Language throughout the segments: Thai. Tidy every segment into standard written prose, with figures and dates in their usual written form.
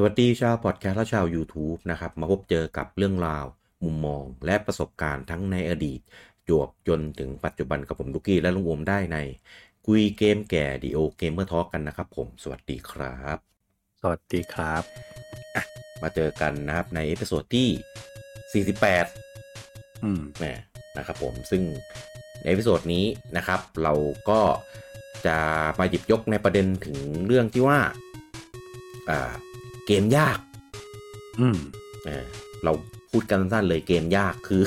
สวัสดีชาวพอดแคสต์และชาว YouTube นะครับมาพบเจอกับเรื่องราวมุมมองและประสบการณ์ทั้งในอดีตจนถึงปัจจุบันกับผมลูกกี้และลุงโอมได้ในคุยเกมแก่ The Old Gamer Talk กันนะครับผมสวัสดีครับสวัสดีครับมาเจอกันนะครับในเอพิโซดที่48นะครับผมซึ่งในเอพิโซดนี้นะครับเราก็จะมาหยิบยกในประเด็นถึงเรื่องที่ว่าเกมยากเราพูดกันสั้นเลยเกมยากคือ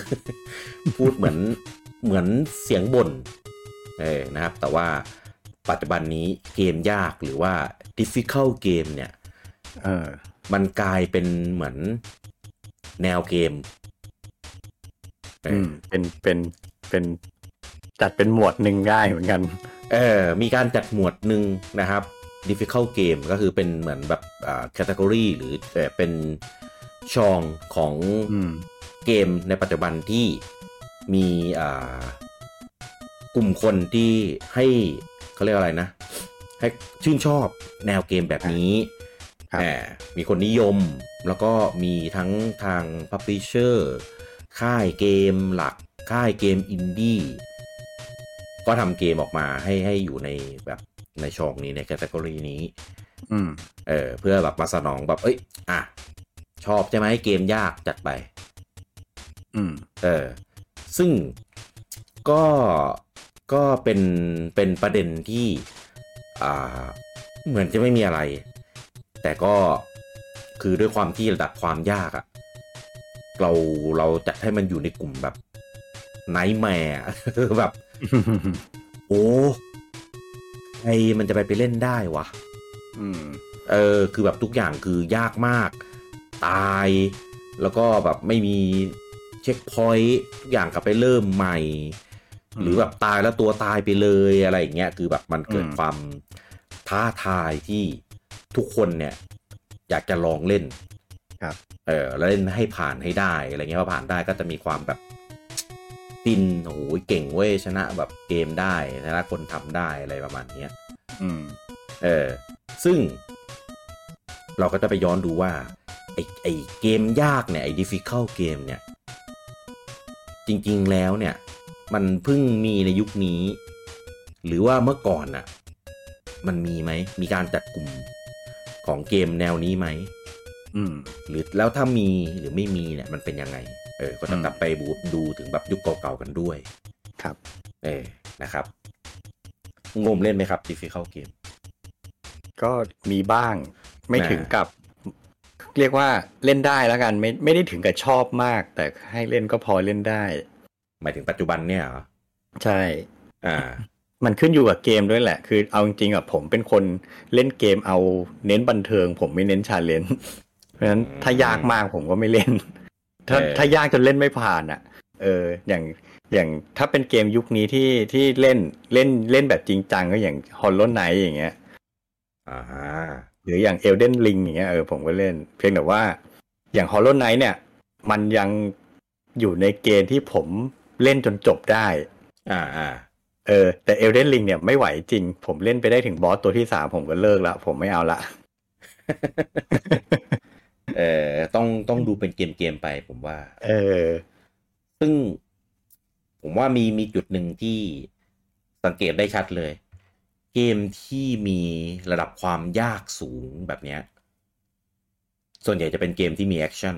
พูดเหมือนเสียงบ่นนะครับแต่ว่าปัจจุบันนี้เกมยากหรือว่า difficult game เนี่ยมันกลายเป็นเหมือนแนวเกมเป็นจัดเป็นหมวดหนึ่งได้เหมือนกันมีการจัดหมวดหนึ่งนะครับ difficult game ก็คือเป็นเหมือนแบบcategory หรือเป็นช่องของเกมในปัจจุบันที่มีกลุ่มคนที่ให้เขาเรียกอะไรนะให้ชื่นชอบแนวเกมแบบนี้มีคนนิยมแล้วก็มีทั้งทาง publisher ค่ายเกมหลักค่ายเกมอินดี้ก็ทำเกมออกมาให้อยู่ในแบบในช่องนี้ในแคตตากรีนี้เพื่อแบบมาสนองแบบชอบใช่ไหมเกมยากจัดไปซึ่งก็เป็นประเด็นที่เหมือนจะไม่มีอะไรแต่ก็คือด้วยความที่ระดับความยากอะเราจัดให้มันอยู่ในกลุ่มแบบไนท์แมร์แบบ โอ้ใครมันจะไปเล่นได้วะคือแบบทุกอย่างคือยากมากตายแล้วก็แบบไม่มีเช็คพอยต์ทุกอย่างกลับไปเริ่มใหม่หรือแบบตายแล้วตัวตายไปเลยอะไรอย่างเงี้ยคือแบบมันเกิดความท้าทายที่ทุกคนเนี่ยอยากจะลองเล่นครับแล้วเล่นให้ผ่านให้ได้อะไรเงี้ยพอผ่านได้ก็จะมีความแบบฟินโอ้โหเก่งเว้ยชนะแบบเกมได้ชนะคนทำได้อะไรประมาณเนี้ยซึ่งเราก็จะไปย้อนดูว่าไอเกมยากเนี่ยไอ difficult game เนี่ยจริงๆแล้วเนี่ยมันเพิ่งมีในยุคนี้หรือว่าเมื่อก่อนน่ะมันมีไหมมีการจัดกลุ่มของเกมแนวนี้ไหมหรือแล้วถ้ามีหรือไม่มีเนี่ยมันเป็นยังไงก็ต้องกลับไปดูถึงแบบยุคเก่าๆกันด้วยครับนะครับงมเล่นไหมครับ difficult game ก็มีบ้างไม่ถึงกับเรียกว่าเล่นได้แล้วกันไม่ได้ถึงกับชอบมากแต่ให้เล่นก็พอเล่นได้หมายถึงปัจจุบันเนี่ยเหรอใช่มันขึ้นอยู่กับเกมด้วยแหละคือเอาจริงๆอ่ะผมเป็นคนเล่นเกมเอาเน้นบันเทิงผมไม่เน้น challenge เพราะฉะนั้นถ้ายากมากผมก็ไม่เล่นถ้ายากจนเล่นไม่ผ่านอ่ะอย่างถ้าเป็นเกมยุคนี้ที่เล่นแบบจริงจังก็อย่าง Hollow Knight อย่างเงี้ยหรืออย่าง Elden Ring อย่างเงี้ยผมก็เล่นเพียงแต่ว่าอย่าง Hollow Knight เนี่ยมันยังอยู่ในเกมที่ผมเล่นจนจบได้แต่ Elden Ring เนี่ยไม่ไหวจริงผมเล่นไปได้ถึงบอสตัวที่3ผมก็เลิกละผมไม่เอาละ ต้องดูเป็นเกมไปผมว่าซึ่งผมว่ามีจุดหนึ่งที่สังเกตได้ชัดเลยเกมที่มีระดับความยากสูงแบบเนี้ยส่วนใหญ่จะเป็นเกมที่มีแอคชั่น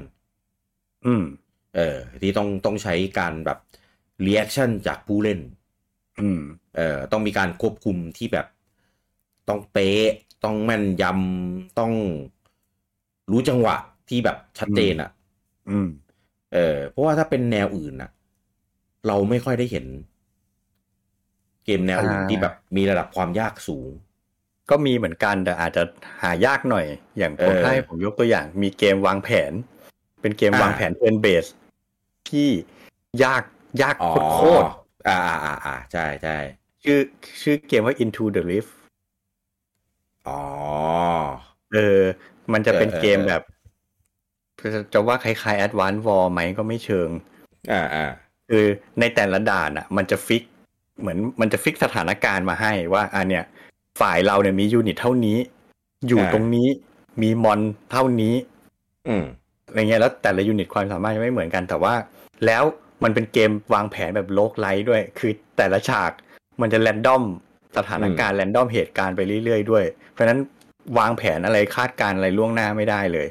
ที่ต้องใช้การแบบรีแอคชั่นจากผู้เล่นต้องมีการควบคุมที่แบบต้องเป๊ะต้องแม่นยำต้องรู้จังหวะที่แบบชัดเจนอ่ะเพราะว่าถ้าเป็นแนวอื่นอ่ะเราไม่ค่อยได้เห็นเกมแนวอื่นที่แบบมีระดับความยากสูงก็มีเหมือนกันแต่อาจจะหายากหน่อยอย่างผมให้ผมยกตัวอย่างมีเกมวางแผนเป็นเกมวางแผน turn based ที่ยากโคตรใช่ใช่ชื่อเกมว่า Into the Rift มันจะเป็นเกมแบบจะว่าคล้ายๆ Advance War ไหมก็ไม่เชิงคือในแต่ละด่านอ่ะมันจะฟิกเหมือนมันจะฟิกสถานการณ์มาให้ว่าอันเนี้ยฝ่ายเราเนี่ยมียูนิตเท่านี้อยู่ตรงนี้ มีมอนเท่านี้อะไรเงี้ยแล้วแต่ละยูนิตความสามารถไม่เหมือนกันแต่ว่าแล้วมันเป็นเกมวางแผนแบบโลกไลท์ด้วยคือแต่ละฉากมันจะแรนดอมสถานการณ์แรนดอมเหตุการณ์ไปเรื่อยๆด้วยเพราะนั้นวางแผนอะไรคาดการณ์อะไรล่วงหน้าไม่ได้เลย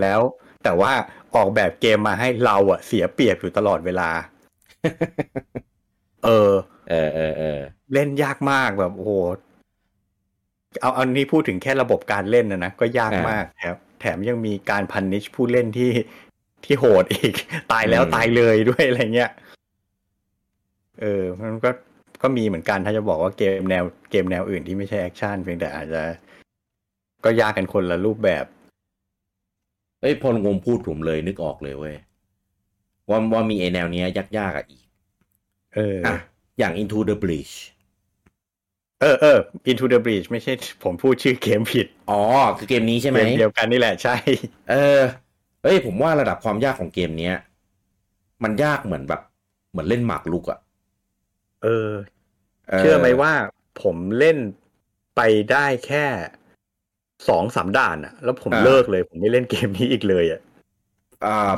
แล้วแต่ว่าออกแบบเกมมาให้เราอะเสียเปรียบอยู่ตลอดเวลา เล่นยากมากแบบโอ้โหเอาอันนี้พูดถึงแค่ระบบการเล่นนะก็ยากมากครับแถมยังมีการพันนิชผู้เล่นที่โหดอีกตายแล้วตายเลยด้วยอะไรเงี้ยมันก็มีเหมือนกันถ้าจะบอกว่าเกมแนวอื่นที่ไม่ใช่แอคชั่นเพียงแต่อาจจะก็ยากกันคนละรูปแบบเอ้ยพองงพูดผมเลยนึกออกเลยเว้ยว่ามีไอ้แนวเนี้ยยากๆอ่ะอีกอย่าง Into the Breach Into the Breach ไม่ใช่ผมพูดชื่อเกมผิดอ๋อคือเกมนี้ใช่ไหมเดียวกันนี่แหละใช่เอ้ยผมว่าระดับความยากของเกมเนี้ยมันยากเหมือนแบบเหมือนเล่นหมากรุกอ่ะเชื่อไหมว่าผมเล่นไปได้แค่ 2-3 ด่านอ่ะแล้วผมเลิกเลยผมไม่เล่นเกมนี้อีกเลยอ่ะ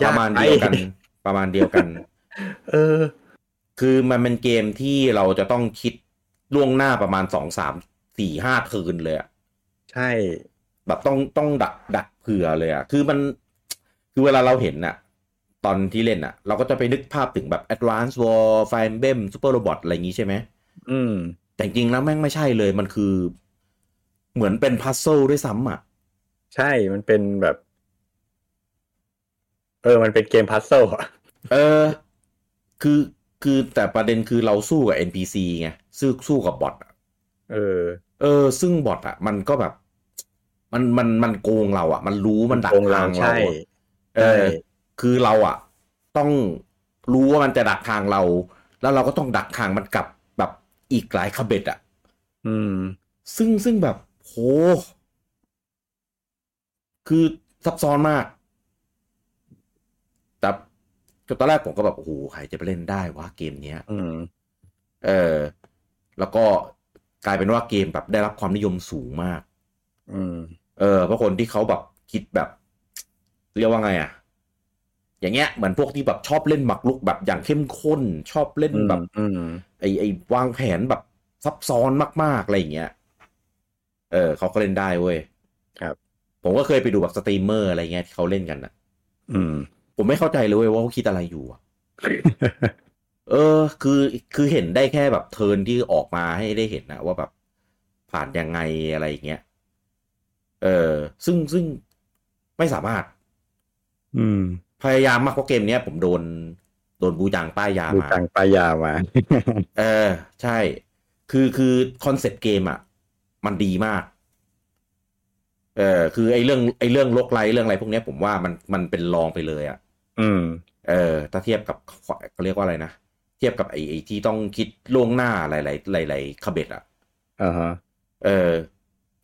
ประมาณเดียวกันคือมันเป็นเกมที่เราจะต้องคิดล่วงหน้าประมาณ 2-3 4 5 คืนเลยอ่ะใช่แบบต้องดักเผื่อเลยอ่ะคือเวลาเราเห็นน่ะตอนที่เล่นน่ะเราก็จะไปนึกภาพถึงแบบ Advance War Fire Emblem Super Robot อะไรอย่างงี้ใช่ไหมแต่จริงแล้วแม่งไม่ใช่เลยมันคือเหมือนเป็นพัซเซิลด้วยซ้ำอ่ะใช่มันเป็นแบบมันเป็นเกมพัซเซิลอ่ะคือแต่ประเด็นคือเราสู้กับ NPC ไงสู้กับบอทซึ่งบอทอ่ะมันก็แบบมันโกงเราอ่ะมันรู้มันดักทางเราคือเราอ่ะต้องรู้ว่ามันจะดักทางเราแล้วเราก็ต้องดักทางมันกลับแบบอีกหลายขบเบ็ดอ่ะซึ่งแบบโหคือซับซ้อนมากแต่ตอนแรกผมก็แบบโอ้โหใครจะไปเล่นได้วะเกมเนี้ยแล้วก็กลายเป็นว่าเกมแบบได้รับความนิยมสูงมากเพราะคนที่เขาแบบคิดแบบเรียกว่าไงอ่ะอย่างเงี้ยเหมือนพวกที่แบบชอบเล่นหมากรุกแบบอย่างเข้มข้นชอบเล่นแบบไอ้วางแผนแบบซับซ้อนมากๆอะไรอย่างเงี้ยเขาก็เล่นได้เว้ยครับผมก็เคยไปดูแบบสตรีมเมอร์อะไรเงี้ยที่เขาเล่นกันน่ะผมไม่เข้าใจเลยว่าเขาคิดอะไรอยู่อ่ะ คือเห็นได้แค่แบบเทิร์นที่ออกมาให้ได้เห็นนะว่าแบบผ่านยังไงอะไรอย่างเงี้ยซึ่งไม่สามารถพยายามมากเพราะเกมเนี้ยผมโดนบูจังป้ายยามาบูจังป้ายยามาใช่คือคอนเซ็ปต์เกมอ่ะมันดีมากคือไอ้เรื่องโลกไร้เรื่องอะไรพวกเนี้ยผมว่ามันเป็นรองไปเลยอ่ะถ้าเทียบกับเขาเรียกว่าอะไรนะเทียบกับไอ้ที่ต้องคิดล่วงหน้าหลายขเบ็ดอ่ะ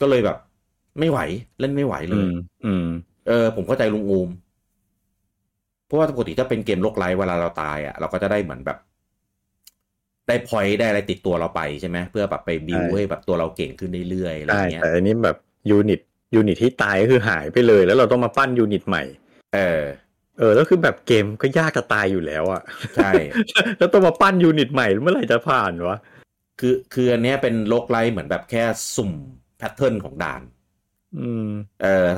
ก็เลยแบบไม่ไหวเล่นไม่ไหวเลยผมเข้าใจลุงอูมเพราะว่าปกติถ้าเป็นเกมโลกไร้เวลาเราตายอ่ะเราก็จะได้เหมือนแบบได้พอยต์ได้อะไรติดตัวเราไปใช่ไหมเพื่อแบบไปบิวให้แบบตัวเราเก่งขึ้นเรื่อยๆอะไรเงี้ยแต่อันนี้แบบยูนิตที่ตายก็คือหายไปเลยแล้วเราต้องมาปั้นยูนิตใหม่แล้วคือแบบเกมก็ยากจะตายอยู่แล้วอ่ะใช่ แล้วต้องมาปั้นยูนิตใหม่เมื่อไหร่จะผ่านวะคืออันนี้เป็นโลกไร้เหมือนแบบแค่สุ่มแพทเทิร์นของด่าน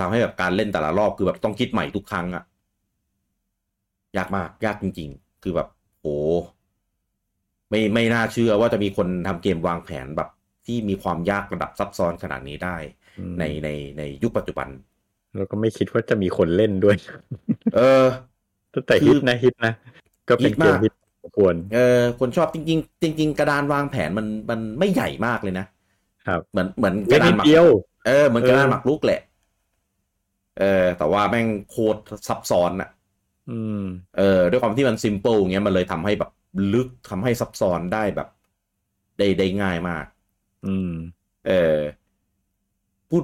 ทำให้แบบการเล่นแต่ละรอบคือแบบต้องคิดใหม่ทุกครั้งอ่ะยากมากยากจริงๆคือแบบโหไม่น่าเชื่อว่าจะมีคนทำเกมวางแผนแบบที่มีความยากระดับซับซ้อนขนาดนี้ได้ในยุคปัจจุบันเราก็ไม่คิดว่าจะมีคนเล่นด้วยแต่ฮิตนะก็เป็นเกมฮิตควรคนชอบจริงกระดานวางแผนมันไม่ใหญ่มากเลยนะครับเหมือนกระดานหมากรุกเหมือนกระดานหมากรุกแหละแต่ว่าแม่งโคตรซับซ้อนอ่ะด้วยความที่มันซิมเปิลอย่างเงี้ยมันเลยทำให้แบบลึกทำให้ซับซ้อนได้แบบได้ง่ายมาก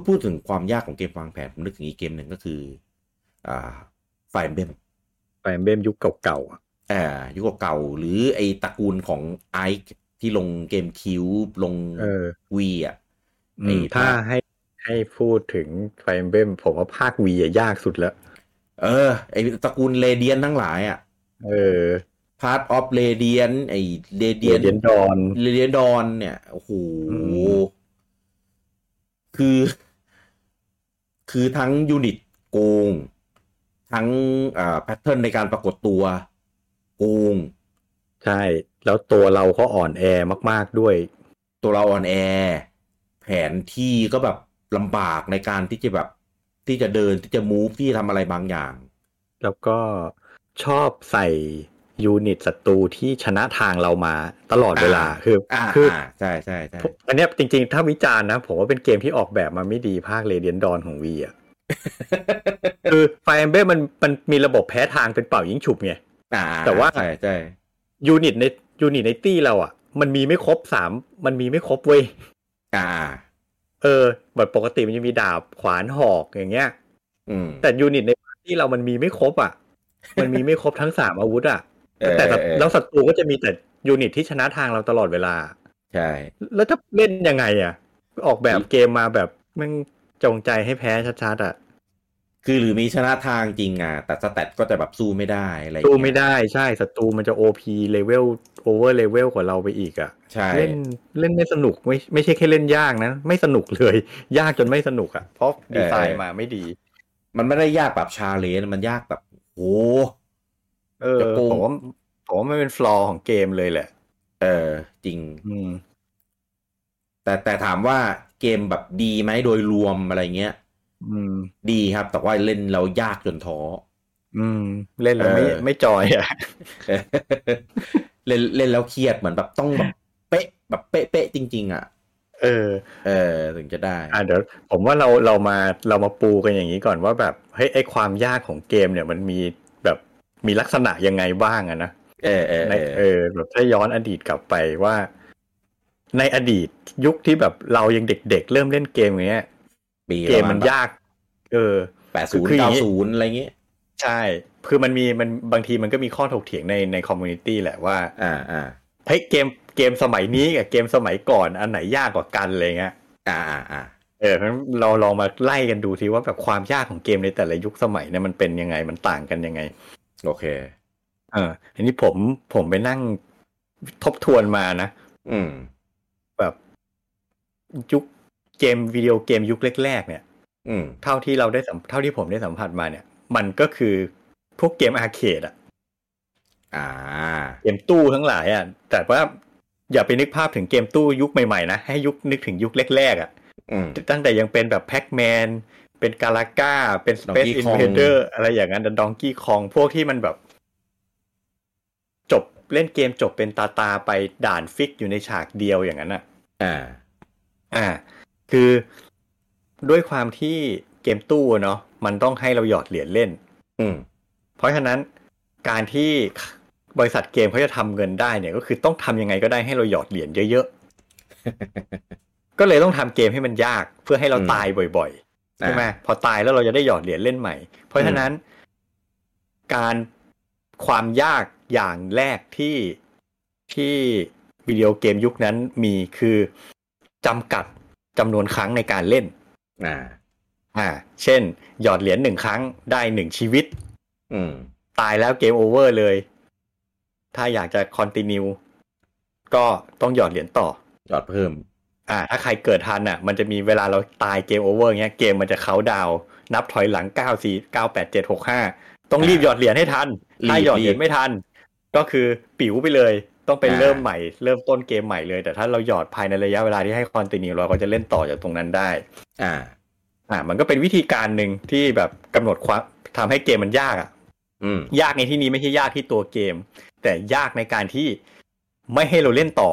พูดถึงความยากของเกมวางแผนผมนึกถึงอีกเกมหนึ่งก็คือFire Emblem ยุคเก่าๆยุคเก่าหรือไอ้ตระกูลของไอซ์ที่ลงเกมคิวลงวีอ่ะถ้าให้ ให้พูดถึง Fire Emblem ผมว่าภาค V อ่ะยากสุดแล้วไอ้ตระกูลเรเดียนทั้งหลายอ่ะPath of Radiance ไอ้ Radiant Dawn Radiant Dawn เนี่ยโอ้โหคือทั้งยูนิตโกงทั้งแพทเทิร์นในการปรากฏตัวโกงใช่แล้วตัวเราก็อ่อนแอมากๆด้วยตัวเราอ่อนแอแผนที่ก็แบบลำบากในการที่จะแบบที่จะเดินที่จะมูฟที่ทำอะไรบางอย่างแล้วก็ชอบใส่ยูนิตศัตรูที่ชนะทางเรามาตลอดเวลาคือใช่ใช่ใช่อันนี้จริงๆถ้าวิจารณ์นะผมว่าเป็นเกมที่ออกแบบมาไม่ดีภาค Radiant Dawn ของ V อ่ะคือ Fire Emblem มันมีระบบแพ้ทางเป็นเป่ายิงฉุบไงแต่ว่าใช่ใช่ยูนิตในตี้เราอ่ะมันมีไม่ครบ3มันมีไม่ครบเว้ยแบบปกติมันจะมีดาบขวานหอกอย่างเงี้ยแต่ยูนิตในปาร์ตี้เรามันมีไม่ครบอ่ะมันมีไม่ครบทั้ง3อาวุธอ่ะแต่แล้วศัตรูก็จะมีแต่ยูนิตที่ชนะทางเราตลอดเวลาใช่แล้วถ้าเล่นยังไงอ่ะออกแบบเกมมาแบบแม่งจงใจให้แพ้ชัดๆอ่ะคือหรือมีชนะทางจริงอ่ะแต่สแตทก็จะแบบสู้ไม่ได้อะไรสู้ไม่ได้ใช่ศัตรูมันจะ OP เลเวลโอเวอร์เลเวลกว่าเราไปอีกอ่ะใช่เล่นไม่สนุกไม่ใช่แค่เล่นยากนะไม่สนุกเลยยากจนไม่สนุกอ่ะเพราะดีไซน์มาไม่ดีมันไม่ได้ยากแบบชาเลนจ์มันยากแบบโอ้ผมมันเป็นฟลอของเกมเลยแหละจริงแต่ถามว่าเกมแบบดีไหมโดยรวมอะไรเงี้ยดีครับแต่ว่าเล่นเรายากจนท้อเล่นแล้วไม่จอยอ่ะ เล่นแล้วเครียดเหมือนแบบต้องแบบเป๊ะแบบเป๊ะๆจริงๆอ่ะถึงจะได้เดี๋ยวผมว่าเรามาปูกันอย่างนี้ก่อนว่าแบบเฮ้ยไอ้ความยากของเกมเนี่ยมันมีแบบมีลักษณะยังไงบ้างอะนะแบบถ้าย้อนอดีตกลับไปว่าในอดีตยุคที่แบบเรายังเด็กๆเริ่มเล่นเกมอย่างเงี้ยเกมมันยาก80 90อะไรเงี้ยใช่คือมันบางทีมันก็มีข้อถกเถียงในคอมมูนิตี้แหละว่าเฮ้ยเกมสมัยนี้กับเกมสมัยก่อนอันไหนยากกว่ากันอะไรเงี้ยเพราะฉะนั้นเราลองมาไล่กันดูทีว่าแบบความยากของเกมในแต่ละยุคสมัยเนี่ยมันเป็นยังไงมันต่างกันยังไงโอเคอันนี้ผมไปนั่งทบทวนมานะแบบยุคเกมวิดีโอเกมยุคแรกๆเนี่ยเท่าที่ผมได้สัมผัสมาเนี่ยมันก็คือพวกเกมอาร์เคดอ่ะเกมตู้ทั้งหลายอ่ะแต่ว่าอย่าไปนึกภาพถึงเกมตู้ยุคใหม่ๆนะให้นึกถึงยุคแรกๆอ่ะตั้งแต่ยังเป็นแบบแพ็กแมนเป็นกาลาก้าเป็นสเปซอินเวเดอร์อะไรอย่างนั้นดองกี้คองพวกที่มันแบบจบเล่นเกมจบเป็นตาๆไปด่านฟิกอยู่ในฉากเดียวอย่างนั้นอ่ะคือด้วยความที่เกมตู้เนาะมันต้องให้เราหยอดเหรียญเล่นเพราะฉะนั้นการที่บริษัทเกมเขาจะทำเงินได้เนี่ยก็คือต้องทำยังไงก็ได้ให้เราหยอดเหรียญเยอะๆก็เลยต้องทำเกมให้มันยากเพื่อให้เราตายบ่อยๆใช่ไหมพอตายแล้วเราจะได้หยอดเหรียญเล่นใหม่เพราะฉะนั้นการความยากอย่างแรกที่วิดีโอเกมยุคนั้นมีคือจำกัดจำนวนครั้งในการเล่นเช่นหยอดเหรียญ1ครั้งได้1ชีวิตตายแล้วเกมโอเวอร์เลยถ้าอยากจะคอนติเนียก็ต้องหยอดเหรียญต่อหยอดเพิ่มถ้าใครเกิดทันอ่ะมันจะมีเวลาเราตายเกมโอเวอร์เงี้ยเกมมันจะเค้าดาวนับถอยหลัง9 4 9 8 7 6 5ต้องรีบหยอดเหรียญให้ทันถ้าหยอดเหรียญไม่ทันก็คือปิ๋วไปเลยต้องไปเริ่มใหม่เริ่มต้นเกมใหม่เลยแต่ถ้าเราหยอดภายในระยะเวลาที่ให้คอนติเนียเราก็จะเล่นต่อจากตรงนั้นได้มันก็เป็นวิธีการนึงที่แบบกำหนดความทำให้เกมมันยากอ่ะยากในที่นี้ไม่ใช่ยากที่ตัวเกมแต่ยากในการที่ไม่ให้เราเล่นต่อ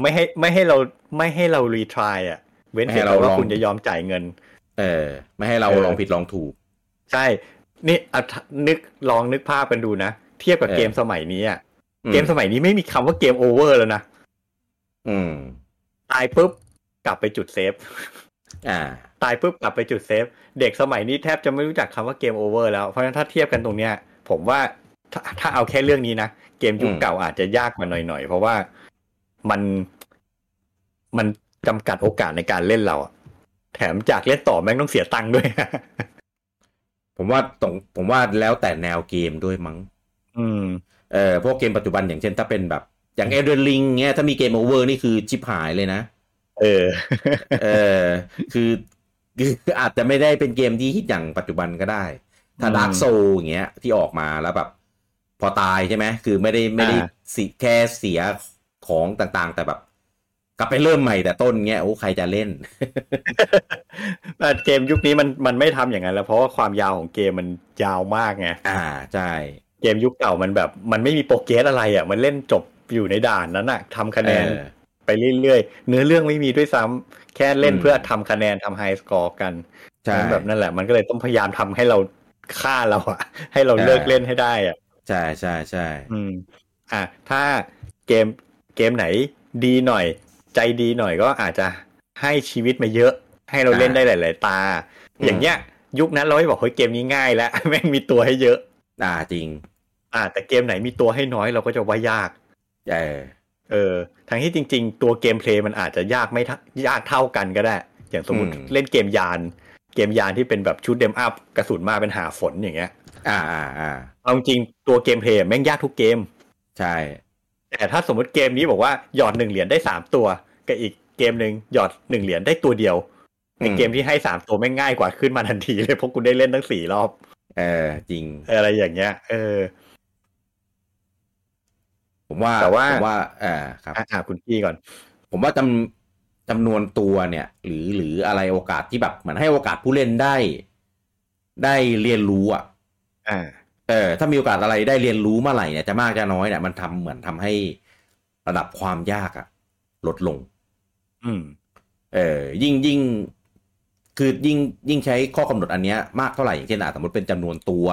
ไม่ให้เรารีทรายอ่ะเว้นแต่ว่าคุณจะยอมจ่ายเงินไม่ให้เราลองผิดลองถูกใช่นี่ลองนึกภาพกันดูนะเทียบกับเกมสมัยนี้อ่ะเกมสมัยนี้ไม่มีคำว่าเกมโอเวอร์แล้วนะตายปุ๊บกลับไปจุดเซฟตายปุ๊บกลับไปจุดเซฟเด็กสมัยนี้แทบจะไม่รู้จักคำว่าเกมโอเวอร์แล้วเพราะฉะนั้นถ้าเทียบกันตรงเนี้ยผมว่าถ้าเอาแค่เรื่องนี้นะเกมยุคเก่าอาจจะยากกว่าหน่อยๆเพราะว่ามัน จำกัดโอกาสในการเล่นเราแถมจากเล่นต่อแม่งต้องเสียตังค์ด้วย ผมว่าแล้วแต่แนวเกมด้วยมั้งพวกเกมปัจจุบันอย่างเช่นถ้าเป็นแบบอย่าง Elden Ring เงี้ยถ้ามีเกมโอเวอร์นี่คือชิบหายเลยนะคืออาจจะไม่ได้เป็นเกมที่ฮิตอย่างปัจจุบันก็ได้ถ้า Dark Souls อย่างเงี้ยที่ออกมาแล้วแบบพอตายใช่ไหมคือไม่ได้แค่เสียของต่างๆแต่แบบกลับไปเริ่มใหม่แต่ต้นเงี้ยโอ้ใครจะเล่น เกมยุคนี้มันไม่ทำอย่างนั้นแล้วเพราะว่าความยาวของเกมมันยาวมากไงใช่เกมยุคเก่ามันแบบมันไม่มีโปรเกรสอะไรอ่ะมันเล่นจบอยู่ในด่านนั้นน่ะทำคะแนนไปเรื่อยๆเนื้อเรื่องไม่มีด้วยซ้ำแค่เล่นเพื่อทำคะแนนทำไฮสกอร์กันใช่แบบนั่นแหละมันก็เลยต้องพยายามทำให้เราฆ่าเราอ่ะให้เราเลิกเล่นให้ได้อ่ะใช่ใช่ใช่ถ้าเกมไหนดีหน่อยใจดีหน่อยก็อาจจะให้ชีวิตมาเยอะให้เราเล่นได้หลายๆตาอย่างเงี้ยยุคนั้นเราไม่บอกเฮ้ยเกมนี้ง่ายแล้วแม่งมีตัวให้เยอะจริงแต่เกมไหนมีตัวให้น้อยเราก็จะว่ายากทั้งที่จริงๆตัวเกมเพลย์มันอาจจะยากไม่ยากเท่ากันก็ได้อย่างสมมุติเล่นเกมยานที่เป็นแบบชุดเดมอัพกระสุนมาเป็นหาฝนอย่างเงี้ยเอาจริงตัวเกมเพลย์แม่งยากทุกเกมใช่แต่ถ้าสมมติเกมนี้บอกว่าหยอด1เหรียญได้3ตัวกับอีกเกมนึงหยอด1เหรียญได้ตัวเดียวในเกมที่ให้3ตัวแม่งง่ายกว่าขึ้นมาทันทีเลยเพราะคุณได้เล่นทั้ง4รอบจริงอะไรอย่างเงี้ยผมว่าครับคุณพี่ก่อนผมว่าจำนวนตัวเนี่ยหรืออะไรโอกาสที่แบบเหมือนให้โอกาสผู้เล่นได้เรียนรู้อ่ะถ้ามีโอกาสอะไรได้เรียนรู้เมื่อไหร่เนี่ยจะมากจะน้อยเนี่ยมันทำให้ระดับความยากอ่ะลดลงยิ่งใช้ข้อกำหนดอันเนี้ยมากเท่าไหร่อย่างเช่นสมมติเป็นจำนวนตัว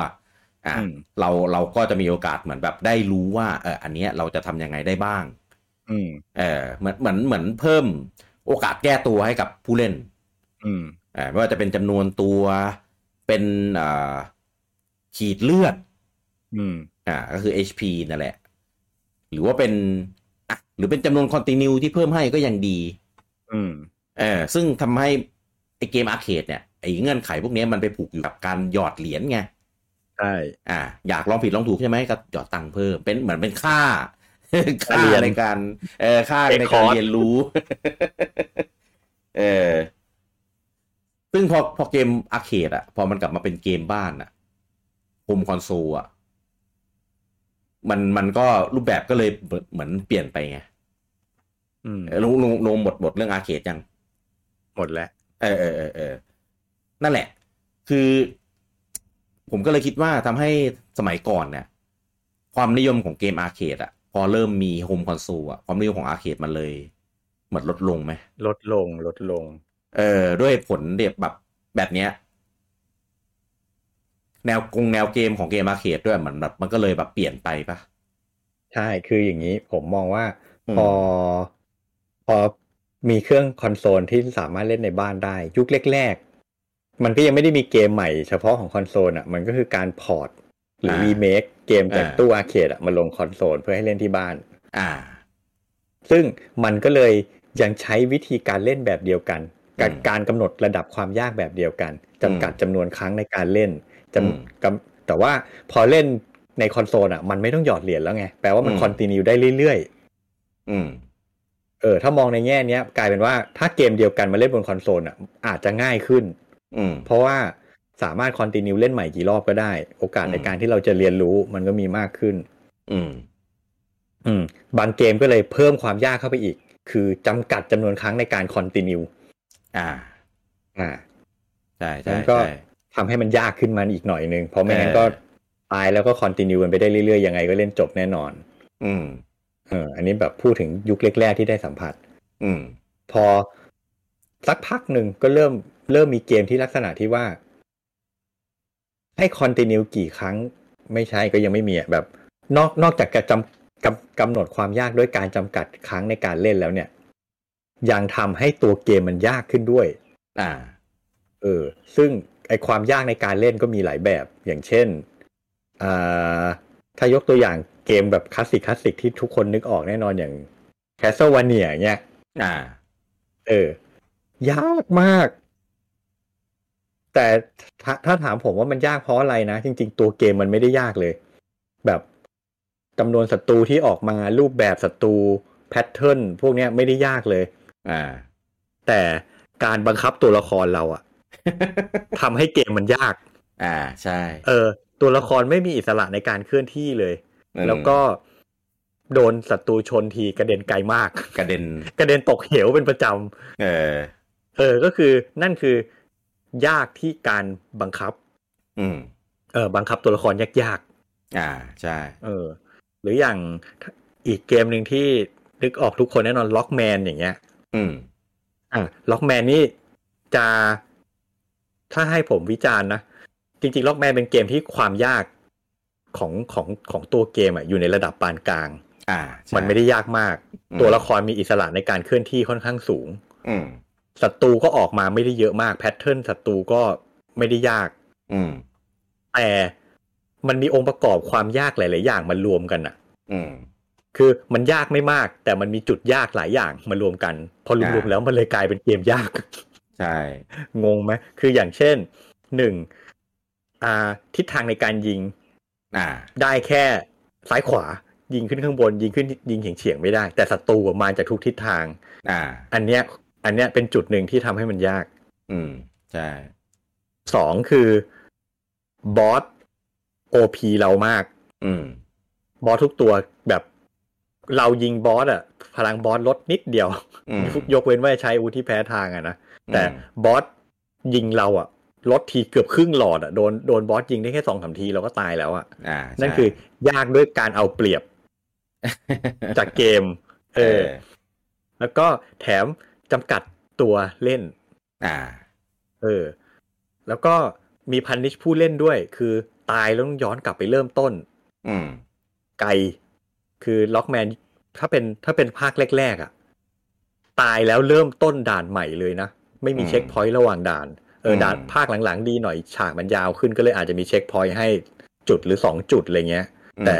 เราก็จะมีโอกาสเหมือนแบบได้รู้ว่าอันเนี้ยเราจะทำยังไงได้บ้างเหมือนเพิ่มโอกาสแก้ตัวให้กับผู้เล่นไม่ว่าจะเป็นจำนวนตัวเป็นขีดเลือดก็คือ HP นั่นแหละหรือว่าเป็นหรือเป็นจำนวนคอนติเนียที่เพิ่มให้ก็ยังดีซึ่งทำให้ไอเกมอาร์เคดเนี่ยไอเงื่อนไขพวกนี้มันไปผูกอยู่กับการหยอดเหรียญไงใช่อยากลองผิดลองถูกใช่ไหมก็หยอดตังค์เพิ่มเป็นเหมือนเป็นค่าในการค่าในการเรียนรู้ ซึ่งพอเกมอาร์เคดอ่ะพอมันกลับมาเป็นเกมบ้านอ่ะโฮมคอนโซลอ่ะมันก็รูปแบบก็เลยเหมือนเปลี่ยนไปไงลงหมดเรื่องอาร์เคดยังหมดแล้วนั่นแหละคือผมก็เลยคิดว่าทำให้สมัยก่อนเนี่ยความนิยมของเกมอาร์เคดอ่ะพอเริ่มมีโฮมคอนโซลอ่ะความนิยมของอาร์เคดมันเลยเหมือนลดลงไหมลดลงด้วยผลแบบเนี้ยแนวเกมของเกมอาร์เคดด้วยเหมือนแบบมันก็เลยแบบเปลี่ยนไปปะใช่คืออย่างนี้ผมมองว่าพอมีเครื่องคอนโซลที่สามารถเล่นในบ้านได้ยุคแรกๆมันก็ยังไม่ได้มีเกมใหม่เฉพาะของคอนโซลอ่ะมันก็คือการพอร์ตหรือรีเมคเกมจากตู้อาร์เคดอ่ะมาลงคอนโซลเพื่อให้เล่นที่บ้านซึ่งมันก็เลยยังใช้วิธีการเล่นแบบเดียวกันการกำหนดระดับความยากแบบเดียวกันจำกัดจำนวนครั้งในการเล่นแต่ว่าพอเล่นในคอนโซลอ่ะมันไม่ต้องหยอดเหรียญแล้วไงแปลว่ามันคอนติเนียได้เรื่อยๆถ้ามองในแง่นี้กลายเป็นว่าถ้าเกมเดียวกันมาเล่นบนคอนโซลอ่ะอาจจะง่ายขึ้นเพราะว่าสามารถคอนติเนียเล่นใหม่กี่รอบก็ได้โอกาสในการที่เราจะเรียนรู้มันก็มีมากขึ้นบางเกมก็เลยเพิ่มความยากเข้าไปอีกคือจำกัดจำนวนครั้งในการคอนติเนียใช่ใช่ใช่ทำให้มันยากขึ้นมาอีกหน่อยนึงเพราะไม่งั้นก็ตายแล้วก็คอนติเนียกันไปได้เรื่อยๆยังไงก็เล่นจบแน่นอนอันนี้แบบพูดถึงยุคแรกๆที่ได้สัมผัสพอสักพักหนึ่งก็เริ่มมีเกมที่ลักษณะที่ว่าให้คอนติเนียกี่ครั้งไม่ใช่ก็ยังไม่มีแบบนอกจากการกำหนดความยากด้วยการจำกัดครั้งในการเล่นแล้วเนี่ยยังทำให้ตัวเกมมันยากขึ้นด้วยซึ่งไอความยากในการเล่นก็มีหลายแบบอย่างเช่นถ้ายกตัวอย่างเกมแบบคลาสสิกที่ทุกคนนึกออกแน่นอนอย่าง Castlevania เนี่ย ยากมากแต่ถ้าถามผมว่ามันยากเพราะอะไรนะจริงๆตัวเกมมันไม่ได้ยากเลยแบบจำนวนศัตรูที่ออกมารูปแบบศัตรูแพทเทิร์นพวกเนี้ยไม่ได้ยากเลยแต่การบังคับตัวละครเราอะ ทำให้เกมมันยากใช่ตัวละครไม่มีอิสระในการเคลื่อนที่เลยแล้วก็โดนศัตรูชนทีกระเด็นไกลมากกระเด็นตกเหวเป็นประจำก็คือนั่นคือยากที่การบังคับบังคับตัวละครยากๆใช่หรืออย่างอีกเกมหนึ่งที่นึกออกทุกคนแน่นอนล็อกแมนอย่างเงี้ยล็อกแมนนี่จะถ้าให้ผมวิจารณ์นะจริงๆล็อกแมนเป็นเกมที่ความยากของตัวเกมอยู่ในระดับปานกลางมันไม่ได้ยากมากตัวละครมีอิสระในการเคลื่อนที่ค่อนข้างสูงศัตรูก็ออกมาไม่ได้เยอะมากแพทเทิร์นศัตรูก็ไม่ได้ยากแต่มันมีองค์ประกอบความยากหลายๆอย่างมารวมกันคือมันยากไม่มากแต่มันมีจุดยากหลายอย่างมารวมกันพอรวมแล้วมันเลยกลายเป็นเกมยากใช่งงไหมคืออย่างเช่น1ทิศทางในการยิงได้แค่ซ้ายขวายิงขึ้นข้างบนยิงเฉียงๆไม่ได้แต่ศัตรูมาจากทุกทิศทางอันเนี้ยเป็นจุดหนึ่งที่ทำให้มันยากใช่2คือบอส OP เรามากบอสทุกตัวแบบเรายิงบอสอ่ะพลังบอสลดนิดเดียวยกเว้นว่าใช้อาวุธที่แพ้ทางอ่ะนะแต่บอสยิงเราอ่ะลดทีเกือบครึ่งหลอดอ่ะโดนบอสยิงได้แค่ 2-3 ทีเราก็ตายแล้วอ่ะนั่นคือยากด้วยการเอาเปรียบ จากเกมแล้วก็แถมจำกัดตัวเล่นแล้วก็มีพันนิชผู้เล่นด้วยคือตายแล้วต้องย้อนกลับไปเริ่มต้นไกลคือล็อกแมนถ้าเป็นภาคแรกๆอ่ะตายแล้วเริ่มต้นด่านใหม่เลยนะไม่มีเช็คพอยต์ระหว่างด่านด่านภาคหลังๆดีหน่อยฉากมันยาวขึ้นก็เลยอาจจะมีเช็คพอยต์ให้จุดหรือ2จุดอะไรเงี้ยแต่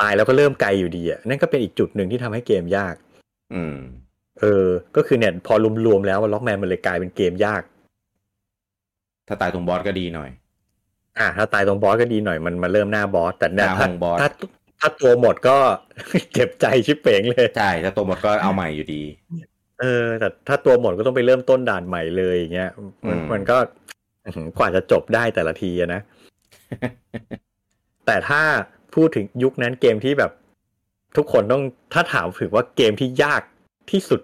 ตายแล้วก็เริ่มไกลอยู่ดีอ่ะนั่นก็เป็นอีกจุดหนึ่งที่ทำให้เกมยากก็คือเนี่ยพอรวมๆแล้วล็อกแมนมันเลยกลายเป็นเกมยากถ้าตายตรงบอสก็ดีหน่อยถ้าตายตรงบอสก็ดีหน่อยมันมาเริ่มหน้าบอสแต่ถ้าตัวหมดก็เจ็บใจชิบเป๋งเลยใช่ถ้าตัวหมดก็เอาใหม่อยู่ดีแต่ถ้าตัวหมดก็ต้องไปเริ่มต้นด่านใหม่เลยอย่างเงี้ยมันก็กว่าจะจบได้แต่ละทีนะ แต่ถ้าพูดถึงยุคนั้นเกมที่แบบทุกคนต้องถ้าถามถึงว่าเกมที่ยากที่สุด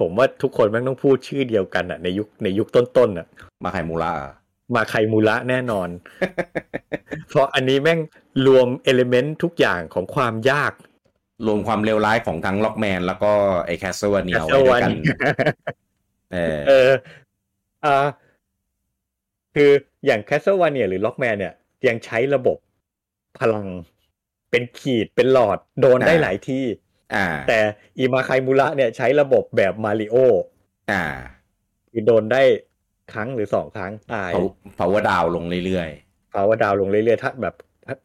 ผมว่าทุกคนแม่งต้องพูดชื่อเดียวกันอ่ะในยุคต้นๆอ่ะมาไคมูระแน่นอน เพราะอันนี้แม่งรวมเอลิเมนต์ทุกอย่างของความยากรวมความเลวร้ายของทั้งล็อกแมนแล้วก็ไอ้ Castlevania ไว้ด้วยกัน คืออย่าง Castlevania หรือ Lockman เนี่ยยังใช้ระบบพลังเป็นขีดเป็นหลอดโดนได้หลายที่แต่อีมาไคมูระเนี่ยใช้ระบบแบบมาริโอคือโดนได้ครั้งหรือ2ครั้งตาย power down ลงเรื่อยๆ power down ลงเรื่อยๆถ้าแบบ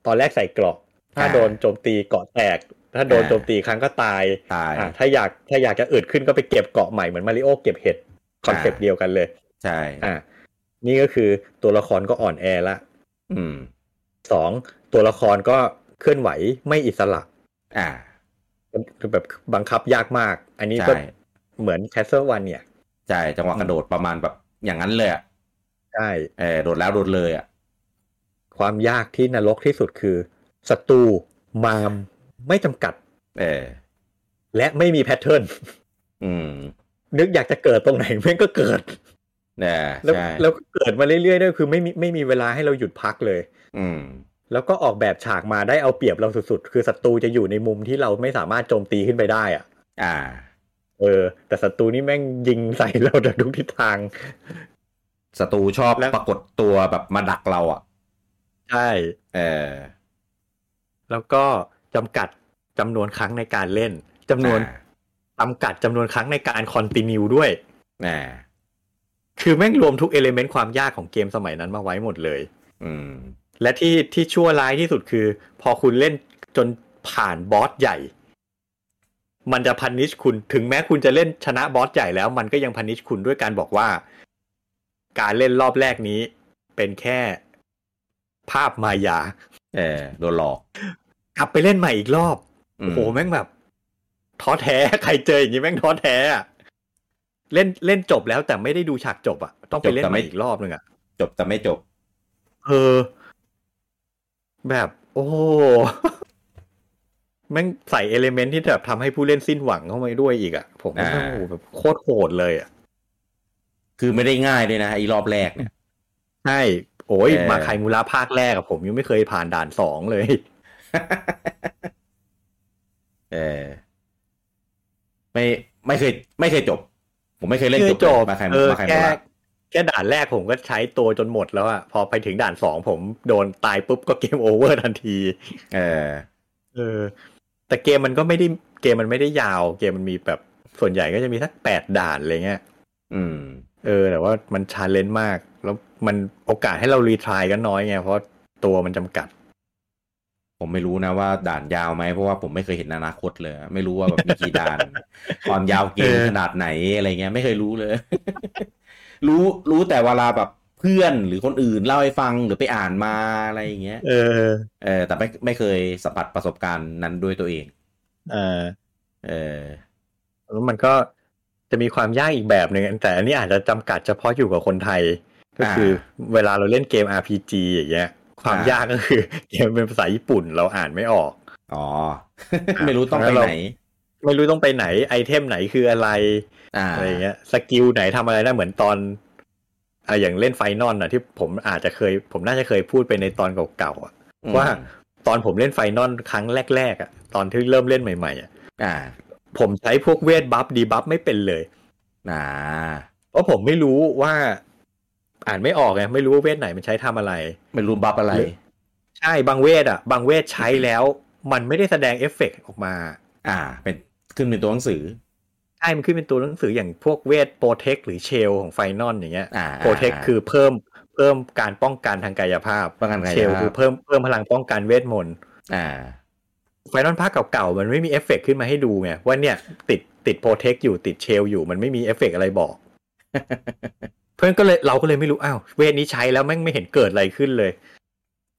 ตอนแรกใส่เกราะถ้าโดนโจมตีเกราะแตกถ้าโดนโจมตีครั้งก็ตายถ้าอยากจะอึดขึ้นก็ไปเก็บเกาะใหม่เหมือนมาริโอเก็บเห็ดคอนเซ็ปต์เดียวกันเลยใช่นี่ก็คือตัวละครก็อ่อนแอละ2ตัวละครก็เคลื่อนไหวไม่อิสระแบบบังคับยากมากอันนี้ก็เหมือน Castlevania เนี่ยใช่จังหวะกระโดดประมาณแบบอย่างนั้นเลยใช่โดดแล้วโดดเลยความยากที่นรกที่สุดคือศัตรูมาไม่จำกัดและไม่มีแพทเทิร์นนึกอยากจะเกิดตรงไหนแม่งก็เกิดแล้วเกิดมาเรื่อยๆด้วยคือไม่มีเวลาให้เราหยุดพักเลยแล้วก็ออกแบบฉากมาได้เอาเปรียบเราสุดๆคือศัตรูจะอยู่ในมุมที่เราไม่สามารถโจมตีขึ้นไปได้แต่ศัตรูนี่แม่งยิงใส่เราจากทุกทิศทางศัตรูชอบปรากฏตัวแบบมาดักเราใช่แล้วก็จำกัดจำนวนครั้งในการเล่นจำกัดจำนวนครั้งในการคอนติเนียด้วยคือแม่งรวมทุกเอลิเมนต์ความยากของเกมสมัยนั้นมาไว้หมดเลยและที่ชั่วร้ายที่สุดคือพอคุณเล่นจนผ่านบอสใหญ่ มันจะพันนิชคุณถึงแม้คุณจะเล่นชนะบอสใหญ่แล้วมันก็ยังพันนิชคุณด้วยการบอกว่าการเล่นรอบแรกนี้เป็นแค่ภาพมายาโดนหลอกกลับไปเล่นใหม่อีกรอบโอ้โหแม่งแบบท้อแท้ใครเจออย่างนี้แม่งท้อแท้อะเล่นจบแล้วแต่ไม่ได้ดูฉากจบอ่ะต้องไปเล่นใหม่อีกรอบนึงอ่ะจบแต่ไม่จบแบบโอ้แม่งใส่เอลิเมนต์ที่แบบทำให้ผู้เล่นสิ้นหวังเข้ามาด้วยอีกอ่ะผมว่าแบบโคตรโหดเลยอ่ะคือไม่ได้ง่ายด้วยนะไอ้รอบแรกเนี่ยใช่โอ้ยมาไคมูระภาคแรกกับผมยังไม่เคยผ่านด่าน2เลยไม่เคยจบผมไม่เคยเล่นจบมาไคมูระแค่ด่านแรกผมก็ใช้ตัวจนหมดแล้วอ่ะพอไปถึงด่าน2ผมโดนตายปุ๊บก็เกมโอเวอร์ทันทีแต่เกมมันไม่ได้ยาวเกมมันมีแบบส่วนใหญ่ก็จะมีสัก8ด่านอะไรเงี้ยแต่ว่ามันชาเลนจ์มากแล้วมันโอกาสให้เรารีทรายกันน้อยไงเพราะตัวมันจำกัดผมไม่รู้นะว่าด่านยาวไหมเพราะว่าผมไม่เคยเห็นอนาคตเลยไม่รู้ว่าแบบมีกี่ด่าน ความยาวเกมขนาดไหนอะไรเงี้ยไม่เคยรู้เลย รู้แต่เวลาแบบเพื่อนหรือคนอื่นเล่าให้ฟังหรือไปอ่านมาอะไรอย่างเงี้ยแต่ไม่เคยสัมผัสประสบการณ์นั้นด้วยตัวเองแล้วมันก็จะมีความยากอีกแบบนึงแต่อันนี้อาจจะจำกัดเฉพาะอยู่กับคนไทยก็คือเวลาเราเล่นเกม RPG อย่างเงี้ยความยากก็คือเกมเป็นภาษาญี่ปุ่นเราอ่านไม่ออกไม่รู้ต้องไปไหนไม่รู้ต้องไปไหนไอเทมไหนคืออะไรอะไรเงี้ยสกิลไหนทำอะไรได้เหมือนตอนอย่างเล่นไฟนอลน่ะที่ผมน่าจะเคยพูดไปในตอนเก่าๆว่าตอนผมเล่นไฟนอลครั้งแรกๆตอนที่เริ่มเล่นใหม่ๆผมใช้พวกเวทบัฟดีบัฟไม่เป็นเลยเพราะผมไม่รู้ว่าอ่านไม่ออกไงไม่รู้ว่าเวทไหนมันใช้ทำอะไรไม่รู้บัฟอะไรใช่บางเวทใช้แล้วมันไม่ได้แสดงเอฟเฟกต์ออกมาเป็นขึ้นเป็นตัวหนังสือใช่มันขึ้นเป็นตัวหนังสืออย่างพวกเวทโปรเทคหรือเชลของไฟนอลอย่างเงี้ยโปรเทคคือเพิ่มการป้องกันทางกายภาพเชลคือเพิ่มพลังป้องกันเวทมนต์ไฟนอลภาคเก่าๆมันไม่มีเอฟเฟกต์ขึ้นมาให้ดูไงว่าเนี่ยติดโปรเทคอยู่ติดเชลอยู่มันไม่มีเอฟเฟกต์อะไรบอก เพื่อนก็เลยเราก็เลยไม่รู้อ้าวเวทนี้ใช้แล้วแม่งไม่เห็นเกิดอะไรขึ้นเลย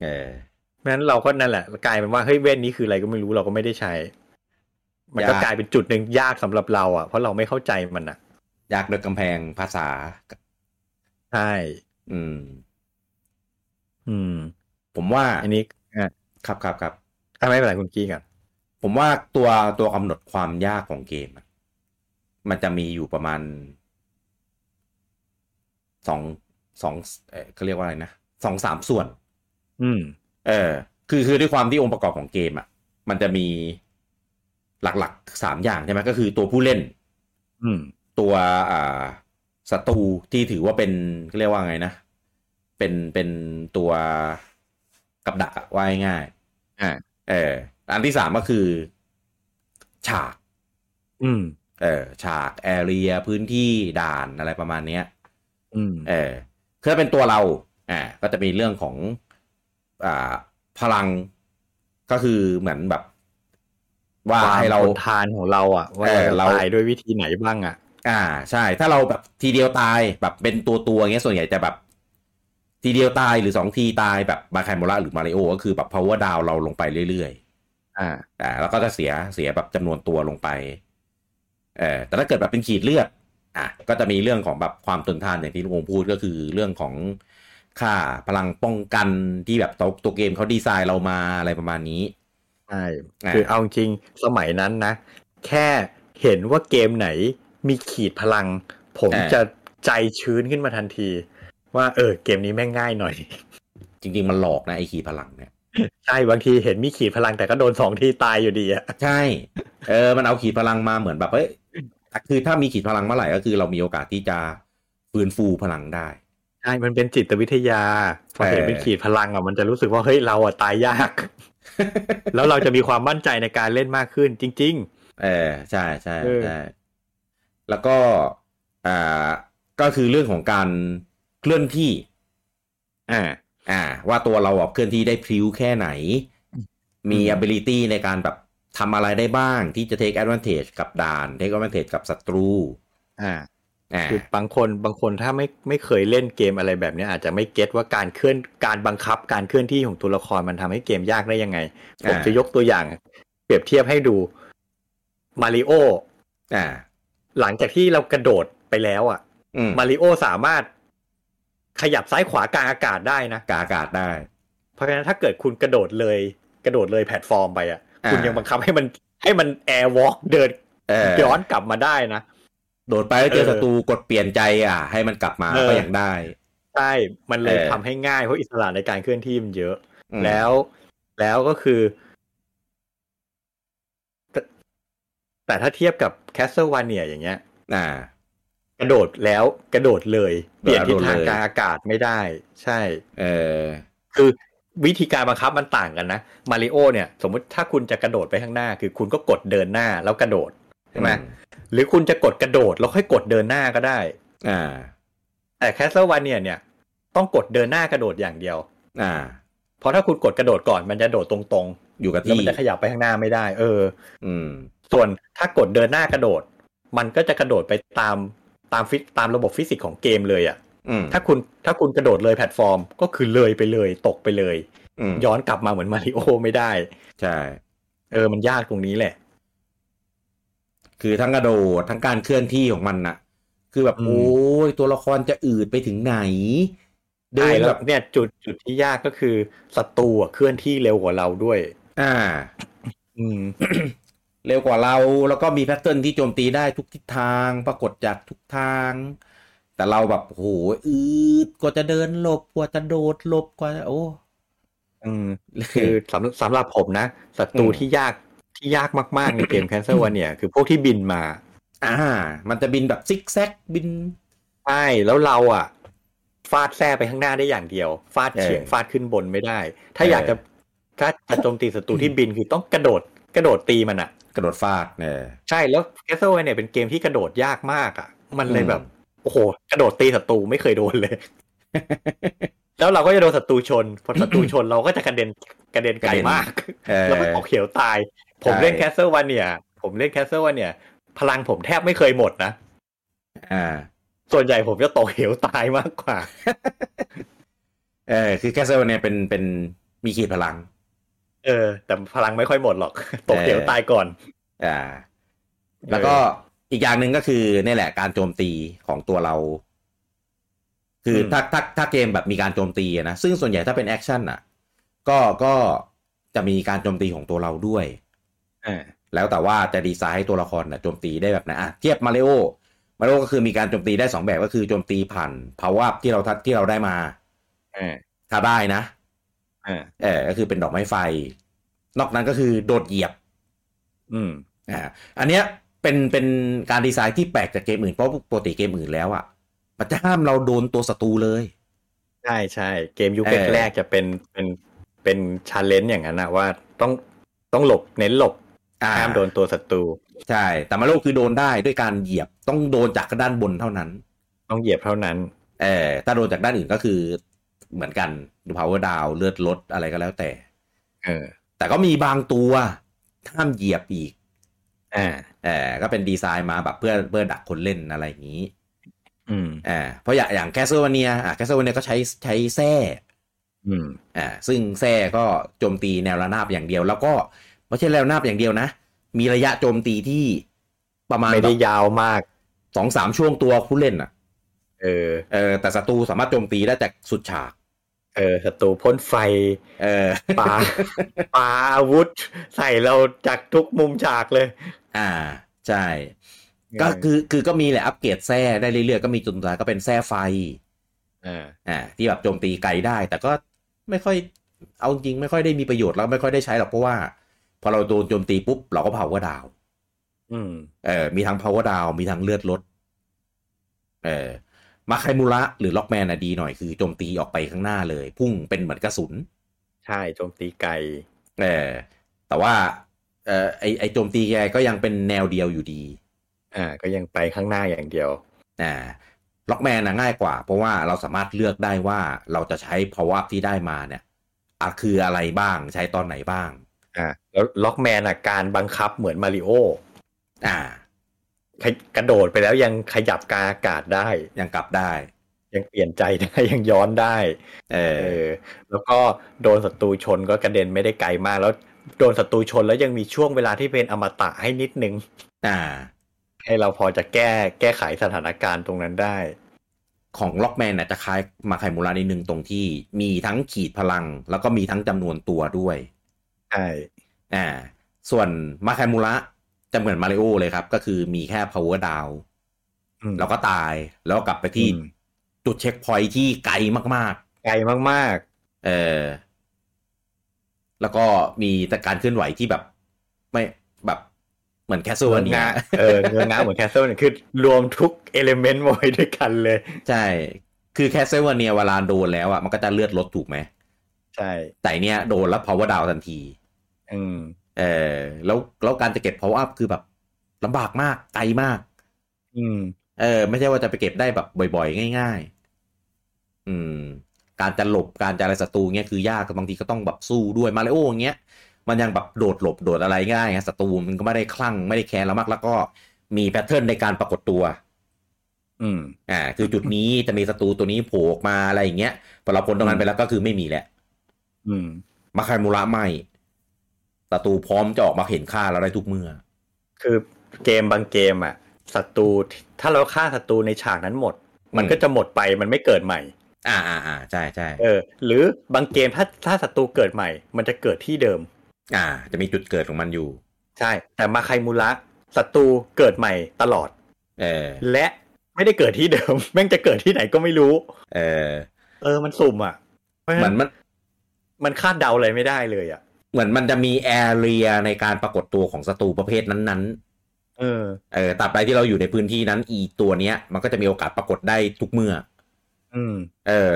เพราะฉะนั้นเราก็นั่นแหละกลายเป็นว่าเฮ้ยเวทนี้คืออะไรก็ไม่รู้เราก็ไม่ได้ใช้มันก็กลายเป็นจุดนึงยากสำหรับเราอ่ะเพราะเราไม่เข้าใจมันอ่ะยากด้วยกำแพงภาษาใช่ผมว่าอันนี้ครับไม่เป็นไรคุณกี้กันผมว่าตัวกำหนดความยากของเกมมันจะมีอยู่ประมาณเขาเรียกว่าอะไรนะ 2-3 ส่วนคือด้วยความที่องค์ประกอบของเกมมันจะมีหลักๆ3อย่างใช่ไหมก็คือตัวผู้เล่นตัวศัตรูที่ถือว่าเป็นเขาเรียกว่าไงนะเป็นตัวกับดักว่าง่ายอันที่3ก็คือฉากฉากแอเรียพื้นที่ด่านอะไรประมาณนี้คือเป็นตัวเราก็จะมีเรื่องของพลังก็คือเหมือนแบบว่าให้เราทานของเราว่าเราตายด้วยวิธีไหนบ้างใช่ถ้าเราแบบทีเดียวตายแบบเป็นตัวอย่างเงี้ยส่วนใหญ่จะแบบทีเดียวตายหรือ2ทีตายแบบมาไคมูระหรือมาริโอก็คือแบบ power down เราลงไปเรื่อยๆแล้วก็จะเสียแบบจำนวนตัวลงไปแต่ถ้าเกิดแบบเป็นขีดเลือดก็จะมีเรื่องของแบบความทนทานอย่างที่ลุงพูดก็คือเรื่องของค่าพลังป้องกันที่แบบตัวเกมเขาดีไซน์เรามาอะไรประมาณนี้ใช่คือเอาจริงสมัยนั้นนะแค่เห็นว่าเกมไหนมีขีดพลังผมจะใจชื้นขึ้นมาทันทีว่าเกมนี้แม่งง่ายหน่อยจริงๆมันหลอกนะไอ้ขีดพลังเนี่ยใช่บางทีเห็นมีขีดพลังแต่ก็โดน2ทีตายอยู่ดีใช่มันเอาขีดพลังมาเหมือนแบบคือถ้ามีขีดพลังเมื่อไหร่ก็คือเรามีโอกาสที่จะฟื้นฟูพลังได้ใช่มันเป็นจิตวิทยาพอเห็นเป็นขีดพลังมันจะรู้สึกว่าเฮ้ยเราตายยาก แล้วเราจะมีความมั่นใจในการเล่นมากขึ้นจริงๆใช่ใช่ใช่แล้วก็ก็คือเรื่องของการเคลื่อนที่ว่าตัวเราเคลื่อนที่ได้พลิ้วแค่ไหนมี ability ในการแบบ ทำอะไรได้บ้างที่จะ take advantage กับด่าน take advantage กับศัตรูคือบางคนถ้าไม่เคยเล่นเกมอะไรแบบนี้อาจจะไม่เก็ตว่าการเคลื่อนการเคลื่อนที่ของตัวละครมันทำให้เกมยากได้ยังไงผมจะยกตัวอย่างเปรียบเทียบให้ดูมาริโอหลังจากที่เรากระโดดไปแล้วอ่ะมาริโอสามารถขยับซ้ายขวากลางอากาศได้นะกลางอากาศได้เพราะฉะนั้นถ้าเกิดคุณกระโดดเลยแพลตฟอร์มไปอ่ะคุณยังบังคับให้มันแอร์วอล์กเดินย้อนกลับมาได้นะโดดไปแล้วเจอศัตรูกดเปลี่ยนใจให้มันกลับมาก็ยังได้ใช่มันเลยทำให้ง่ายเพราะอิสระในการเคลื่อนที่มันเยอะแล้วก็คือแต่ถ้าเทียบกับ Castlevania อย่างเงี้ยกระโดดแล้วกระโดดเลยเปลี่ยนทิศทางกลางอากาศไม่ได้ใช่คือวิธีการบังคับมันต่างกันนะมาริโอเนี่ยสมมุติถ้าคุณจะกระโดดไปข้างหน้าคือคุณก็กดเดินหน้าแล้วกระโดดใช่ไหมหรือคุณจะกดกระโดดแล้วค่อยกดเดินหน้าก็ได้แต่ Castlevania เนี่ยต้องกดเดินหน้ากระโดดอย่างเดียวเพราะถ้าคุณกดกระโดดก่อนมันจะโดดตรงๆอยู่กับที่แล้วมันจะขยับไปข้างหน้าไม่ได้ส่วนถ้ากดเดินหน้ากระโดดมันก็จะกระโดดไปตามระบบฟิสิกส์ของเกมเลยอ่ะถ้าคุณกระโดดเลยแพลตฟอร์มก็คือเลยไปเลยตกไปเลยย้อนกลับมาเหมือนมาริโอไม่ได้ใช่มันยากตรงนี้แหละคือทั้งกระโดดทั้งการเคลื่อนที่ของมันน่ะคือแบบโอ้ยตัวละครจะอืดไปถึงไหนได้แบบเนี่ยจุดที่ยากก็คือศัตรูเคลื่อนที่เร็วกว่าเราด้วยเร็วกว่าเราแล้วก็มีแพทเทิร์นที่โจมตีได้ทุกทิศทางปรากฏจากทุกทางแต่เราแบบโอ้โหอืดกว่าจะเดินหลบกว่าจะโดดหลบกว่าโอ้คือสำหรับผมนะศัตรูที่ยากมากๆในเกม Castlevania คือพวกที่บินมามันจะบินแบบซิกแซกบินใช่แล้วเราฟาดแซ่ไปข้างหน้าได้อย่างเดียวฟาดเฉียงฟาดขึ้นบนไม่ได้ถ้าอยากจะถ้าโจมตีศัตรูที่บินคือต้องกระโดดตีมันกระโดดฟาดใช่แล้ว Castlevania เนี่ยเป็นเกมที่กระโดดยากมากมันเลยแบบโอ้โหกระโดดตีศัตรูไม่เคยโดนเลย แล้วเราก็จะโดนศัตรูชนพอศัตรูชนเราก็จะกระเด็นไกลมากแล้วมันออกเขียวตายผมเล่น Castlevania พลังผมแทบไม่เคยหมดนะส่วนใหญ่ผมจะตกเหวตายมากกว่าคือ Castlevania เป็นมีขีดพลังแต่พลังไม่ค่อยหมดหรอกตกเหวตายก่อนแล้วก็อีกอย่างนึงก็คือนี่แหละการโจมตีของตัวเราคือถ้าเกมแบบมีการโจมตีนะซึ่งส่วนใหญ่ถ้าเป็นแอคชั่นก็จะมีการโจมตีของตัวเราด้วยแล้วแต่ว่าจะดีไซน์ให้ตัวละครโจมตีได้แบบไหนเทียบมาริโอก็คือมีการโจมตีได้2แบบก็คือโจมตีผ่านพาวเวอร์อัพที่เราได้มาถ้าได้นะก็คือเป็นดอกไม้ไฟนอกนั้นก็คือโดดเหยียบอันเนี้ยเป็นการดีไซน์ที่แปลกจากเกมอื่นเพราะปกติเกมอื่นแล้วมันจะห้ามเราโดนตัวศัตรูเลยใช่ๆเกมยุคแรกๆจะเป็น challenge อย่างนั้นว่าต้องหลบเน้นหลบห้ามโดนตัวศัตรูใช่แต่มาโลกคือโดนได้ด้วยการเหยียบต้องโดนจากด้านบนเท่านั้นต้องเหยียบเท่านั้นถ้าโดนจากด้านอื่นก็คือเหมือนกันดู power down เลือดลดอะไรก็แล้วแต่แต่ก็มีบางตัวห้ามเหยียบอีกก็เป็นดีไซน์มาแบบเพื่อดักคนเล่นอะไรอย่างนี้เพราะอย่าง Castlevania Castlevania ก็ใช้แซ่ซึ่งแซ่ก็โจมตีแนวระนาบอย่างเดียวแล้วก็ไม่ใช่แนวระนาบอย่างเดียวนะมีระยะโจมตีที่ประมาณไม่ได้ยาวมาก 2-3 ช่วงตัวผู้เล่นแต่ศัตรูสามารถโจมตีได้จากสุดฉากศัตรูพ่นไฟปาอาวุธใส่เราจากทุกมุมฉากเลยใช่ก็คือก็มีแหละอัปเกรดแซ่ได้เรื่อยๆก็มีจนสุดท้ายก็เป็นแซ่ไฟที่แบบโจมตีไกลได้แต่ก็ไม่ค่อยเอาจริงไม่ค่อยได้มีประโยชน์แล้วไม่ค่อยได้ใช้หรอกเพราะว่าพอเราโดนโจมตีปุ๊บเราก็เผาก็ดาวมีทั้งเผาก็ดาวมีทั้งเลือดลดมาไคมูระหรือล็อกแมนดีหน่อยคือโจมตีออกไปข้างหน้าเลยพุ่งเป็นเหมือนกระสุนใช่โจมตีไกลแต่ว่าไอโจมตีไกลก็ยังเป็นแนวเดียวอยู่ดีก็ยังไปข้างหน้าอย่างเดียวล็อกแมนง่ายกว่าเพราะว่าเราสามารถเลือกได้ว่าเราจะใช้พาวเวอร์ที่ได้มาเนี่ยคืออะไรบ้างใช้ตอนไหนบ้าง แล้วล็อกแมนอ่ะการบังคับเหมือนมาริโอกระโดดไปแล้วยังขยับกาอากาศได้ยังกลับได้ยังเปลี่ยนใจได้ยังย้อนได้แล้วก็โดนศัตรูชนก็กระเด็นไม่ได้ไกลมากแล้วโดนศัตรูชนแล้วยังมีช่วงเวลาที่เป็นอมตะให้นิดนึงให้เราพอจะแก้ไขสถานการณ์ตรงนั้นได้ของล็อกแมนน่ะจะคล้ายมาไคมูระนิดนึงตรงที่มีทั้งขีดพลังแล้วก็มีทั้งจำนวนตัวด้วยใช่ส่วนมาไคมูระจะเหมือนมาริโอเลยครับก็คือมีแค่ power down แล้วก็ตายแล้วกลับไปที่จุดเช็คพอยท์ที่ไกลมากๆไกลมากๆแล้วก็มีแต่การเคลื่อนไหวที่แบบไม่แบบเหมือนแคสเซิลวันนี้เงื้อง้างเหมือนแคสเซิลคือรวมทุกเอลิเมนต์ไว้ด้วยกันเลยใช่คือแคสเซิลวันนี้เวลาโดนแล้วอ่ะมันก็จะเลือดลดถูกไหมใช่แต่เนี้ยโดนแล้ว power down ทันทีแล้วการจะเก็บ power up คือแบบลำบากมากไกลมากไม่ใช่ว่าจะไปเก็บได้แบบบ่อยๆง่ายๆการจะหลบการจะอะไรศัตรูเงี้ยคือยากบางทีก็ต้องแบบสู้ด้วยมาริโอเงี้ยมันยังแบบโดดหลบโดดอะไรง่ายฮะศัตรูมันก็ไม่ได้คลั่งไม่ได้แค้นเรามากแล้วก็มีแพทเทิร์นในการปรากฏตัวคือจุดนี้จะมีศัตรูตัวนี้โผล่ออกมาอะไรอย่างเงี้ยพอเราพ้นตรงนั้นไปแล้วก็คือไม่มีแหละมาไคมูระไม่ศัตรูพร้อมจะออกมาเห็นฆ่าเราได้ทุกเมื่อคือเกมบางเกมอ่ะศัตรูถ้าเราฆ่าศัตรูในฉากนั้นหมดมันก็จะหมดไปมันไม่เกิดใหม่ใช่ใช่หรือบางเกมถ้าศัตรูเกิดใหม่มันจะเกิดที่เดิมจะมีจุดเกิดของมันอยู่ใช่แต่มาไคมูระศัตรูเกิดใหม่ตลอดและไม่ได้เกิดที่เดิมแม่งจะเกิดที่ไหนก็ไม่รู้มันสุ่มอ่ะเหมือนมันคาดเดาอะไรไม่ได้เลยอ่ะเหมือนมันจะมีแอเรียในการปรากฏตัวของศัตรูประเภทนั้นๆตราบใดที่เราอยู่ในพื้นที่นั้นอีตัวเนี้ยมันก็จะมีโอกาสปรากฏได้ทุกเมื่อ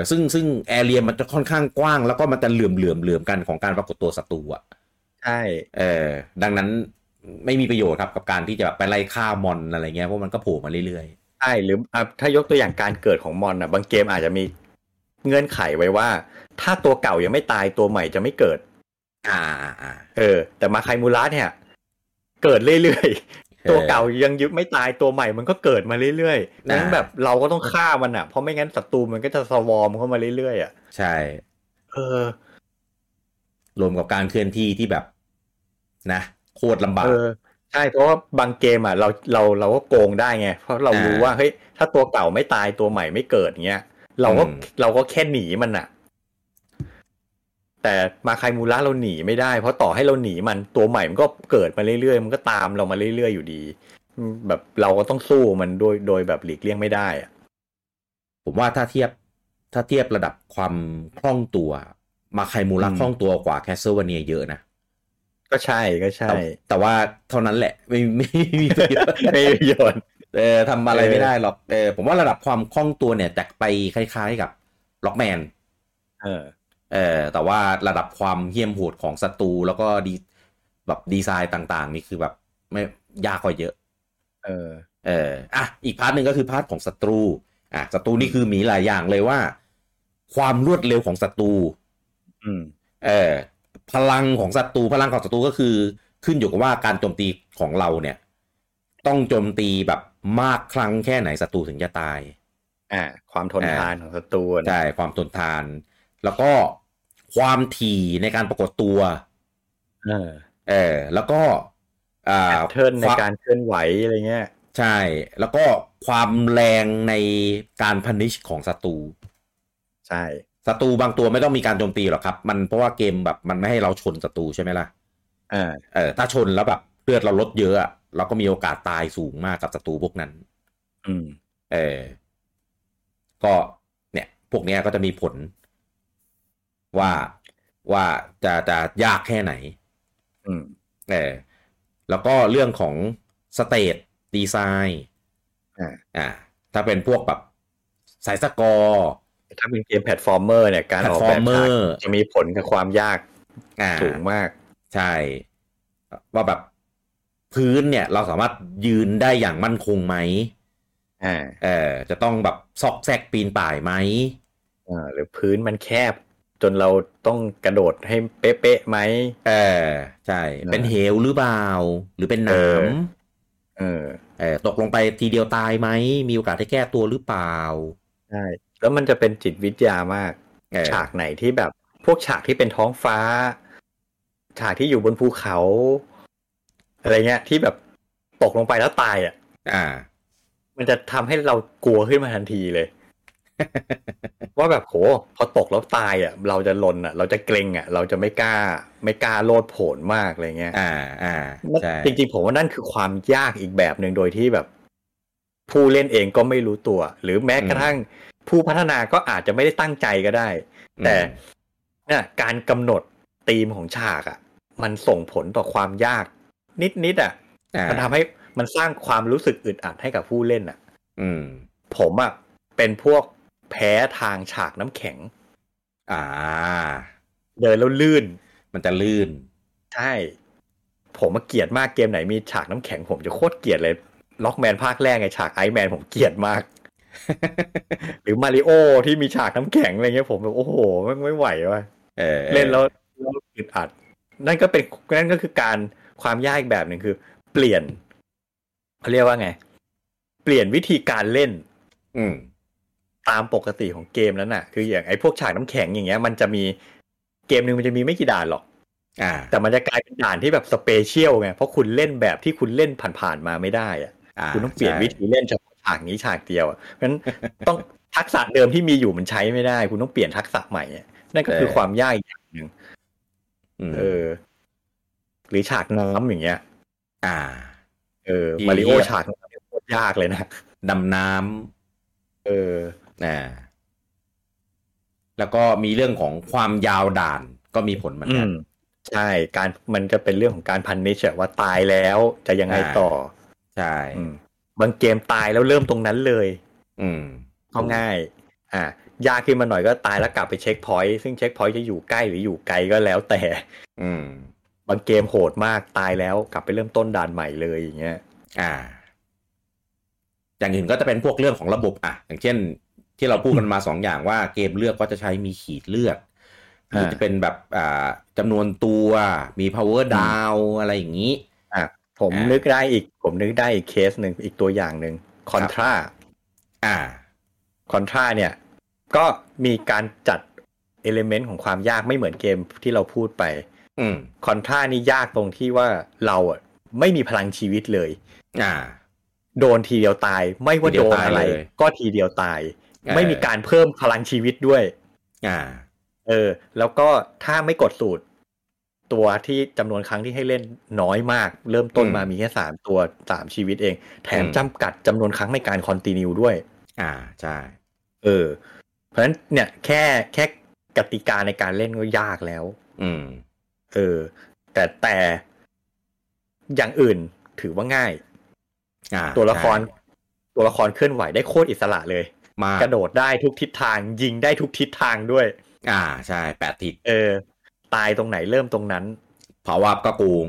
ซึ่งแอเรียมันจะค่อนข้างกว้างแล้วก็มันจะเหลื่อมกันของการปรากฏตัวศัตรูอ่ะใช่ดังนั้นไม่มีประโยชน์ครับกับการที่จะแบบไปไล่ฆ่ามอนอะไรเงี้ยเพราะมันก็โผล่มาเรื่อยๆใช่หรือถ้ายกตัวอย่างการเกิดของมอนอ่ะบางเกมอาจจะมีเงื่อนไขไว้ว่าถ้าตัวเก่ายังไม่ตายตัวใหม่จะไม่เกิดแต่มาไคมูระเนี่ยเกิดเรื่อยๆตัวเก่ายังยึดไม่ตายตัวใหม่มันก็เกิดมาเรื่อยๆนั้นแบบเราก็ต้องฆ่ามันอ่ะเพราะไม่งั้นศัตรูมันก็จะสวอร์มเข้ามาเรื่อยๆอ่ะใช่รวมกับการเคลื่อนที่ที่แบบนะโคตรลำบากใช่เพราะว่าบางเกมอ่ะเราก็โกงได้ไงเพราะเรารู้ว่าเฮ้ยถ้าตัวเก่าไม่ตายตัวใหม่ไม่เกิดเงี้ยเราก็แค่หนีมันอ่ะแต่มาไคมูระเราหนีไม่ได้เพราะต่อให้เราหนีมันตัวใหม่มันก็เกิดมาเรื่อยๆมันก็ตามเรามาเรื่อยๆอยู่ดีแบบเราก็ต้องสู้มันโดยแบบหลีกเลี่ยงไม่ได้อ่ะผมว่าถ้าเทียบระดับความคล่องตัวมาไคมูระคล่องตัวกว่าแคสเซิลวาเนียเยอะนะก็ใช่แต่ว่าเท่านั้นแหละไม่มีประโยชน์ไม่มีประโยชน์ทำอะไรไม่ได้หรอกผมว่าระดับความคล่องตัวเนี่ยแตกไปคล้ายๆกับล็อกแมนแต่ว่าระดับความเหี้ยมโหดของศัตรูแล้วก็ดีแบบดีไซน์ต่างๆนี่คือแบบไม่ยากกว่าเยอะอีกพาร์ทนึงก็คือพาร์ทของศัตรูศัตรูนี่คือมีหลายอย่างเลยว่าความรวดเร็วของศัตรูพลังของศัตรูก็คือขึ้นอยู่กับว่าการโจมตีของเราเนี่ยต้องโจมตีแบบมากครั้งแค่ไหนศัตรูถึงจะตายความทนทานของศัตรูใช่ความทนทานแล้วก็ความถี่ในการปรากฏตัวแล้วก็แพทเทิร์นในการเคลื่อนไหวอะไรเงี้ยใช่แล้วก็ความแรงในการพันิชของศัตรูใช่ศัตรูบางตัวไม่ต้องมีการโจมตีหรอกครับมันเพราะว่าเกมแบบมันไม่ให้เราชนศัตรูใช่ไหมล่ะถ้าชนแล้วแบบเลือดเราลดเยอะเราก็มีโอกาสตายสูงมากกับศัตรูพวกนั้นก็เนี่ยพวกเนี้ยก็จะมีผลว่าจะยากแค่ไหนแล้วก็เรื่องของสเตทดีไซน์ถ้าเป็นพวกแบบสายสกอร์ถ้าเป็นเกมแพลตฟอร์มเมอร์เนี่ยการออกแบบจะมีผลกับความยากสูงมากใช่ว่าแบบพื้นเนี่ยเราสามารถยืนได้อย่างมั่นคงไหมจะต้องแบบซอกแซกปีนป่ายไหมหรือพื้นมันแคบ จนเราต้องกระโดดให้เป๊ะๆไหมใช่เป็นเหวหรือเปล่าหรือเป็นหนามตกลงไปทีเดียวตายไหมมีโอกาสได้แก้ตัวหรือเปล่าใช่แล้วมันจะเป็นจิตวิทยามากฉากไหนที่แบบพวกฉากที่เป็นท้องฟ้าฉากที่อยู่บนภูเขาอะไรเงี้ยที่แบบตกลงไปแล้วตายอ่ะมันจะทำให้เรากลัวขึ้นมาทันทีเลย ว่าแบบโหพอตกแล้วตายอ่ะเราจะลนอ่ะเราจะเกรงอ่ะเราจะไม่กล้าโลดโผนมากอะไรเงี้ยจริงๆผมว่านั่นคือความยากอีกแบบนึงโดยที่แบบผู้เล่นเองก็ไม่รู้ตัวหรือแม้กระทั่งผู้พัฒนาก็อาจจะไม่ได้ตั้งใจก็ได้แต่เนี่ยการกำหนดธีมของฉากอ่ะมันส่งผลต่อความยากนิดๆอ่ะมันทำให้มันสร้างความรู้สึกอึดอัดให้กับผู้เล่นอ่ะผมอ่ะเป็นพวกแพ้ทางฉากน้ำแข็งเดินแล้วลื่นมันจะลื่นใช่ผมเกลียดมากเกมไหนมีฉากน้ำแข็งผมจะโคตรเกลียดเลยล็อกแมนภาคแรกไงฉากไอซ์แมนผมเกลียดมาก หรือมาริโอที่มีฉากน้ำแข็งอะไรเงี้ยผมแบบโอ้โหไม่ไหวว่ะเล่นแล้วอึดอัดนั่นก็คือการความยากอีกแบบหนึ่งคือเปลี่ยนเขาเรียกว่าไงเปลี่ยนวิธีการเล่นตามปกติของเกมนั้นน่ะคืออย่างไอ้พวกฉากน้ำแข็งอย่างเงี้ยมันจะมีเกมนึงมันจะมีไม่กี่ด่านหรอกแต่มันจะกลายเป็นด่านที่แบบสเปเชียลไงเพราะคุณเล่นแบบที่คุณเล่นผ่านๆมาไม่ได้อ่ะคุณต้องเปลี่ยนวิธีเล่นเฉพาะฉากนี้ฉากเดียวอ่ะเพราะฉะนั้นต้องทักษะเดิมที่มีอยู่มันใช้ไม่ได้คุณต้องเปลี่ยนทักษะใหม่นั่นก็คือความยากอย่างนึงหรือฉากน้ำอย่างเงี้ยมาริโอฉากน้ำเนี่ยโคตรยากเลยนะดำน้ำแล้วก็มีเรื่องของความยาวด่านก็มีผลเหมือนกันใช่การมันจะเป็นเรื่องของการพันนิชว่าตายแล้วจะยังไงต่อใช่บางเกมตายแล้วเริ่มตรงนั้นเลยก็ง่ายยากขึ้นมาหน่อยก็ตายแล้วกลับไปเช็คพอยต์ซึ่งเช็คพอยต์จะอยู่ใกล้หรืออยู่ไกลก็แล้วแต่บางเกมโหดมากตายแล้วกลับไปเริ่มต้นด่านใหม่เลยอย่างเงี้ยอย่างอื่นก็จะเป็นพวกเรื่องของระบบอย่างเช่นที่เราพูดกันมา 2 อย่างว่าเกมเลือกก็จะใช้มีขีดเลือกที่จะเป็นแบบจำนวนตัวมี power down อะไรอย่างนี้ผมนึกได้อีกเคสนึงอีกตัวอย่างนึง Contra Contra เนี่ยก็มีการจัด element ของความยากไม่เหมือนเกมที่เราพูดไปคอนทรานี่ยากตรงที่ว่าเราไม่มีพลังชีวิตเลยโดนทีเดียวตายไม่ว่าโดนอะไรก็ทีเดียวตายไม่มีการเพิ่มพลังชีวิตด้วยแล้วก็ถ้าไม่กดสูตรตัวที่จำนวนครั้งที่ให้เล่นน้อยมากเริ่มต้นมามีแค่3ตัว3ชีวิตเองแถมจำกัดจำนวนครั้งในการคอนติเนียด้วยใช่เพราะฉะนั้นเนี่ยแค่กติกาในการเล่นก็ยากแล้วแต่อย่างอื่นถือว่าง่ายตัวละครเคลื่อนไหวได้โคตรอิสระเลยกระโดดได้ทุกทิศทางยิงได้ทุกทิศทางด้วยใช่8ทิศตายตรงไหนเริ่มตรงนั้นพาวอัพก็โกง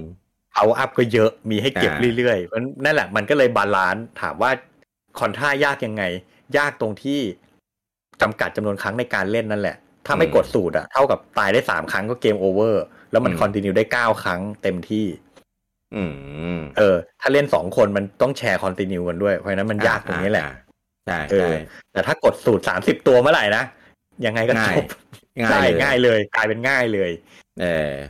พาวอัพก็เยอะมีให้เก็บเรื่อยๆเพราะนั่นแหละมันก็เลยบาลานซ์ถามว่าคอนทรายากยังไงยากตรงที่จำกัดจำนวนครั้งในการเล่นนั่นแหละถ้าไม่กดสูตรเท่ากับตายได้3ครั้งก็เกมโอเวอร์แล้วมันคอนติเนียได้9ครั้งเต็มที่ถ้าเล่น2คนมันต้องแชร์คอนติเนียกันด้วยเพราะฉะนั้นมันยากตรงนี้แหละใช่แต่ถ้ากดสูตร30ตัวเมื่อไหร่นะยังไงก็จบง่ายเลยกลายเป็นง่ายเลย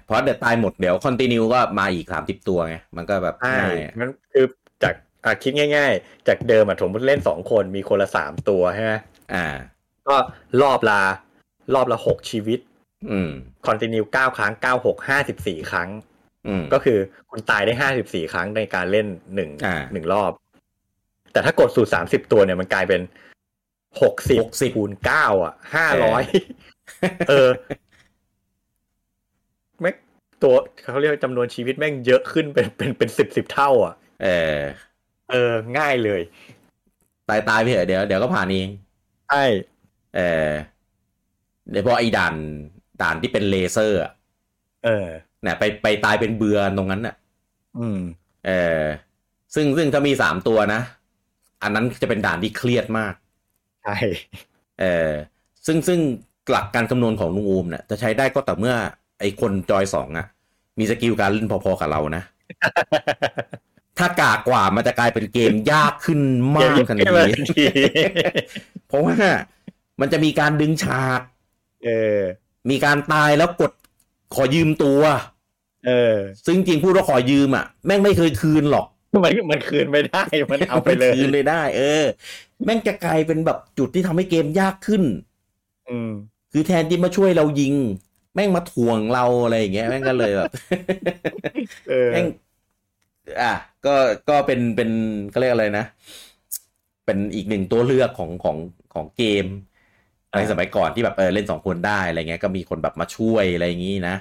เพราะเดี๋ยวตายหมดเดี๋ยวคอนติเนียก็มาอีก30ตัวไงมันก็แบบง่ายงั้นคือจากคิดง่ายๆจากเดิมสมมติเล่น2คนมีคนละ3ตัวใช่ไหมก็รอบละ6ชีวิตคอนติเนีย9ครั้ง96 54ครั้งก็คือคุณตายได้54ครั้งในการเล่น1รอบแต่ถ้ากดสูตร30ตัวเนี่ยมันกลายเป็น60 9500แม่งตัวเขาเรียกจำนวนชีวิตแม่งเยอะขึ้นเป็น10เท่าง่ายเลยตายไปเถอะเดี๋ยวก็ผ่านเองใช่โดยเฉพาะไอ้ด่านที่เป็นเลเซอร์น่ะไปตายเป็นเบือตรงนั้นน่ะซึ่งถ้ามี3ตัวนะอันนั้นจะเป็นด่านที่เครียดมากใช่ซึ่ง หลักการคำนวณของลุงอูมเนี่ยจะใช้ได้ก็แต่เมื่อไอ้คนจอย2อ่ะมีสกิลการเล่นพอๆกับเรานะ ถ้ากากกว่ามันจะกลายเป็นเกมยากขึ้นมากขนาดนี้ เพราะว่ามันจะมีการดึงฉากมีการตายแล้วกดขอยืมตัวซึ่งจริงพูดว่าขอยืมอ่ะแม่งไม่เคยคืนหรอกมันคืนไม่ได้มันเอาไปเลยคืนไม่ได้แม่งจะกลายเป็นแบบจุดที่ทำให้เกมยากขึ้นคือแทนที่มาช่วยเรายิงแม่งมาถ่วงเราอะไรอย่างเงี้ยแม่งก็เลยแบบแม่งก็เป็นเขาเรียกอะไรนะเป็นอีกหนึ่งตัวเลือกของเกมในสมัยก่อนที่แบบเล่น2คนได้อะไรเงี้ยก็มีคนแบบมาช่วยอะไรอย่างงี้นะ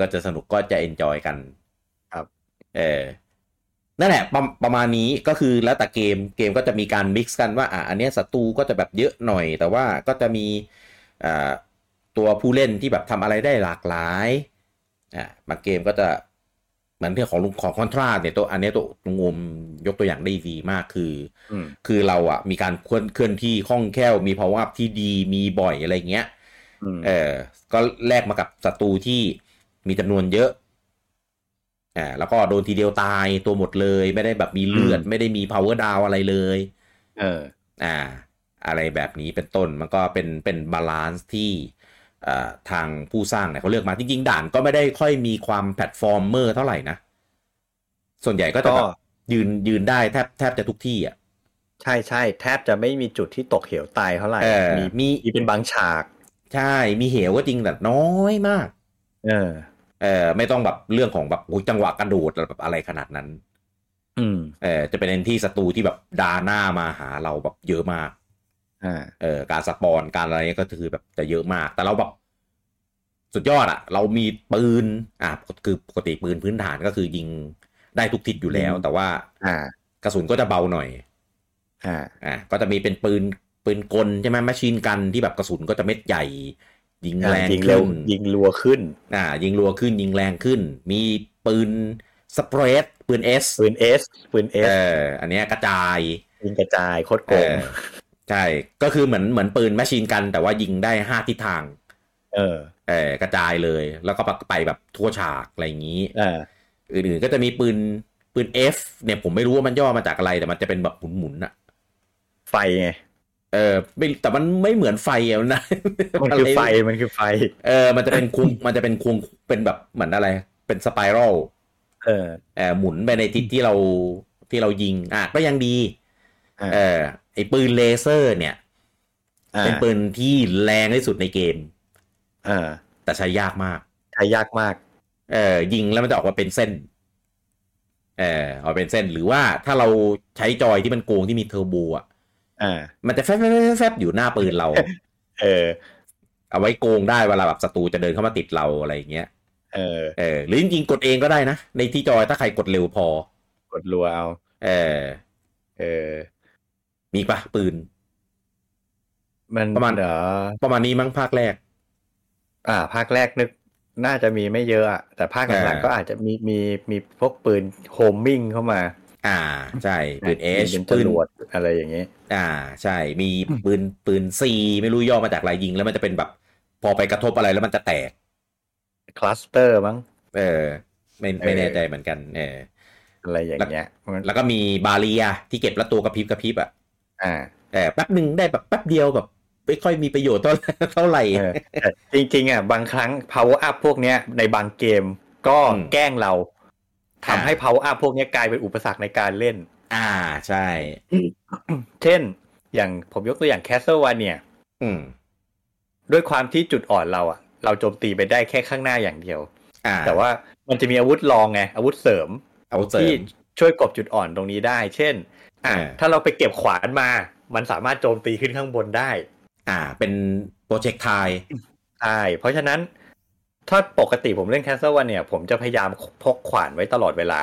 ก็จะสนุกก็จะเอนจอยกันครับนั่นแหละประมาณนี้ก็คือแล้วแต่เกมก็จะมีการมิกซ์กันว่าอันเนี้ยศัตรูก็จะแบบเยอะหน่อยแต่ว่าก็จะมีตัวผู้เล่นที่แบบทำอะไรได้หลากหลายบางเกมก็จะเหมือนเรื่องของคอนทราเนี่ยตัวอันนี้ตัวงมยกตัวอย่างได้ดีมากคือเราอ่ะมีการเคลื่อนที่คล่องแคล่วมีพาวเวอร์ที่ดีมีบ่อยอะไรเงี้ยก็แลกมากับศัตรูที่มีจำนวนเยอะแล้วก็โดนทีเดียวตายตัวหมดเลยไม่ได้แบบมีเลือดไม่ได้มีพาวเวอร์ดาวอะไรเลยอะไรแบบนี้เป็นต้นมันก็เป็นบาลานซ์ที่ทางผู้สร้างเนี่ยเขาเลือกมาจริงๆด่านก็ไม่ได้ค่อยมีความแพลตฟอร์มเมอร์เท่าไหร่นะส่วนใหญ่ก็จะแบบยืนได้แทบจะทุกที่อ่ะใช่ๆแทบจะไม่มีจุดที่ตกเหวตายเท่าไหร่มีเป็นบางฉากใช่มีเหวก็จริงแต่น้อยมากไม่ต้องแบบเรื่องของแบบจังหวะกระโดดแบบอะไรขนาดนั้นจะเป็นที่ศัตรูที่แบบดาหน้ามาหาเราแบบเยอะมากการสปอนการอะไรก็คือแบบจะเยอะมากแต่เราแบบสุดยอดอ่ะเรามีปืนคือปกติปืนพื้นฐานก็คือยิงได้ทุกทิศอยู่แล้วแต่ว่ากระสุนก็จะเบาหน่อยก็จะมีเป็นปืนกลใช่ไหมแมชชีนกันที่แบบกระสุนก็จะเม็ดใหญ่ยิงแรงขึ้นยิงรัวขึ้นยิงรัวขึ้นยิงแรงขึ้นมีปืนสเปรดปืนเอสอันนี้กระจายยิงกระจายโคตรโกงใช่ก็คือเหมือนปืนแมชชีนกันแต่ว่ายิงได้5ทิศทางกระจายเลยแล้วก็ไปแบบทั่วฉากอะไรอย่างนี้อื่นๆก็จะมีปืน F เนี่ยผมไม่รู้ว่ามันย่อมาจากอะไรแต่มันจะเป็นแบบหมุนๆอะไฟไงแต่มันไม่เหมือนไฟอ่ะนะมันคือไฟมันจะเป็นควงเป็นแบบเหมือนอะไรเป็นสไปรัลหมุนไปในทิศที่เรายิงก็ยังดีไอ้ปืนเลเซอร์เนี่ยเป็นปืนที่แรงที่สุดในเกมแต่ใช้ยากมากยิงแล้วมันจะออกมาเป็นเส้นออกเป็นเส้นหรือว่าถ้าเราใช้จอยที่มันโกงที่มีเทอร์โบอ่ะมันจะแฟบอยู่หน้าปืนเราเอาไว้โกงได้เวลาแบบศัตรูจะเดินเข้ามาติดเราอะไรอย่างเงี้ยหรือจริงๆกดเองก็ได้นะในที่จอยถ้าใครกดเร็วพอกดรัวเอามีปะปืนมันประมาณนี้มั้งภาคแรกภาคแรกนึกน่าจะมีไม่เยอะอะแต่ภาคหลังก็อาจจะมีพวกปืนโฮมมิ่งเข้ามาใช่ปืน H ปืนอะไรอย่างงี้ใช่มีปืน C ไม่รู้ย่อมาจากอะไรยิงแล้วมันจะเป็นแบบพอไปกระทบอะไรแล้วมันจะแตกคลัสเตอร์มั้งไม่แน่ใจเหมือนกันอะไรอย่างเงี้ยแล้วก็มีบาเรียที่เก็บแล้วตัวกระพริบอ่ะแต่แป๊บนึงได้แบบแป๊บเดียวแบบไม่ค่อยมีประโยชน์เท่าไหร่จริงๆอ่ะบางครั้ง power up พวกเนี้ยในบางเกมก็แกล้งเราทำให้ power up พวกเนี้ยกลายเป็นอุปสรรคในการเล่นใช่ เช่นอย่างผมยกตัวอย่าง Castlevania ด้วยความที่จุดอ่อนเราอ่ะเราโจมตีไปได้แค่ข้างหน้าอย่างเดียวแต่ว่ามันจะมีอาวุธรองไงอาวุธเสริมที่ช่วยกบจุดอ่อนตรงนี้ได้เช่นถ้าเราไปเก็บขวานมามันสามารถโจมตีขึ้นข้างบนได้เป็นโปรเจกต์ไทล์ใช่เพราะฉะนั้นถ้าปกติผมเล่น Castlevania เนี่ยผมจะพยายามพกขวานไว้ตลอดเวลา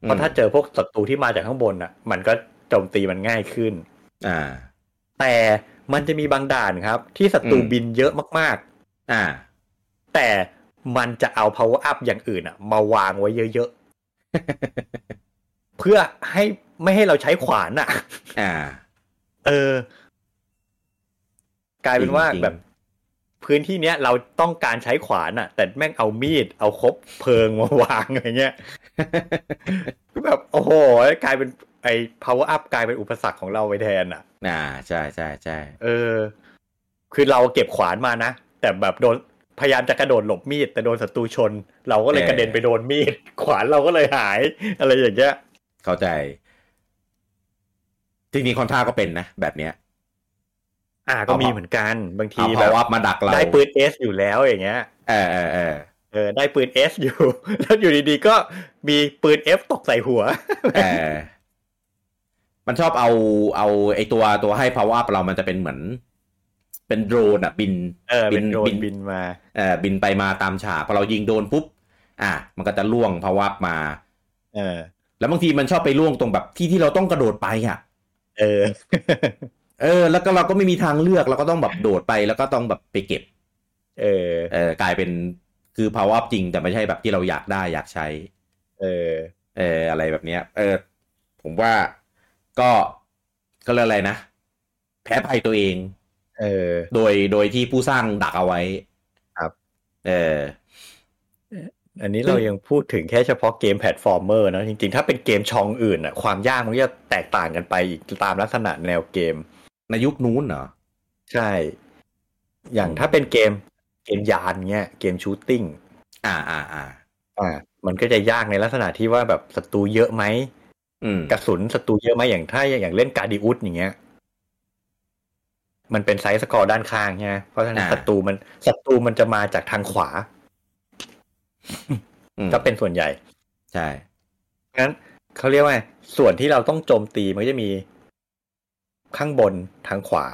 เพราะถ้าเจอพวกศัตรูที่มาจากข้างบนน่ะมันก็โจมตีมันง่ายขึ้นแต่มันจะมีบางด่านครับที่ศัตรูบินเยอะมากๆแต่มันจะเอา power up อย่างอื่นน่ะมาวางไว้เยอะๆเพื่อให้ไม่ให้เราใช้ขวานกลายเป็นว่าแบบ พื้นที่เนี้ยเราต้องการใช้ขวานอ่ะแต่แม่งเอามีดเอาคบเพลิงมาวางอะไรเงี้ยก็แบบโอ้โหกลายเป็นไอ้ power up กลายเป็นอุปสรรคของเราไปแทนอ่ะใช่ๆๆเออคือเราเก็บขวานมานะแต่แบบโดนพยายามจะกระโดดหลบมีดแต่โดนศัตรูชนเราก็เลยกระเด็นไปโดนมีดขวานเราก็เลยหายอะไรอย่างเงี้ยเข้าใจที่มีคอนท่าก็เป็นนะแบบเนี้ยก็มีเหมือนกันบางทีแบบว่ามาดักเราได้ปืน S อยู่แล้วอย่างเงี้ยได้ปืน S อยู่แล้วอยู่ดีๆก็มีปืน F ตกใส่หัวมันชอบเอาไอ้ตัวให้ power up เรามันจะเป็นเหมือนเป็นโดรนอ่ะบินมาบินไปมาตามฉากพอเรายิงโดนปุ๊บมันก็จะล่วง power up มาแล้วบางทีมันชอบไปล่วงตรงแบบที่เราต้องกระโดดไปอ่ะแล้วก็เราก็ไม่มีทางเลือกเราก็ต้องแบบโดดไปแล้วก็ต้องแบบไปเก็บกลายเป็นคือ power up จริงแต่ไม่ใช่แบบที่เราอยากได้อยากใช้อะไรแบบเนี้ยผมว่าก็อะไรนะแพ้ภัยตัวเองโดยที่ผู้สร้างดักเอาไว้ครับอันนี้เรายังพูดถึงแค่เฉพาะเกมแพลตฟอร์มเมอร์นะจริงๆถ้าเป็นเกมชองอื่นน่ะความยากมันก็จะแตกต่างกันไปอีกตามลักษณะแนวเกมในยุคนู้นเหรอใช่อย่างถ้าเป็นเกมยานเงี้ยเกมชูตติ้งมันก็จะยากในลักษณะที่ว่าแบบศัตรูเยอะมั้ยกระสุนศัตรูเยอะมั้ยอย่างถ้าอย่างเล่นการ์ดิอุสอย่างเงี้ยมันเป็นไซส์สกอร์ด้านข้างใช่มั้ยเพราะฉะนั้นศัตรูมันจะมาจากทางขวาก็เป็นส่วนใหญ่ใช่งั้นเขาเรียกว่าส่วนที่เราต้องโจมตีมันจะมีข้างบนทางขวา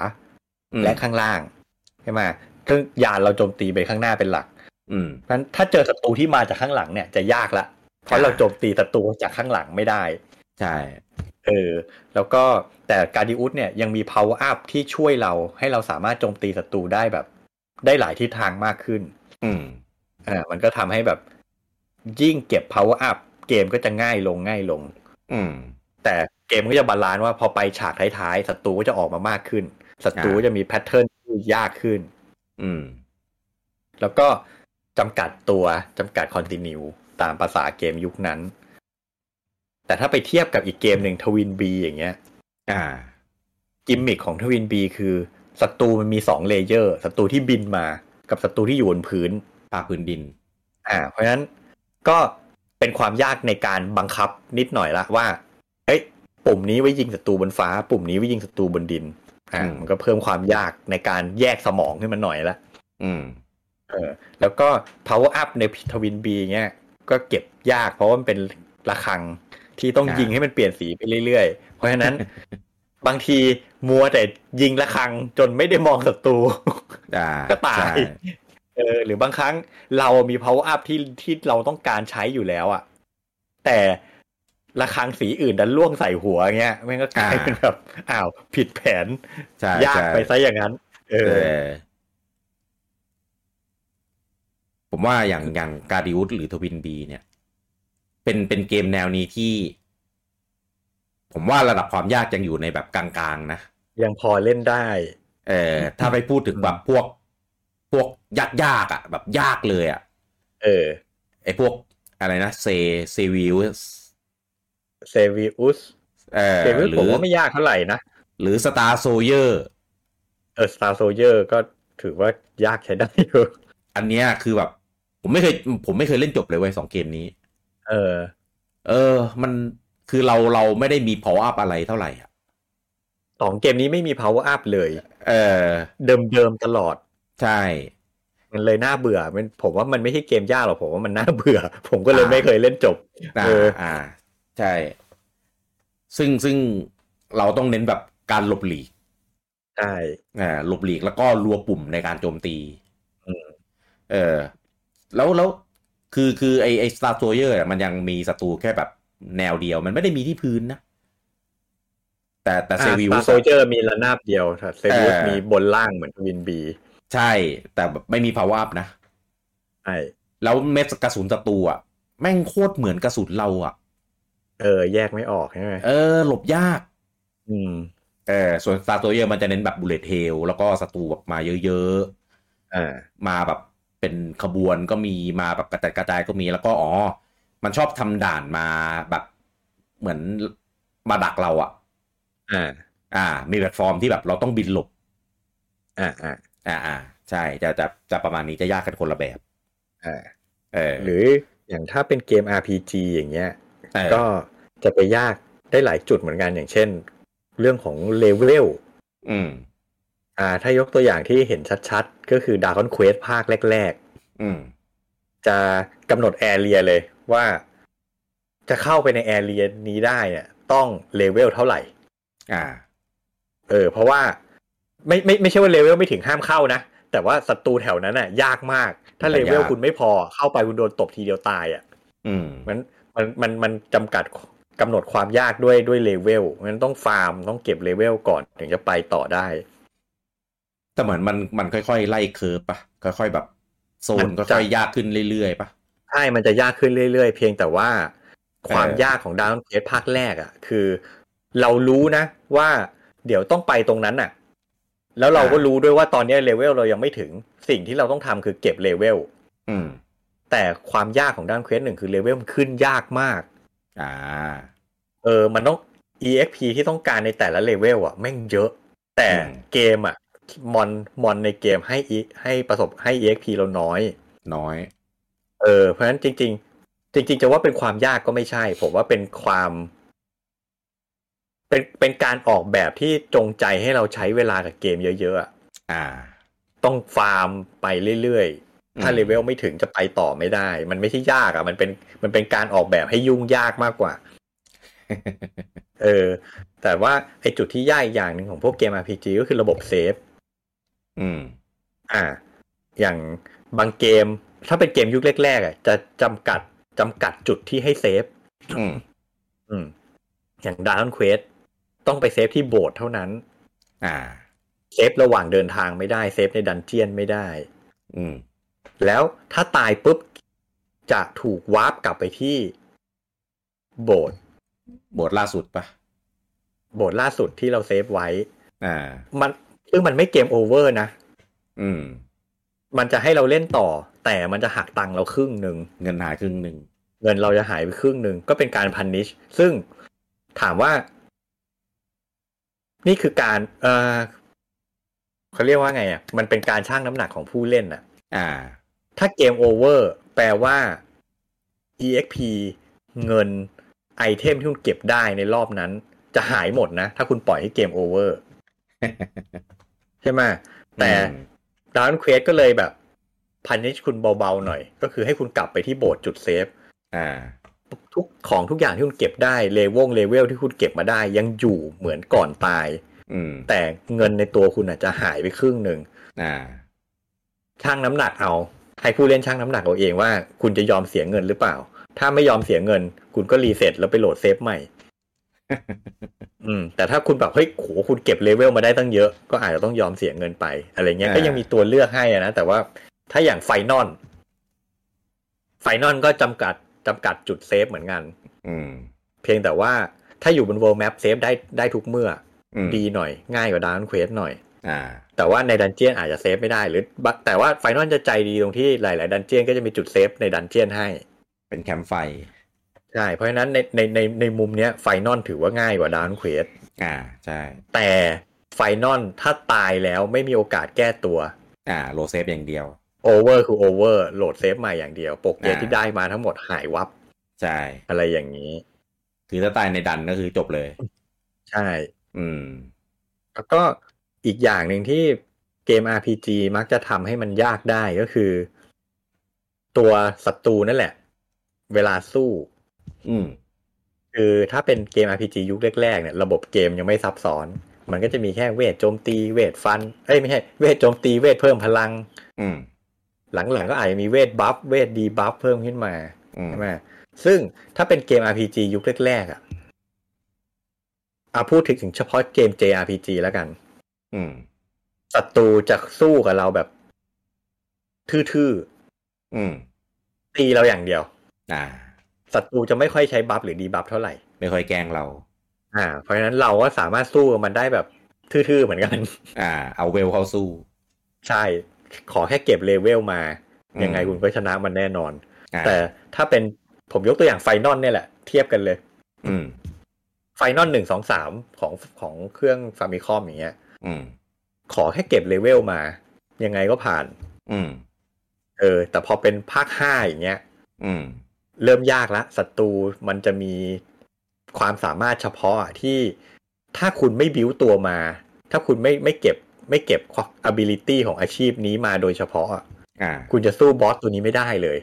และข้างล่างใช่ไหมซึ่งยานเราโจมตีไปข้างหน้าเป็นหลักเพราะฉะนั้นถ้าเจอศัตรูที่มาจากข้างหลังเนี่ยจะยากละเพราะเราโจมตีศัตรูจากข้างหลังไม่ได้ใช่แล้วก็แต่การดิอุสเนี่ยยังมี power up ที่ช่วยเราให้เราสามารถโจมตีศัตรูได้แบบได้หลายทิศทางมากขึ้นมันก็ทำให้แบบยิ่งเก็บ power up เกมก็จะง่ายลงแต่เกมก็จะบาลานซ์ว่าพอไปฉากท้ายๆศัตรูก็จะออกมามากขึ้นศัตรูจะมีแพทเทิร์นที่ยากขึ้นแล้วก็จำกัด continue ตามภาษาเกมยุคนั้นแต่ถ้าไปเทียบกับอีกเกมหนึ่ง Twin B อย่างเงี้ยกิมมิคของ Twin B คือศัตรูมันมี2เลเยอร์ศัตรูที่บินมากับศัตรูที่อยู่บนพื้นดินเพราะฉะนั้นก็เป็นความยากในการบังคับนิดหน่อยละว่าเฮ้ยปุ่มนี้ไว้ยิงศัตรูบนฟ้าปุ่มนี้ไว้ยิงศัตรูบนดินมันก็เพิ่มความยากในการแยกสมองขึ้นมาหน่อยละแล้วก็ power up ใน Twin B เงี้ยก็เก็บยากเพราะว่ามันเป็นระฆังที่ต้องยิงให้มันเปลี่ยนสีไปเรื่อยๆเพราะฉะนั้น บางทีมัวแต่ยิงระฆังจนไม่ได้มองศัตรูก็ตายหรือบางครั้งเรามี power up ที่เราต้องการใช้อยู่แล้วอ่ะแต่ระฆังสีอื่นดันล่วงใส่หัวเงี้ยแม่งก็กลายเป็นแบบอ้าวผิดแผนยากไปซะอย่างนั้นผมว่าอย่างการิอุสหรือทวินบีเนี่ยเป็นเกมแนวนี้ที่ผมว่าระดับความยากยังอยู่ในแบบกลางๆนะยังพอเล่นได้ถ้าไปพูดถึงแบบพวกยากๆอ่ะแบบยากเลยอ่ะไอ้พวกอะไรนะเซวิอุสหรือผมว่าไม่ยากเท่าไหร่นะหรือ Star Soldier Star Soldier ก็ถือว่ายากใช้ได้อยู่อันเนี้ยคือแบบผมไม่เคยเล่นจบเลยเว้ย2เกมนี้มันคือเราไม่ได้มี power up อะไรเท่าไหร่อ่ะ2เกมนี้ไม่มี power up เลยเดิมๆตลอดใช่มันเลยน่าเบื่อผมว่ามันไม่ใช่เกมยากหรอกผมว่ามันน่าเบื่อผมก็เลยไม่เคยเล่นจบใช่ซึ่งเราต้องเน้นแบบการหลบหลีกใช่หลบหลีกแล้วก็รัวปุ่มในการโจมตีแล้วคือไอ้ Star Soldier อ่ะมันยังมีศัตรูแค่แบบแนวเดียวมันไม่ได้มีที่พื้นนะแต่ Star Soldier มีระนาบเดียวแต่ Savius มีบนล่างเหมือน Twin Bใช่แต่แบบไม่มี power up นะใช่แล้วเม็ดกระสุนศัตรูอ่ะแม่งโคตรเหมือนกระสุนเราอ่ะแยกไม่ออกใช่ไหมหลบยากส่วน Star Soldier มันจะเน้นแบบ bullet hell แล้วก็ศัตรูแบบมาเยอะๆ มาแบบเป็นขบวนก็มีมาแบบกระจัดกระจายก็มีแล้วก็มันชอบทำด่านมาแบบเหมือนมาดักเราอ่ะมีแพลตฟอร์มที่แบบเราต้องบินหลบใช่จะประมาณนี้จะยากกันคนละแบบหรืออย่างถ้าเป็นเกม RPG อย่างเงี้ยก็จะไปยากได้หลายจุดเหมือนกันอย่างเช่นเรื่องของเลเวลถ้ายกตัวอย่างที่เห็นชัดๆก็คือ Dragon Quest ภาคแรกๆจะกำหนดแอเรียเลยว่าจะเข้าไปในแอเรียนี้ได้เนี่ยต้องเลเวลเท่าไหร่เพราะว่าไม่ใช่ว่าเลเวลไม่ถึงห้ามเข้านะแต่ว่าศัตรูแถวนั้นน่ะยากมากถ้าเลเวลคุณไม่พอเข้าไปคุณโดนตบทีเดียวตายอ่ะมันจำกัดกำหนดความยากด้วยเลเวลมันต้องฟาร์มต้องเก็บเลเวลก่อนถึงจะไปต่อได้แต่เหมือนมันค่อยๆไล่เคิร์ฟป่ะค่อยๆแบบโซนก็ค่อยยากขึ้นเรื่อยๆป่ะใช่มันจะยากขึ้นเรื่อยๆเพียงแต่ว่าความยากของDragon Quest ภาคแรกอ่ะคือเรารู้นะว่าเดี๋ยวต้องไปตรงนั้นน่ะแล้วเราก็รู้ด้วยว่าตอนนี้เลเวลเรายังไม่ถึงสิ่งที่เราต้องทำคือเก็บเลเวลแต่ความยากของDragon Quest 1คือเลเวลมันขึ้นยากมากมันต้อง EXP ที่ต้องการในแต่ละเลเวลอ่ะแม่งเยอะแต่เกมอ่ะมอนในเกมให้ EXP เราน้อยเพราะฉะนั้นจริงๆจะว่าเป็นความยากก็ไม่ใช่ผมว่าเป็นความเป็นการออกแบบที่จงใจให้เราใช้เวลากับเกมเยอะๆต้องฟาร์มไปเรื่อยๆถ้าเลเวลไม่ถึงจะไปต่อไม่ได้มันไม่ใช่ยากมันเป็นการออกแบบให้ยุ่งยากมากกว่า แต่ว่าไอ้จุดที่ยากอย่างนึงของพวกเกม RPG ก็คือระบบเซฟอย่างบางเกมถ้าเป็นเกมยุคแรกๆจะจำกัดจุดที่ให้เซฟอย่าง Dragon Quest ต้องไปเซฟที่โบสถ์เท่านั้นเซฟระหว่างเดินทางไม่ได้เซฟในดันเจียนไม่ได้แล้วถ้าตายปุ๊บจะถูกวาร์ปกลับไปที่โบสถ์ล่าสุดปะโบสถ์ล่าสุดที่เราเซฟไว้มันไม่เกมโอเวอร์นะมันจะให้เราเล่นต่อแต่มันจะหักตังค์เราครึ่งนึงเงินหายครึ่งนึงเงินเราจะหายไปครึ่งนึงก็เป็นการพันนิชซึ่งถามว่านี่คือการเขาเรียกว่าไงอ่ะมันเป็นการชั่งน้ำหนักของผู้เล่นอ่ะถ้าเกมโอเวอร์แปลว่า EXP เงินไอเทมที่คุณเก็บได้ในรอบนั้นจะหายหมดนะถ้าคุณปล่อยให้เกมโอเวอร์ใช่ไหมแต่Dragon Quest ก็เลยแบบpunish คุณเบาๆหน่อยก็คือให้คุณกลับไปที่โบสถ์จุดเซฟทุกของทุกอย่างที่คุณเก็บได้เลเวลที่คุณเก็บมาได้ยังอยู่เหมือนก่อนตายแต่เงินในตัวคุณอาจจะหายไปครึ่งหนึ่งชั่งน้ำหนักเอาให้ผู้เล่นชั่งน้ำหนักเอาเองว่าคุณจะยอมเสียเงินหรือเปล่าถ้าไม่ยอมเสียเงินคุณก็รีเซ็ตแล้วไปโหลดเซฟใหม่ แต่ถ้าคุณแบบเฮ้ยโหคุณเก็บเลเวลมาได้ตั้งเยอะก็อาจจะต้องยอมเสียเงินไปอะไรเงี้ยก็ยังมีตัวเลือกให้นะแต่ว่าถ้าอย่างไฟนอนก็จำกัดจุดเซฟเหมือนกันเพียงแต่ว่าถ้าอยู่บน World Map เซฟได้ทุกเมื่อดีหน่อยง่ายกว่า Dragon Quest หน่อยแต่ว่าในดันเจี้ยนอาจจะเซฟไม่ได้หรือแต่ว่าไฟนอนจะใจดีตรงที่หลายๆดันเจี้ยนก็จะมีจุดเซฟในดันเจี้ยนให้เป็นแคมป์ไฟใช่เพราะฉะนั้นในมุมเนี้ยไฟนอนถือว่าง่ายกว่า Dragon Quest ใช่แต่ไฟนอนถ้าตายแล้วไม่มีโอกาสแก้ตัวโลเซฟอย่างเดียวโอเวอร์คือโอเวอร์โหลดเซฟใหม่อย่างเดียวโปรเกรสที่ได้มาทั้งหมดหายวับใช่อะไรอย่างนี้คือถ้าตายในดันก็คือจบเลยใช่แล้วก็อีกอย่างหนึ่งที่เกม RPG มักจะทำให้มันยากได้ก็คือตัวศัตรูนั่นแหละเวลาสู้คือถ้าเป็นเกม RPG ยุคแรกๆเนี่ยระบบเกมยังไม่ซับซ้อนมันก็จะมีแค่เวทโจมตีเวทฟันไม่ใช่เวทโจมตีเวทเพิ่มพลังหลังๆก็อาจจะมีเวทบัฟเวทดีบัฟเพิ่มขึ้นมาใช่ไหมซึ่งถ้าเป็นเกม RPG ยุคแรกๆอ่ะพูดถึงเฉพาะเกม JRPG แล้วกันศัตรูจะสู้กับเราแบบทื่อๆตีเราอย่างเดียวศัตรูจะไม่ค่อยใช้บัฟหรือดีบัฟเท่าไหร่ไม่ค่อยแกล้งเราเพราะฉะนั้นเราก็สามารถสู้มันได้แบบทื่อๆเหมือนกันเอาเวลเข้าสู้ใช่ ขอแค่เก็บเลเวลมายังไงคุณก็ชนะมันแน่นอนแต่ถ้าเป็นผมยกตัวอย่างไฟนอลเนี่ยแหละเทียบกันเลยไฟนอล1 2 3ของเครื่องฟามิคอมอย่างเงี้ยขอแค่เก็บเลเวลมายังไงก็ผ่านแต่พอเป็นภาค5อย่างเงี้ยเริ่มยากละศัตรูมันจะมีความสามารถเฉพาะที่ถ้าคุณไม่บิ้วตัวมาถ้าคุณไม่เก็บ ability ของอาชีพนี้มาโดยเฉพาะคุณจะสู้บอสตัวนี้ไม่ได้เลย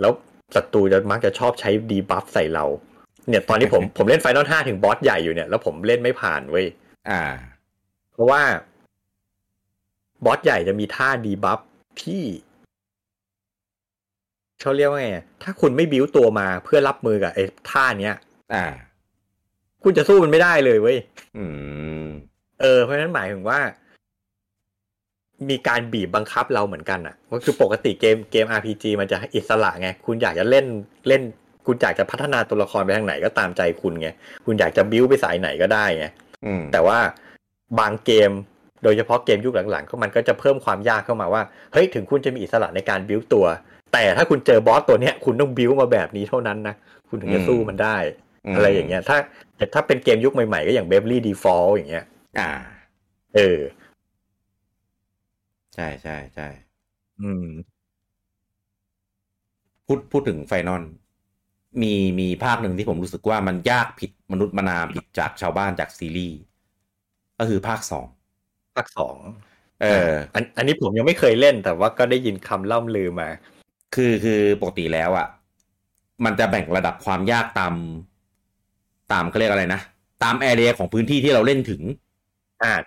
แล้วศัตรูจะมักจะชอบใช้ดีบัฟใส่เราเนี่ยตอนนี้ผม ผมเล่น Final 5ถึงบอสใหญ่อยู่เนี่ยแล้วผมเล่นไม่ผ่านเว้ยเพราะว่าบอสใหญ่จะมีท่าดีบัฟที่เขาเรียกว่าไงถ้าคุณไม่บิ้วตัวมาเพื่อรับมือกับไอ้ท่าเนี้ยคุณจะสู้มันไม่ได้เลยเว้ยเพราะฉะนั้นหมายถึงว่ามีการบีบบังคับเราเหมือนกันอ่ะก็คือปกติเกม RPG มันจะอิสระไงคุณอยากจะเล่นคุณอยากจะพัฒนาตัวละครไปทางไหนก็ตามใจคุณไงคุณอยากจะบิ้วไปสายไหนก็ได้ไงแต่ว่าบางเกมโดยเฉพาะเกมยุคหลังๆก็มันก็จะเพิ่มความยากเข้ามาว่าเฮ้ยถึงคุณจะมีอิสระในการบิ้วตัวแต่ถ้าคุณเจอบอสตัวเนี้ยคุณต้องบิ้วมาแบบนี้เท่านั้นนะคุณถึงจะสู้มันได้อะไรอย่างเงี้ยถ้าเป็นเกมยุคใหม่ๆก็อย่าง Bravely Default อย่างเงี้ยใช่ใช่ใช่พูดถึงไฟนอลมีภาคหนึ่งที่ผมรู้สึกว่ามันยากผิดมนุษย์มนาผิดจากชาวบ้านจากซีรีส์ก็คือภาคสองอันนี้ผมยังไม่เคยเล่นแต่ว่าก็ได้ยินคำล่ำลือมาคือปกติแล้วอ่ะมันจะแบ่งระดับความยากตามเขาเรียกอะไรนะตามแอเรียของพื้นที่ที่เราเล่นถึง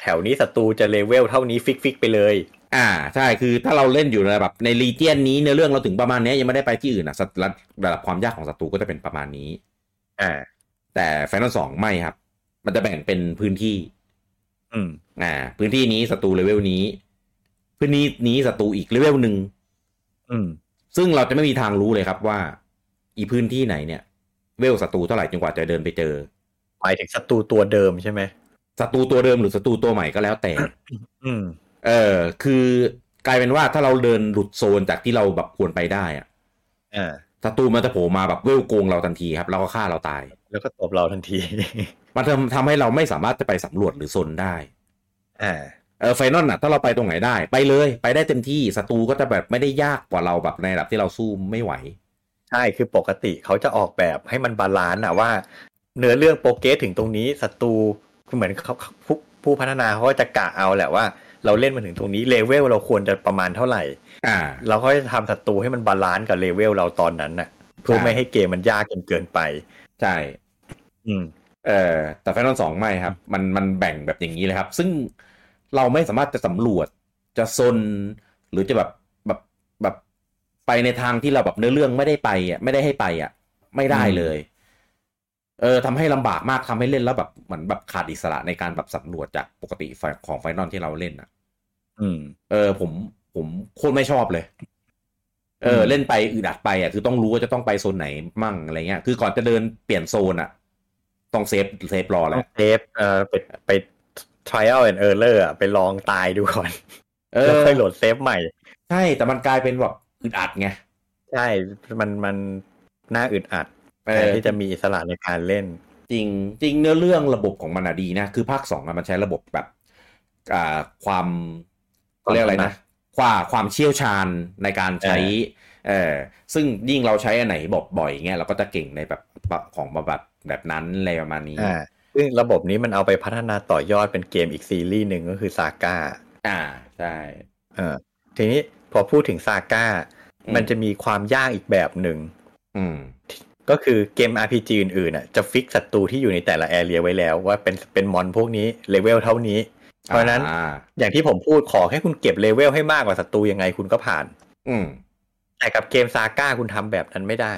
แถวนี้ศัตรูจะเลเวลเท่านี้ฟิกไปเลยใช่คือถ้าเราเล่นอยู่แบบในรีเจียนนี้เนื้อเรื่องเราถึงประมาณนี้ยังไม่ได้ไปที่อื่นนะระดับความยากของศัตรูก็จะเป็นประมาณนี้แต่ Final 2ไม่ครับมันจะแบ่งเป็นพื้นที่พื้นที่นี้ศัตรูเลเวลนี้พื้นที่นี้ศัตรูอีกเลเวลนึงซึ่งเราจะไม่มีทางรู้เลยครับว่าอีพื้นที่ไหนเนี่ยเวลศัตรูเท่าไหร่จนกว่าจะเดินไปเจอหมายถึงศัตรูตัวเดิมใช่ไหมศัตรูตัวเดิมหรือศัตรูตัวใหม่ก็แล้วแต่คือกลายเป็นว่าถ้าเราเดินหลุดโซนจากที่เราแบบควรไปได้ศัตรูมันจะโผล่มาแบบเวลโกงเราทันทีครับแล้วก็ฆ่าเราตายแล้วก็ตบเราทันทีมันทำให้เราไม่สามารถจะไปสำรวจหรือโซนได้ไฟนอลน่ะถ้าเราไปตรงไหนได้ไปเลยไปได้เต็มที่ศัตรูก็จะแบบไม่ได้ยากกว่าเราแบบในระดับที่เราสู้ไม่ไหวใช่คือปกติเขาจะออกแบบให้มันบาลานซ์น่ะว่าเนื้อเรื่องโปรเกรสถึงตรงนี้ศัตรูเหมือนเขาผู้พัฒนาเขาก็จะกะเอาแหละว่าเราเล่นมาถึงตรงนี้เลเวลเราควรจะประมาณเท่าไหร่เราก็จะทำศัตรูให้มันบาลานซ์กับเลเวลเราตอนนั้นน่ะเพื่อไม่ให้เกมมันยากจนเกินไปใช่แต่ Final 2ไม่ครับมันแบ่งแบบอย่างนี้เลยครับซึ่งเราไม่สามารถจะสำรวจจะซนหรือจะแบบไปในทางที่เราแบบเนื้อเรื่องไม่ได้ไปอ่ะไม่ได้ให้ไปอ่ะไม่ได้เลยทำให้ลำบากมากทำให้เล่นแล้วแบบเหมือนแบบขาดอิสระในการแบบสำรวจจากปกติของไฟนอลที่เราเล่นอ่ะผมโคตรไม่ชอบเลยเล่นไปอึดอัดไปอ่ะคือต้องรู้ว่าจะต้องไปโซนไหนมั่งอะไรเงี้ยคือก่อนจะเดินเปลี่ยนโซนอ่ะต้องเซฟรอแล้วไป trial and error อ่ะไปลองตายดูก่อนแล้วค่อยโหลดเซฟใหม่ใช่แต่มันกลายเป็นแบบอึดอัดไงใช่มันน่าอึดอัดที่จะมีอิสระในการเล่นจริงจริงเนื้อเรื่องระบบของมันดีนะคือภาค2มันใช้ระบบแบบความเรียกอะไรนะความเชี่ยวชาญในการใช้ซึ่งยิ่งเราใช้อันไหนบ่อยๆเงี้ยเราก็จะเก่งในแบบของแบบนั้นอะไรประมาณนี้ซึ่งระบบนี้มันเอาไปพัฒนาต่อยอดเป็นเกมอีกซีรีส์นึงก็คือ SaGa ใช่ทีนี้พอพูดถึง SaGa มันจะมีความยากอีกแบบหนึ่งก็คือเกม RPG อื่นๆจะฟิกศัตรูที่อยู่ในแต่ละแอเรียไว้แล้วว่าเป็นมอนพวกนี้เลเวลเท่านี้เพราะนั้นอย่างที่ผมพูดขอให้คุณเก็บเลเวลให้มากกว่าศัตรูยังไงคุณก็ผ่านแต่กับเกม SaGa คุณทำแบบนั้นไม่ได้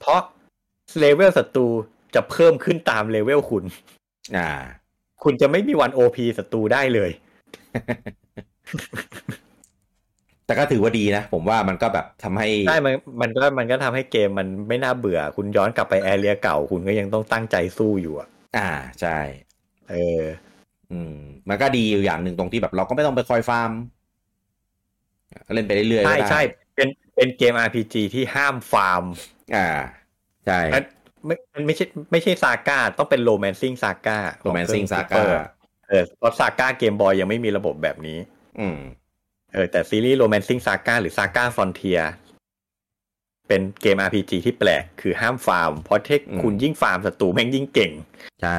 เพราะเลเวลศัตรูจะเพิ่มขึ้นตามเลเวลคุณคุณจะไม่มีวัน OP ศัตรูได้เลย แต่ก็ถือว่าดีนะผมว่ามันก็แบบทำให้ใช่มันก็ทำให้เกมมันไม่น่าเบื่อคุณย้อนกลับไปแอเรียเก่าคุณก็ยังต้องตั้งใจสู้อยู่อ่ะใช่ มันก็ดีอยู่อย่างหนึ่งตรงที่แบบเราก็ไม่ต้องไปคอยฟาร์มก็เล่นไปเรื่อยๆใช่ๆเป็นเกม RPG ที่ห้ามฟาร์มใช่ไม่ใช่ SaGa ต้องเป็น Romancing SaGa Romancing SaGa เพราะ SaGa เกมบอยยังไม่มีระบบแบบนี้แต่ซีรีส์ Romancing SaGa หรือ SaGa Frontier เป็นเกม RPG ที่แปลกคือห้ามฟาร์มเพราะถ้าคุณยิ่งฟาร์มศัตรูแม่งยิ่งเก่งใช่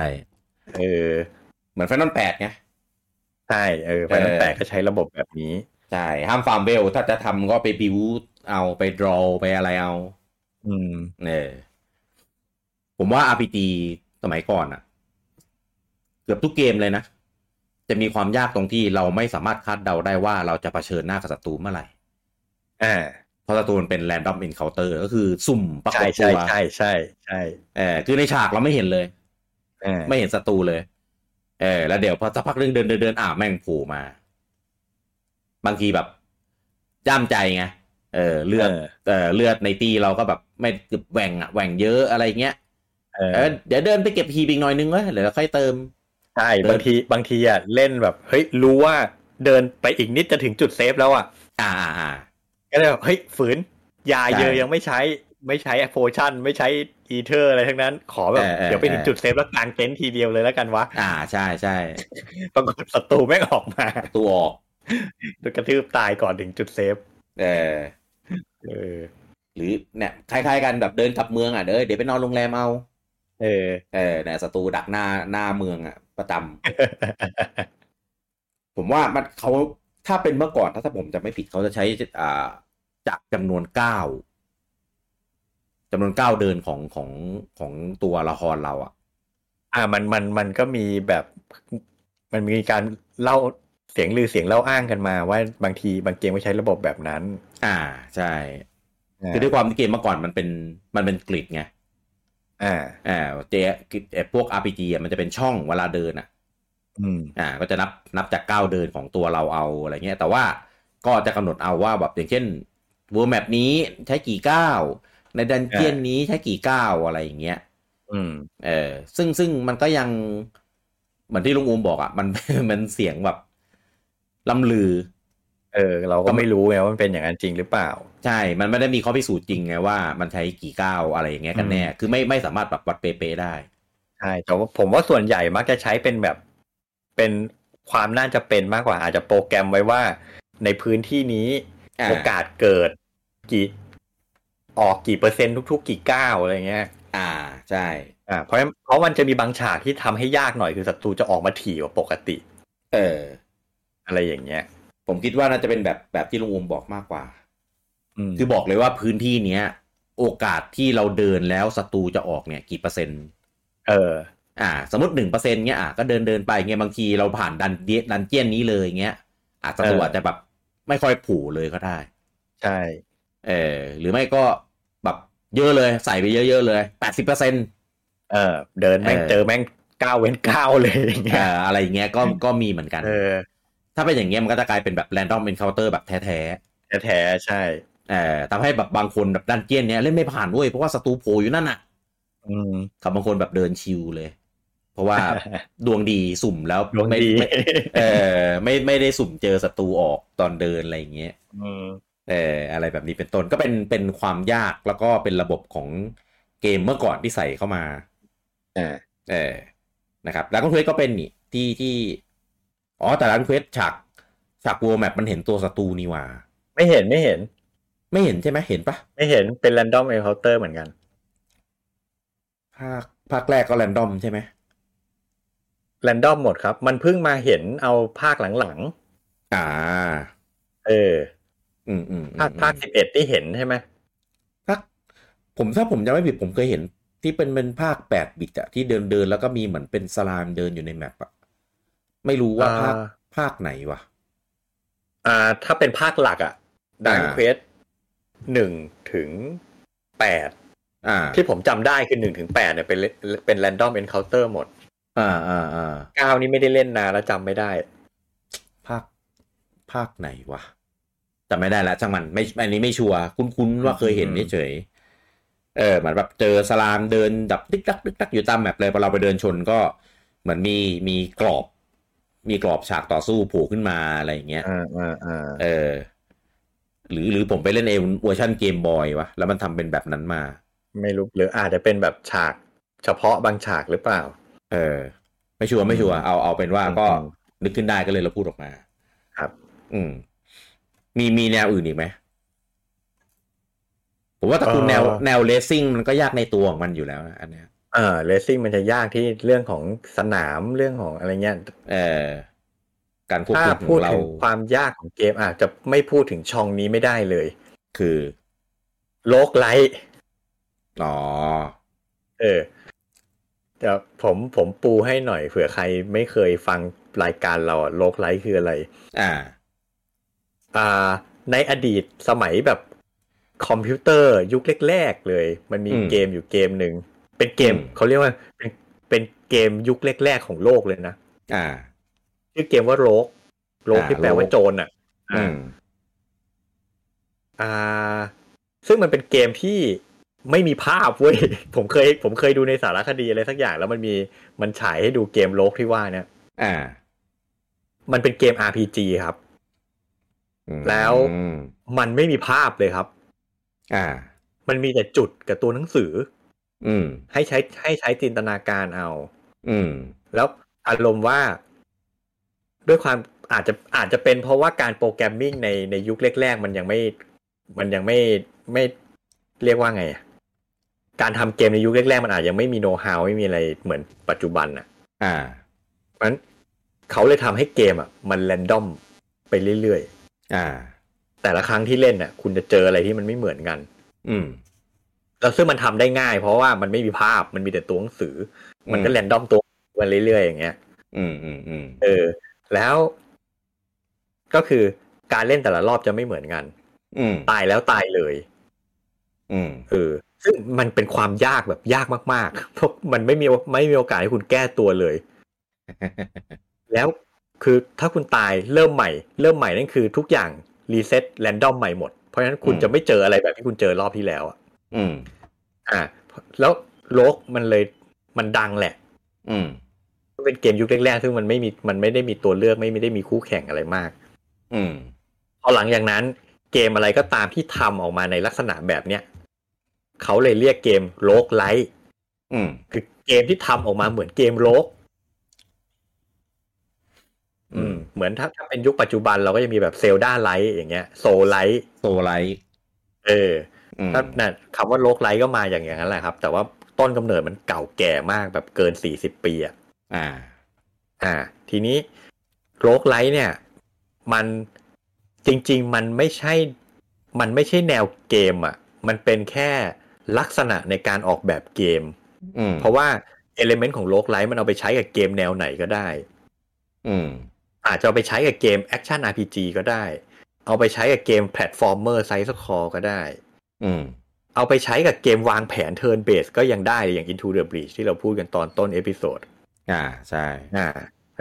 เหมือน Final 8ไงใช่Final 8ก็ใช้ระบบแบบนี้ใช่ห้ามฟาร์มเวลถ้าจะทำก็ไปบิวเอาไปดรอไปอะไรเอาผมว่า RPG สมัยก่อนอ่ะเกือบทุกเกมเลยนะจะมีความยากตรงที่เราไม่สามารถคาดเดาได้ว่าเราจะเผชิญหน้ากับศัตรูเมื่อไหร่เพราะศัตรูมันเป็น Random Encounter ก็คือสุ่มปรากฏตัวใช่คือในฉากเราไม่เห็นเลยไม่เห็นศัตรูเลยแล้วเดี๋ยวพอสักพักนึงเดินแม่งโผล่มาบางทีแบบย่ำใจไงเลือดในตีเราก็แบบไม่แหว่งอ่ะแหว่งเยอะอะไรเงี้ยเดี๋ยวเดินไปเก็บฮีบิงหน่อยนึงวะเดี๋ยวเราค่อยเติมใช่บางทีอ่ะเล่นแบบเฮ้ยรู้ว่าเดินไปอีกนิดจะถึงจุดเซฟแล้วอ่ะก็เลยแบบเฮ้ยฝืนยาเยอะยังไม่ใช้โพชั่นไม่ใช้อีเทอร์อะไรทั้งนั้นขอแบบเดี๋ยวไปถึงจุดเซฟแล้วกางเต็นท์ทีเดียวเลยแล้วกันวะใช่ใช่ปรากฏศัตรูไม่ออกมาศัตรูออกโดนกระทืบตายก่อนถึงจุดเซฟหรือเนี่ยคล้ายๆกันแบบเดินกลับเมืองอ่ะเดี๋ยวไปนอนโรงแรมเอาเนี่ยศัตรูดักหน้าเมืองอ่ะประจำ ผมว่ามันเขาถ้าเป็นเมื่อก่อนถ้าผมจะไม่ผิดเขาจะใช้จากจำนวน9จำนวน9เดินของตัวละครเราอ่ะมันก็มีแบบมันมีการเล่าเสียงลือเสียงเล่าอ้างกันมาว่าบางทีบางเกมก็ใช้ระบบแบบนั้นใช่คือด้วยความที่เกมเมื่อก่อนมันเป็นกริดไงพวก RPG มันจะเป็นช่องเวลาเดินก็จะนับจากก้าวเดินของตัวเราเอาอะไรเงี้ยแต่ว่าก็จะกำหนดเอาว่าแบบอย่างเช่นเวอร์แมปนี้ใช้กี่ก้าวในดันเจี้ยนนี้ใช้กี่ก้าวอะไรอย่างเงี้ยซึ่งมันก็ยังเหมือนที่ลุงอูมบอกอ่ะมันเสียงแบบลำลือเราก็ไม่รู้ไงว่ามันเป็นอย่างนั้นจริงหรือเปล่าใช่มันไม่ได้มีข้อพิสูจน์จริงไงว่ามันใช้กี่ก้าวอะไรอย่างเงี้ยกันแน่คือไม่สามารถแบบวัดเป๊ะๆได้ใช่แต่ว่าผมว่าส่วนใหญ่มักจะใช้เป็นแบบเป็นความน่าจะเป็นมากกว่าอาจจะโปรแกรมไว้ว่าในพื้นที่นี้โอกาสเกิดกี่ออกกี่เปอร์เซ็นต์ทุกๆกี่ก้าวอะไรเงี้ยใช่เพราะมันจะมีบางฉากที่ทำให้ยากหน่อยคือศัตรูจะออกมาถี่กว่าปกติอะไรอย่างเงี้ยผมคิดว่าน่าจะเป็นแบบที่ลุงอูมบอกมากกว่าคือบอกเลยว่าพื้นที่เนี้ยโอกาสที่เราเดินแล้วศัตรูจะออกเนี่ยกี่เปอร์เซ็นต์สมมุติ 1% เงี้ยก็เดินไปเงี้ยบางทีเราผ่านดันเจี้ยนนี้เลยเงี้ยศัตรูอาจจะแบบไม่ค่อยผูเลยก็ได้ใช่หรือไม่ก็แบบเยอะเลยใส่ไปเยอะๆเลย 80% เดินแม่งเจอแม่ง9เว้น9เลยอย่างเงี้ยอะไรอย่างเงี้ยก็มีเหมือนกันถ้าเป็นอย่างเงี้ยมันก็จะกลายเป็นแบบ Random Encounter แบบแท้ใช่ทำให้แบบบางคนแบบดันเจี้ยนเนี้ยเล่นไม่ผ่านเว้ยเพราะว่าศัตรูโผล่อยู่นั่นน่ะกับบางคนแบบเดินชิลเลยเพราะว่า ดวงดีสุ่มแล้วไม่ได้สุ่มเจอศัตรูออกตอนเดินอะไรอย่างเงี้ยอะไรแบบนี้เป็นต้นก็เป็นความยากแล้วก็เป็นระบบของเกมเมื่อก่อนที่ใส่เข้ามานะครับแล้วก็เควสก็เป็นนี่ที่แต่ร้านเควสฉากวัวแมปมันเห็นตัวศัตรูนี่ว่าไม่เห็นใช่ไหมเห็นปะไม่เห็นเป็น Random Encounter เหมือนกันภาคแรกก็ Random ใช่ไหม Random หมดครับมันเพิ่งมาเห็นเอาภาคหลังๆภาค11ที่เห็นใช่ไหมภาคผมถ้าผมจะไม่ผิดผมเคยเห็นที่เป็นภาค8บิตอะที่เดินแล้วก็มีเหมือนเป็นสลามเดินอยู่ในแมปอะไม่รู้ว่าภาคไหนวะถ้าเป็นภาคหลักอะDragon Quest 1ถึง8ที่ผมจำได้คือ1ถึง8เนี่ยเป็น Random Encounter หมด9นี่ไม่ได้เล่นนานแล้วจำไม่ได้ภาคไหนวะจำไม่ได้แล้วช่างมันไม่อันนี้ไม่ชัวร์คุ้นๆว่าเคยเห็นเฉยๆเหมือนแบบเจอสลามเดินดับดึกๆอยู่ตามแมปเลยพอเราไปเดินชนก็เหมือนมีกรอบ มีกรอบฉากต่อสู้โผล่ขึ้นมาอะไรอย่างเงี้ยหรือผมไปเล่นเวอร์ชันเกมบอยวะแล้วมันทำเป็นแบบนั้นมาไม่รู้หรืออาจจะเป็นแบบฉากเฉพาะบางฉากหรือเปล่าไม่ชัวร์เอาเป็นว่าก็นึกขึ้นได้ก็เลยเราพูดออกมาครับมีแนวอื่นอีกไหมผมว่าตระกูลแนวเรสซิ่งมันก็ยากในตัวของมันอยู่แล้วนะอันเนี้ยเรสซิ่งมันจะยากที่เรื่องของสนามเรื่องของอะไรเงี้ยการควบคุมของเราความยากของเกมอาจจะไม่พูดถึงช่องนี้ไม่ได้เลยคือโลกไลท์แต่ผมปูให้หน่อยเผื่อใครไม่เคยฟังรายการเราโลกไลท์คืออะไรในอดีตสมัยแบบคอมพิวเตอร์ยุคแรกๆเลยมันมีเกมอยู่เกมหนึ่งเป็นเกมเขาเรียกว่าเป็นเกมยุคแรกๆของโลกเลยนะชื่อเกมว่าโรกที่แปลว่าโจรซึ่งมันเป็นเกมที่ไม่มีภาพเว้ยผมเคยดูในสารคดีอะไรสักอย่างแล้วมันฉายให้ดูเกมโรกที่ว่าเนี่ยมันเป็นเกม RPG ครับแล้วมันไม่มีภาพเลยครับมันมีแต่จุดกับตัวหนังสือให้ใช้จินตนาการเอาแล้วอารมณ์ว่าด้วยความอาจจะเป็นเพราะว่าการโปรแกรมมิ่งในยุคแรกๆมันยังไม่เรียกว่าไงการทำเกมในยุคแรกๆมันอาจยังไม่มีโนว์ฮาวไม่มีอะไรเหมือนปัจจุบันเพราะฉะนั้นเขาเลยทำให้เกมมันแรนดอมไปเรื่อยๆแต่ละครั้งที่เล่นคุณจะเจออะไรที่มันไม่เหมือนกันแล้วซึ่งมันทำได้ง่ายเพราะว่ามันไม่มีภาพมันมีแต่ตัวหนังสือมันก็แรนดอมตัวมันเรื่อยๆอย่างเงี้ยแล้วก็คือการเล่นแต่ละรอบจะไม่เหมือนกันตายแล้วตายเลยซึ่งมันเป็นความยากแบบยากมากๆเพราะมันไม่มีโอกาสให้คุณแก้ตัวเลย แล้วคือถ้าคุณตายเริ่มใหม่นั่นคือทุกอย่างรีเซ็ตแรนดอมใหม่หมดเพราะฉะนั้นคุณจะไม่เจออะไรแบบที่คุณเจอรอบที่แล้วแล้วโลกมันเลยมันดังแหละเป็นเกมยุคแรกๆซึ่งมันไม่ได้มีตัวเลือกไม่ได้มีคู่แข่งอะไรมากพอหลังจากนั้นเกมอะไรก็ตามที่ทำออกมาในลักษณะแบบเนี้ยเขาเลยเรียกเกมโลกไลท์คือเกมที่ทำออกมาเหมือนเกมโลกเหมือนถ้าเป็นยุคปัจจุบันเราก็จะมีแบบเซลดาไลท์อย่างเงี้ยโซไลท์นั่นคำว่าโลกไลท์ก็มาอย่างนั้นแหละครับแต่ว่าต้นกำเนิดมันเก่าแก่มากแบบเกิน40ปีทีนี้โลกไลท์เนี่ยมันจริงๆมันไม่ใช่แนวเกมมันเป็นแค่ลักษณะในการออกแบบเกมเพราะว่าเอลิเมนต์ของโลกไลท์มันเอาไปใช้กับเกมแนวไหนก็ได้อาจจะเอาไปใช้กับเกมแอคชั่น RPG ก็ได้เอาไปใช้กับเกมแพลตฟอร์มเมอร์ไซส์สคอร์ก็ได้เอาไปใช้กับเกมวางแผนเทิร์นเบสก็ยังได้อย่าง Into the Breach ที่เราพูดกันตอนต้นเอพิโซดใช่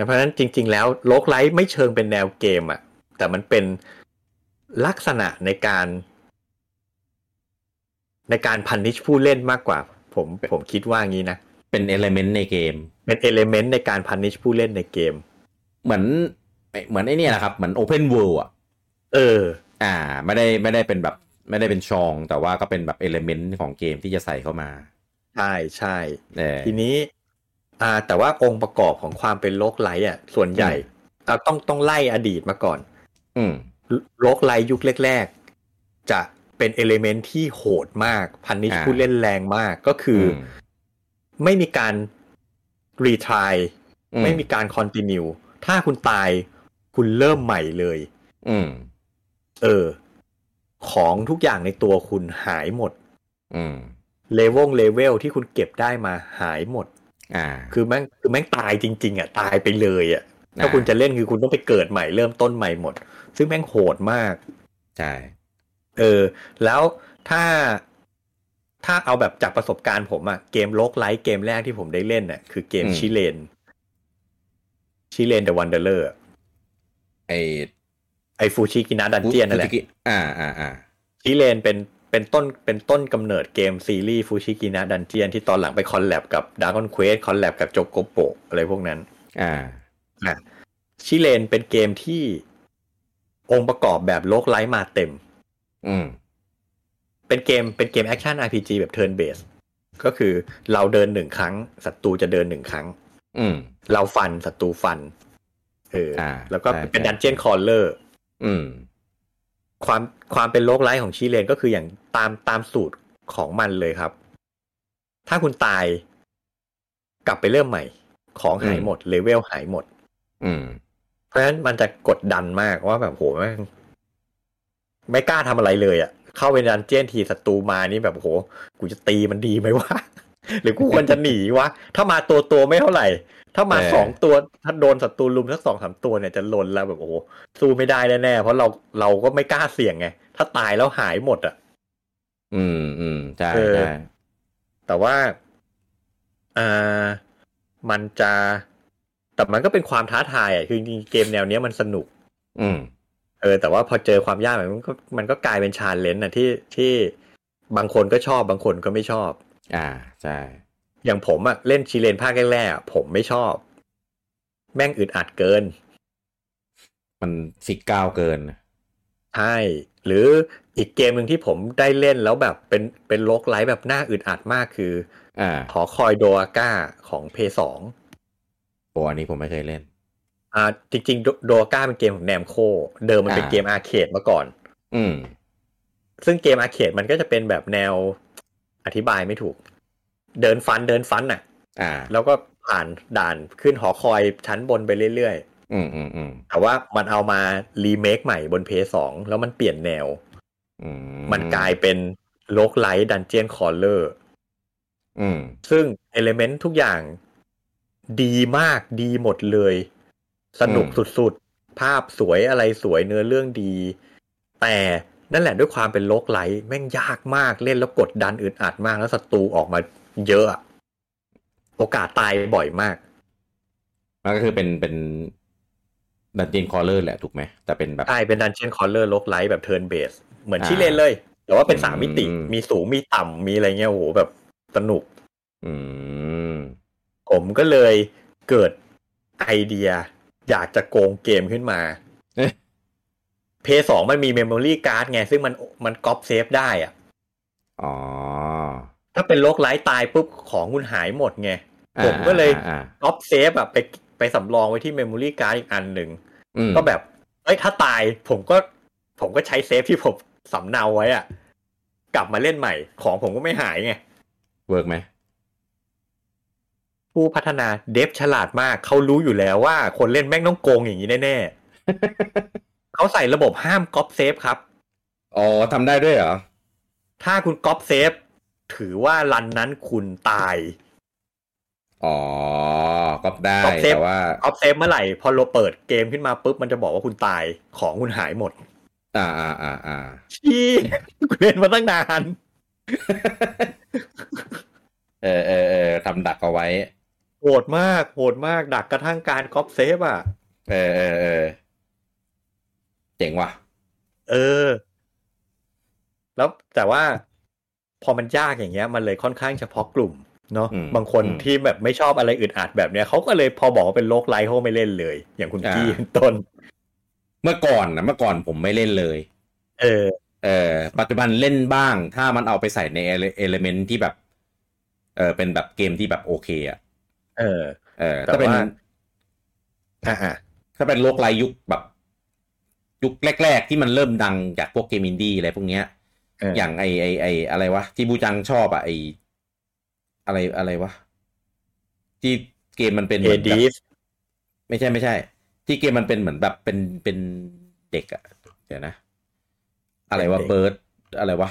เพราะฉะนั้นจริงๆแล้วโลกไลท์ไม่เชิงเป็นแนวเกมแต่มันเป็นลักษณะในการพันนิชผู้เล่นมากกว่าผมคิดว่างี้นะเป็นเอลิเมนต์ในเกมเป็นเอลิเมนต์ในการพันนิชผู้เล่นในเกมเหมือนไอ้นี่แหละครับเหมือน Open World ไม่ได้เป็นแบบไม่ได้เป็นชองแต่ว่าก็เป็นแบบเอลิเมนต์ของเกมที่จะใส่เข้ามาใช่ๆทีนี้แต่ว่าองค์ประกอบของความเป็นโลกไลท์ส่วนใหญ่ต้องไล่อดีตมาก่อนโลกไลท์ยุคแรกๆจะเป็นเอลิเมนต์ที่โหดมากพันนิชผู้เล่นแรงมากก็คือไม่มีการรีทรายไม่มีการคอนติเนียถ้าคุณตายคุณเริ่มใหม่เลยของทุกอย่างในตัวคุณหายหมดเลเวลที่คุณเก็บได้มาหายหมดคือแม่งตายจริงๆตายไปเลยถ้าคุณจะเล่นคือคุณต้องไปเกิดใหม่เริ่มต้นใหม่หมดซึ่งแม่งโหดมากใช่แล้วถ้าเอาแบบจากประสบการณ์ผมเกมโลกไลท์เกมแรกที่ผมได้เล่นคือเกมShiren the Wanderer ไอ้ฟูชิกินะดันเจียนนั่นแหละShirenเป็นต้นกำเนิดเกมซีรีส์ฟูชิกินะดันเจียนที่ตอนหลังไปคอลแลบกับ Dragon Quest คอลแลบกับโจโกโปะอะไรพวกนั้น ชิเรนเป็นเกมที่องค์ประกอบแบบโลกไลท์มาเต็มเป็นเกมแอคชั่น RPG แบบเทิร์นเบสก็คือเราเดิน1ครั้งศัตรูจะเดิน1ครั้งเราฟันศัตรูฟันแล้วก็เป็นดันเจียนคอลเลอร์ความเป็นโลกไลท์ของชิเรนก็คืออย่างตามสูตรของมันเลยครับถ้าคุณตายกลับไปเริ่มใหม่ของหายหมดเลเวลหายหมดเพราะฉะนั้นมันจะกดดันมากว่าแบบโหไม่กล้าทำอะไรเลยอ่ะเข้าไปดันเจี้ยนทีศัตรูมานี่แบบโหกูจะตีมันดีไหมวะหรือกูควรจะหนีวะถ้ามาตัวไม่เท่าไหร่ถ้ามา2ตัวถ้าโดนศัตรูลุมสัก 2-3 ตัวเนี่ยจะหล่นแล้วแบบโอ้โหสู้ไม่ได้แน่ๆเพราะเราก็ไม่กล้าเสี่ยงไงถ้าตายแล้วหายหมดอ่ะใช่ๆแต่ว่ามันจะแต่มันก็เป็นความท้าทายอ่ะคือจริงๆเกมแนวเนี้ยมันสนุกแต่ว่าพอเจอความยากมันก็กลายเป็นชาเลนจ์น่ะที่บางคนก็ชอบบางคนก็ไม่ชอบใช่อย่างผมอ่ะเล่นชิเรนภาคแรกๆผมไม่ชอบแม่งอึดอัดเกินมันสิกก้าวเกินใช่หรืออีกเกมนึงที่ผมได้เล่นแล้วแบบเป็นโลกไลท์แบบน่าอึดอัดมากคือหอคอยโดอาก้าของเพย์2อันนี้ผมไม่เคยเล่นจริงๆโดอาก้าเป็นเกมของNamcoเดิมมันเป็นเกมอาร์เคดมาก่อนซึ่งเกมอาร์เคดมันก็จะเป็นแบบแนวอธิบายไม่ถูกเดินฟันน่ะแล้วก็ผ่านด่านขึ้นหอคอยชั้นบนไปเรื่อยๆแต่ว่ามันเอามารีเมคใหม่บนเพย์2แล้วมันเปลี่ยนแนวมันกลายเป็นโลกไลท์ดันเจียนคอลเลอร์ซึ่งเอลิเมนต์ทุกอย่างดีมากดีหมดเลยสนุกสุดๆภาพสวยอะไรสวยเนื้อเรื่องดีแต่นั่นแหละด้วยความเป็นโลกไลท์แม่งยากมากเล่นแล้วกดดันอึดอัดมากแล้วศัตรูออกมาเยอะโอกาสตายบ่อยมากมันก็คือเป็นดันเจียนคอลเลอร์แหละถูกไหมแต่เป็นแบบใช่เป็นดันเจียนคอลเลอร์โลกไลท์แบบเทิร์นเบสเหมือนชิเรนเลยแต่ว่าเป็น3มิติมีสูงมีต่ำมีอะไรเงี้ยโหแบบสนุกผมก็เลยเกิดไอเดียอยากจะโกงเกมขึ้นมาเพย์2มันมีเมมโมรี่การ์ดไงซึ่งมันก๊อปเซฟได้อ่ะอ๋อถ้าเป็นโลกไลท์ตายปุ๊บของคุณหายหมดไงผมก็เลยก๊อปเซฟแบบไปสำรองไว้ที่เมมโมรี่การ์ดอีกอันหนึ่งก็แบบเอ้ยถ้าตายผมก็ใช้เซฟที่ผมสำเนาไว้อ่ะกลับมาเล่นใหม่ของผมก็ไม่หายไงเวิร์กไหมผู้พัฒนาเดฟฉลาดมากเขารู้อยู่แล้วว่าคนเล่นแม่งต้องโกงอย่างนี้แน่ๆเขาใส่ระบบห้ามก๊อปเซฟครับอ๋อทำได้ด้วยเหรอถ้าคุณก๊อปเซฟถือว่ารันนั้นคุณตายอ๋อก๊อปได้แต่ว่าก๊อปเซฟเมื่อไหร่พอเราเปิดเกมขึ้นมาปุ๊บมันจะบอกว่าคุณตายของคุณหายหมดชี้กูเล่นมาตั้งนานทำดักเอาไว้โหดมากดักกระทั่งการก๊อปเซฟอ่ะเจ๋งว่ะแล้วแต่ว่าพอมันยากอย่างเงี้ยมันเลยค่อนข้างเฉพาะกลุ่มเนาะบางคนที่แบบไม่ชอบอะไรอึดอัดแบบเนี้ยเขาก็เลยพอบอกว่าเป็นโลกไลท์เขาไม่เล่นเลยอย่างคุณกี้เป็นต้นเมื่อก่อนผมไม่เล่นเลยปัจจุบันเล่นบ้างถ้ามันเอาไปใส่ในเอลิเมนต์ที่แบบเป็นแบบเกมที่แบบโอเคอ่ะถ้าเป็นถ้าเป็นโลกไลท์ยุคแบบยุคแรกๆที่มันเริ่มดังจากพวกเกมอินดี้อะไรพวกเนี้ยอย่างไออะไรวะที่บูจังชอบอ่ะไออะไรวะที่เกมมันเป็น Hades ไม่ใช่ที่เกมมันเป็นเหมือนแบบเป็นเด็กอะเดี๋ยวนะอะไรวะเบิร์ดอะไรวะ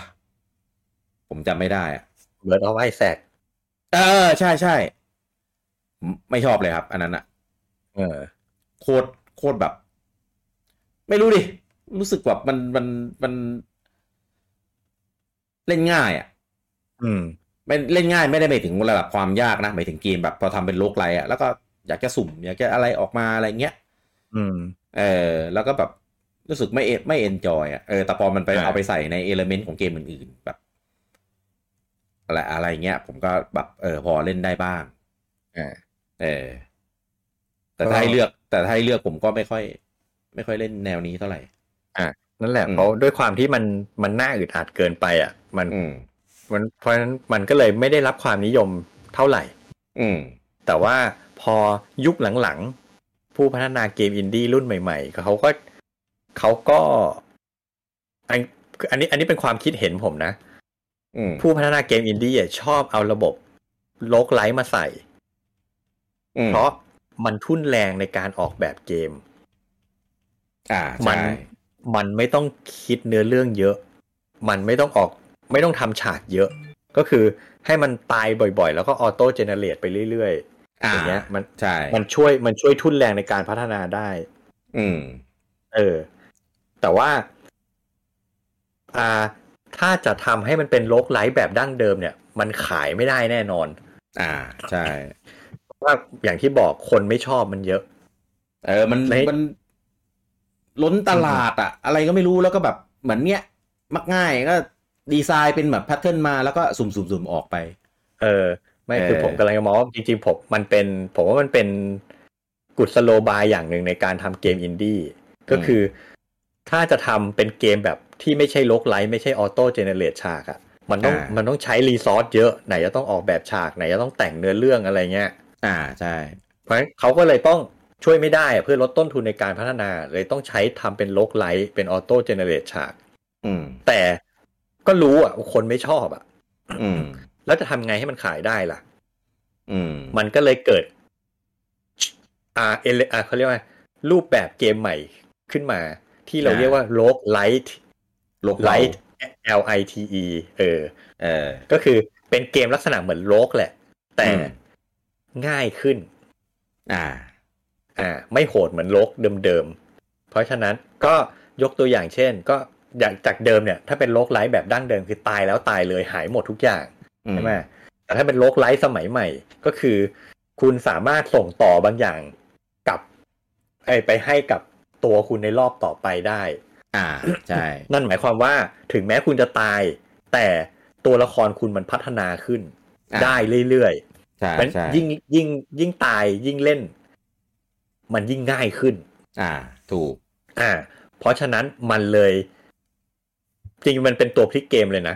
ผมจำไม่ได้อะเบิร์ดเอาไว้แสกใช่ไม่ชอบเลยครับอันนั้นอะโคตรแบบไม่รู้ดิรู้สึกแบบมันเล่นง่ายอะไม่เล่นง่ายไม่ได้หมายถึงระดับความยากนะหมายถึงเกมแบบพอทำเป็นโลกไลท์อะแล้วก็อยากจะสุ่มอยากจะอะไรออกมาอะไรเงี้ยแล้วก็แบบรู้สึกไม่เอนจอยอ่ะแต่พอมันไปเอาไปใส่ในเอลิเมนต์ของเกมอื่นๆแบบอะไรเงี้ยผมก็แบบพอเล่นได้บ้างแต่ถ้าให้เลือก แต่ถ้าให้เลือกผมก็ไม่ค่อยเล่นแนวนี้เท่าไหร่นั่นแหละเพราะด้วยความที่มันน่าอึดอัดเกินไปอ่ะมันเพราะฉะนั้นมันก็เลยไม่ได้รับความนิยมเท่าไหร่แต่ว่าพอยุคหลังๆผู้พัฒนาเกมอินดี้รุ่นใหม่ๆเขาก็อันนี้เป็นความคิดเห็นผมนะผู้พัฒนาเกมอินดี้ชอบเอาระบบโลกไลท์มาใส่เพราะมันทุ่นแรงในการออกแบบเกมมันไม่ต้องคิดเนื้อเรื่องเยอะมันไม่ต้องทำฉากเยอะก็คือให้มันตายบ่อยๆแล้วก็ออโต้เจเนเรตไปเรื่อยๆอย่างเงี้ยมันช่วยทุ่นแรงในการพัฒนาได้แต่ว่าถ้าจะทำให้มันเป็นโลกไลท์แบบดั้งเดิมเนี่ยมันขายไม่ได้แน่นอนใช่เพราะว่าอย่างที่บอกคนไม่ชอบมันเยอะมันล้นตลาดอะไรก็ไม่รู้แล้วก็แบบเหมือนเนี้ยมักง่ายก็ดีไซน์เป็นแบบแพทเทิร์นมาแล้วก็สุ่มๆออกไปไม่คือผมกำลังจะมองว่าจริงๆผมว่ามันเป็นกุศโลบายอย่างหนึ่งในการทำเกมอินดี้ก็คือถ้าจะทำเป็นเกมแบบที่ไม่ใช่โลกไลท์ไม่ใช่ออโต้เจเนเรตฉากมันต้องใช้รีซอสเยอะไหนจะต้องออกแบบฉากไหนจะต้องแต่งเนื้อเรื่องอะไรเงี้ยใช่เพราะฉะนั้นเขาก็เลยต้องช่วยไม่ได้เพื่อลดต้นทุนในการพัฒนาเลยต้องใช้ทำเป็นโลกไลท์เป็นออโต้เจเนเรตฉากแต่ก็รู้ว่าคนไม่ชอบแล้วจะทำไงให้มันขายได้ล่ะมันก็เลยเกิดเขาเรียกว่ารูปแบบเกมใหม่ขึ้นมาที่เราเรียกว่าโลกไลท์Lite ก็คือเป็นเกมลักษณะเหมือนโลกแหละแต่ง่ายขึ้นไม่โหดเหมือนโลกเดิมๆเพราะฉะนั้นก็ยกตัวอย่างเช่นก็จากเดิมเนี่ยถ้าเป็นโลกไลท์แบบดั้งเดิมคือตายแล้วตายเลยหายหมดทุกอย่างใช่ไหมแต่ถ้าเป็นโลกไลท์สมัยใหม่ก็คือคุณสามารถส่งต่อบางอย่างกับไปให้กับตัวคุณในรอบต่อไปได้ใช่นั่นหมายความว่าถึงแม้คุณจะตายแต่ตัวละครคุณมันพัฒนาขึ้นได้เรื่อยๆใช่ยิ่งตายยิ่งเล่นมันยิ่งง่ายขึ้นถูกเพราะฉะนั้นมันเลยจริงมันเป็นตัวพลิกเกมเลยนะ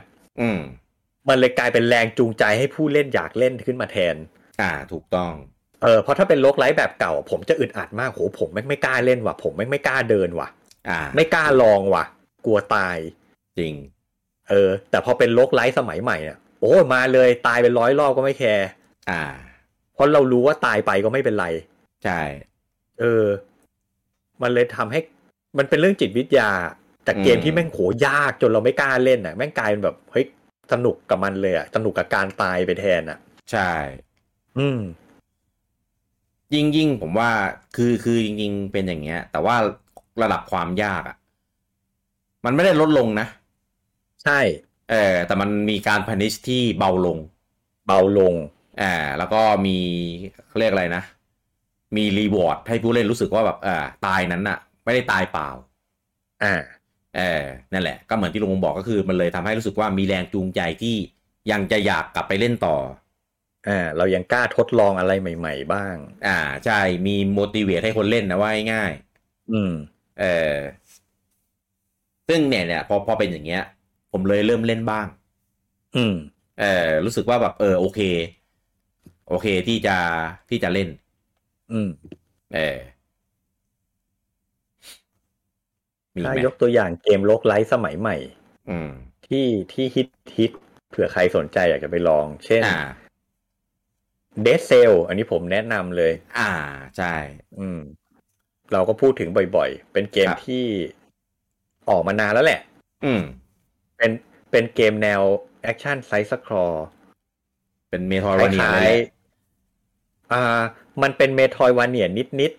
มันเลยกลายเป็นแรงจูงใจให้ผู้เล่นอยากเล่นขึ้นมาแทนถูกต้องเพราะถ้าเป็นโลกไลท์แบบเก่าผมจะอึดอัดมากโหผมไม่กล้าเล่นว่ะผมไม่กล้าเดินว่ะไม่กล้าลองว่ะกลัวตายจริงแต่พอเป็นโลกไลท์สมัยใหม่เนี่ยโอ้มาเลยตายเป็นร้อยรอบก็ไม่แคร์เพราะเรารู้ว่าตายไปก็ไม่เป็นไรใช่มันเลยทำให้มันเป็นเรื่องจิตวิทยาจากเกมที่แม่งโหยากจนเราไม่กล้าเล่นแม่งกลายเป็นแบบเฮ้ยสนุกกับมันเลยสนุกกับการตายไปแทนใช่ยิ่งผมว่าคือจริงๆเป็นอย่างเงี้ยแต่ว่าระดับความยากมันไม่ได้ลดลงนะใช่แต่มันมีการ punish ที่เบาลงแล้วก็มีเรียกอะไรนะมีรีวอร์ดให้ผู้เล่นรู้สึกว่าแบบตายนั้นไม่ได้ตายเปล่านั่นแหละก็เหมือนที่ลุงบอกก็คือมันเลยทำให้รู้สึกว่ามีแรงจูงใจที่ยังจะอยากกลับไปเล่นต่อเรายังกล้าทดลองอะไรใหม่ๆบ้างใช่มี motivate ให้คนเล่นนะว่าง่ายซึ่งเนี่ยพอเป็นอย่างเงี้ยผมเลยเริ่มเล่นบ้างรู้สึกว่าแบบโอเคที่จะเล่นถ้ายกตัวอย่างเกมโลกไลท์สมัยใหม่ที่ฮิตเผื่อใครสนใจอยากจะไปลองเช่นDead Cells อันนี้ผมแนะนำเลยใช่เราก็พูดถึงบ่อยๆเป็นเกมที่ออกมานานแล้วแหละเป็นเกมแนวแอคชั่นไซส์สครอลเป็นเมทรอยวาเนียเลยมันเป็นเมทรอยวาเนียนิด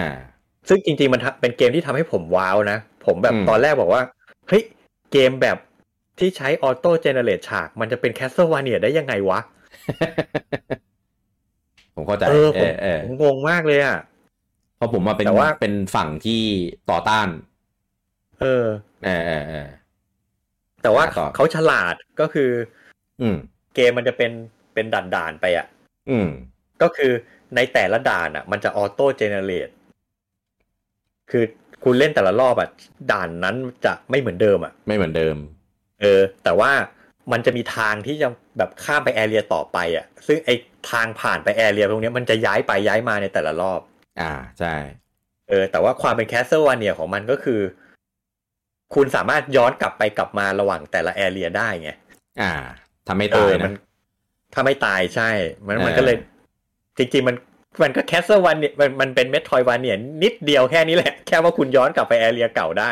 ๆซึ่งจริงๆมันเป็นเกมที่ทำให้ผมว้าวนะผมแบบตอนแรกบอกว่าเฮ้ยเกมแบบที่ใช้ออโต้เจเนเรตฉากมันจะเป็น Castlevania ได้ยังไงวะ ผมเข้าใจผมงงมากเลยเพราะผมมาเป็นฝั่งที่ต่อต้านแต่ว่าเขาฉลาดก็คือเกมมันจะเป็นด่านๆไปก็คือในแต่ละด่านมันจะออโต้เจเนเรต คือคุณเล่นแต่ละรอบอ่ะด่านนั้นจะไม่เหมือนเดิมอ่ะไม่เหมือนเดิมแต่ว่ามันจะมีทางที่จะแบบข้ามไปแอเรียต่อไปอ่ะซึ่งไอ้ทางผ่านไปแอเรียตรงนี้มันจะย้ายไปย้ายมาในแต่ละรอบใช่แต่ว่าความเป็น Castlevania ของมันก็คือคุณสามารถย้อนกลับไปกลับมาระหว่างแต่ละแอเรียได้ไงทำไม่ตายนะถ้าไม่ตายใช่มันก็เลยจริงๆมันก็ Castlevania มันเป็น Metroidvania นิดเดียวแค่นี้แหละแค่ว่าคุณย้อนกลับไปแอเรียเก่าได้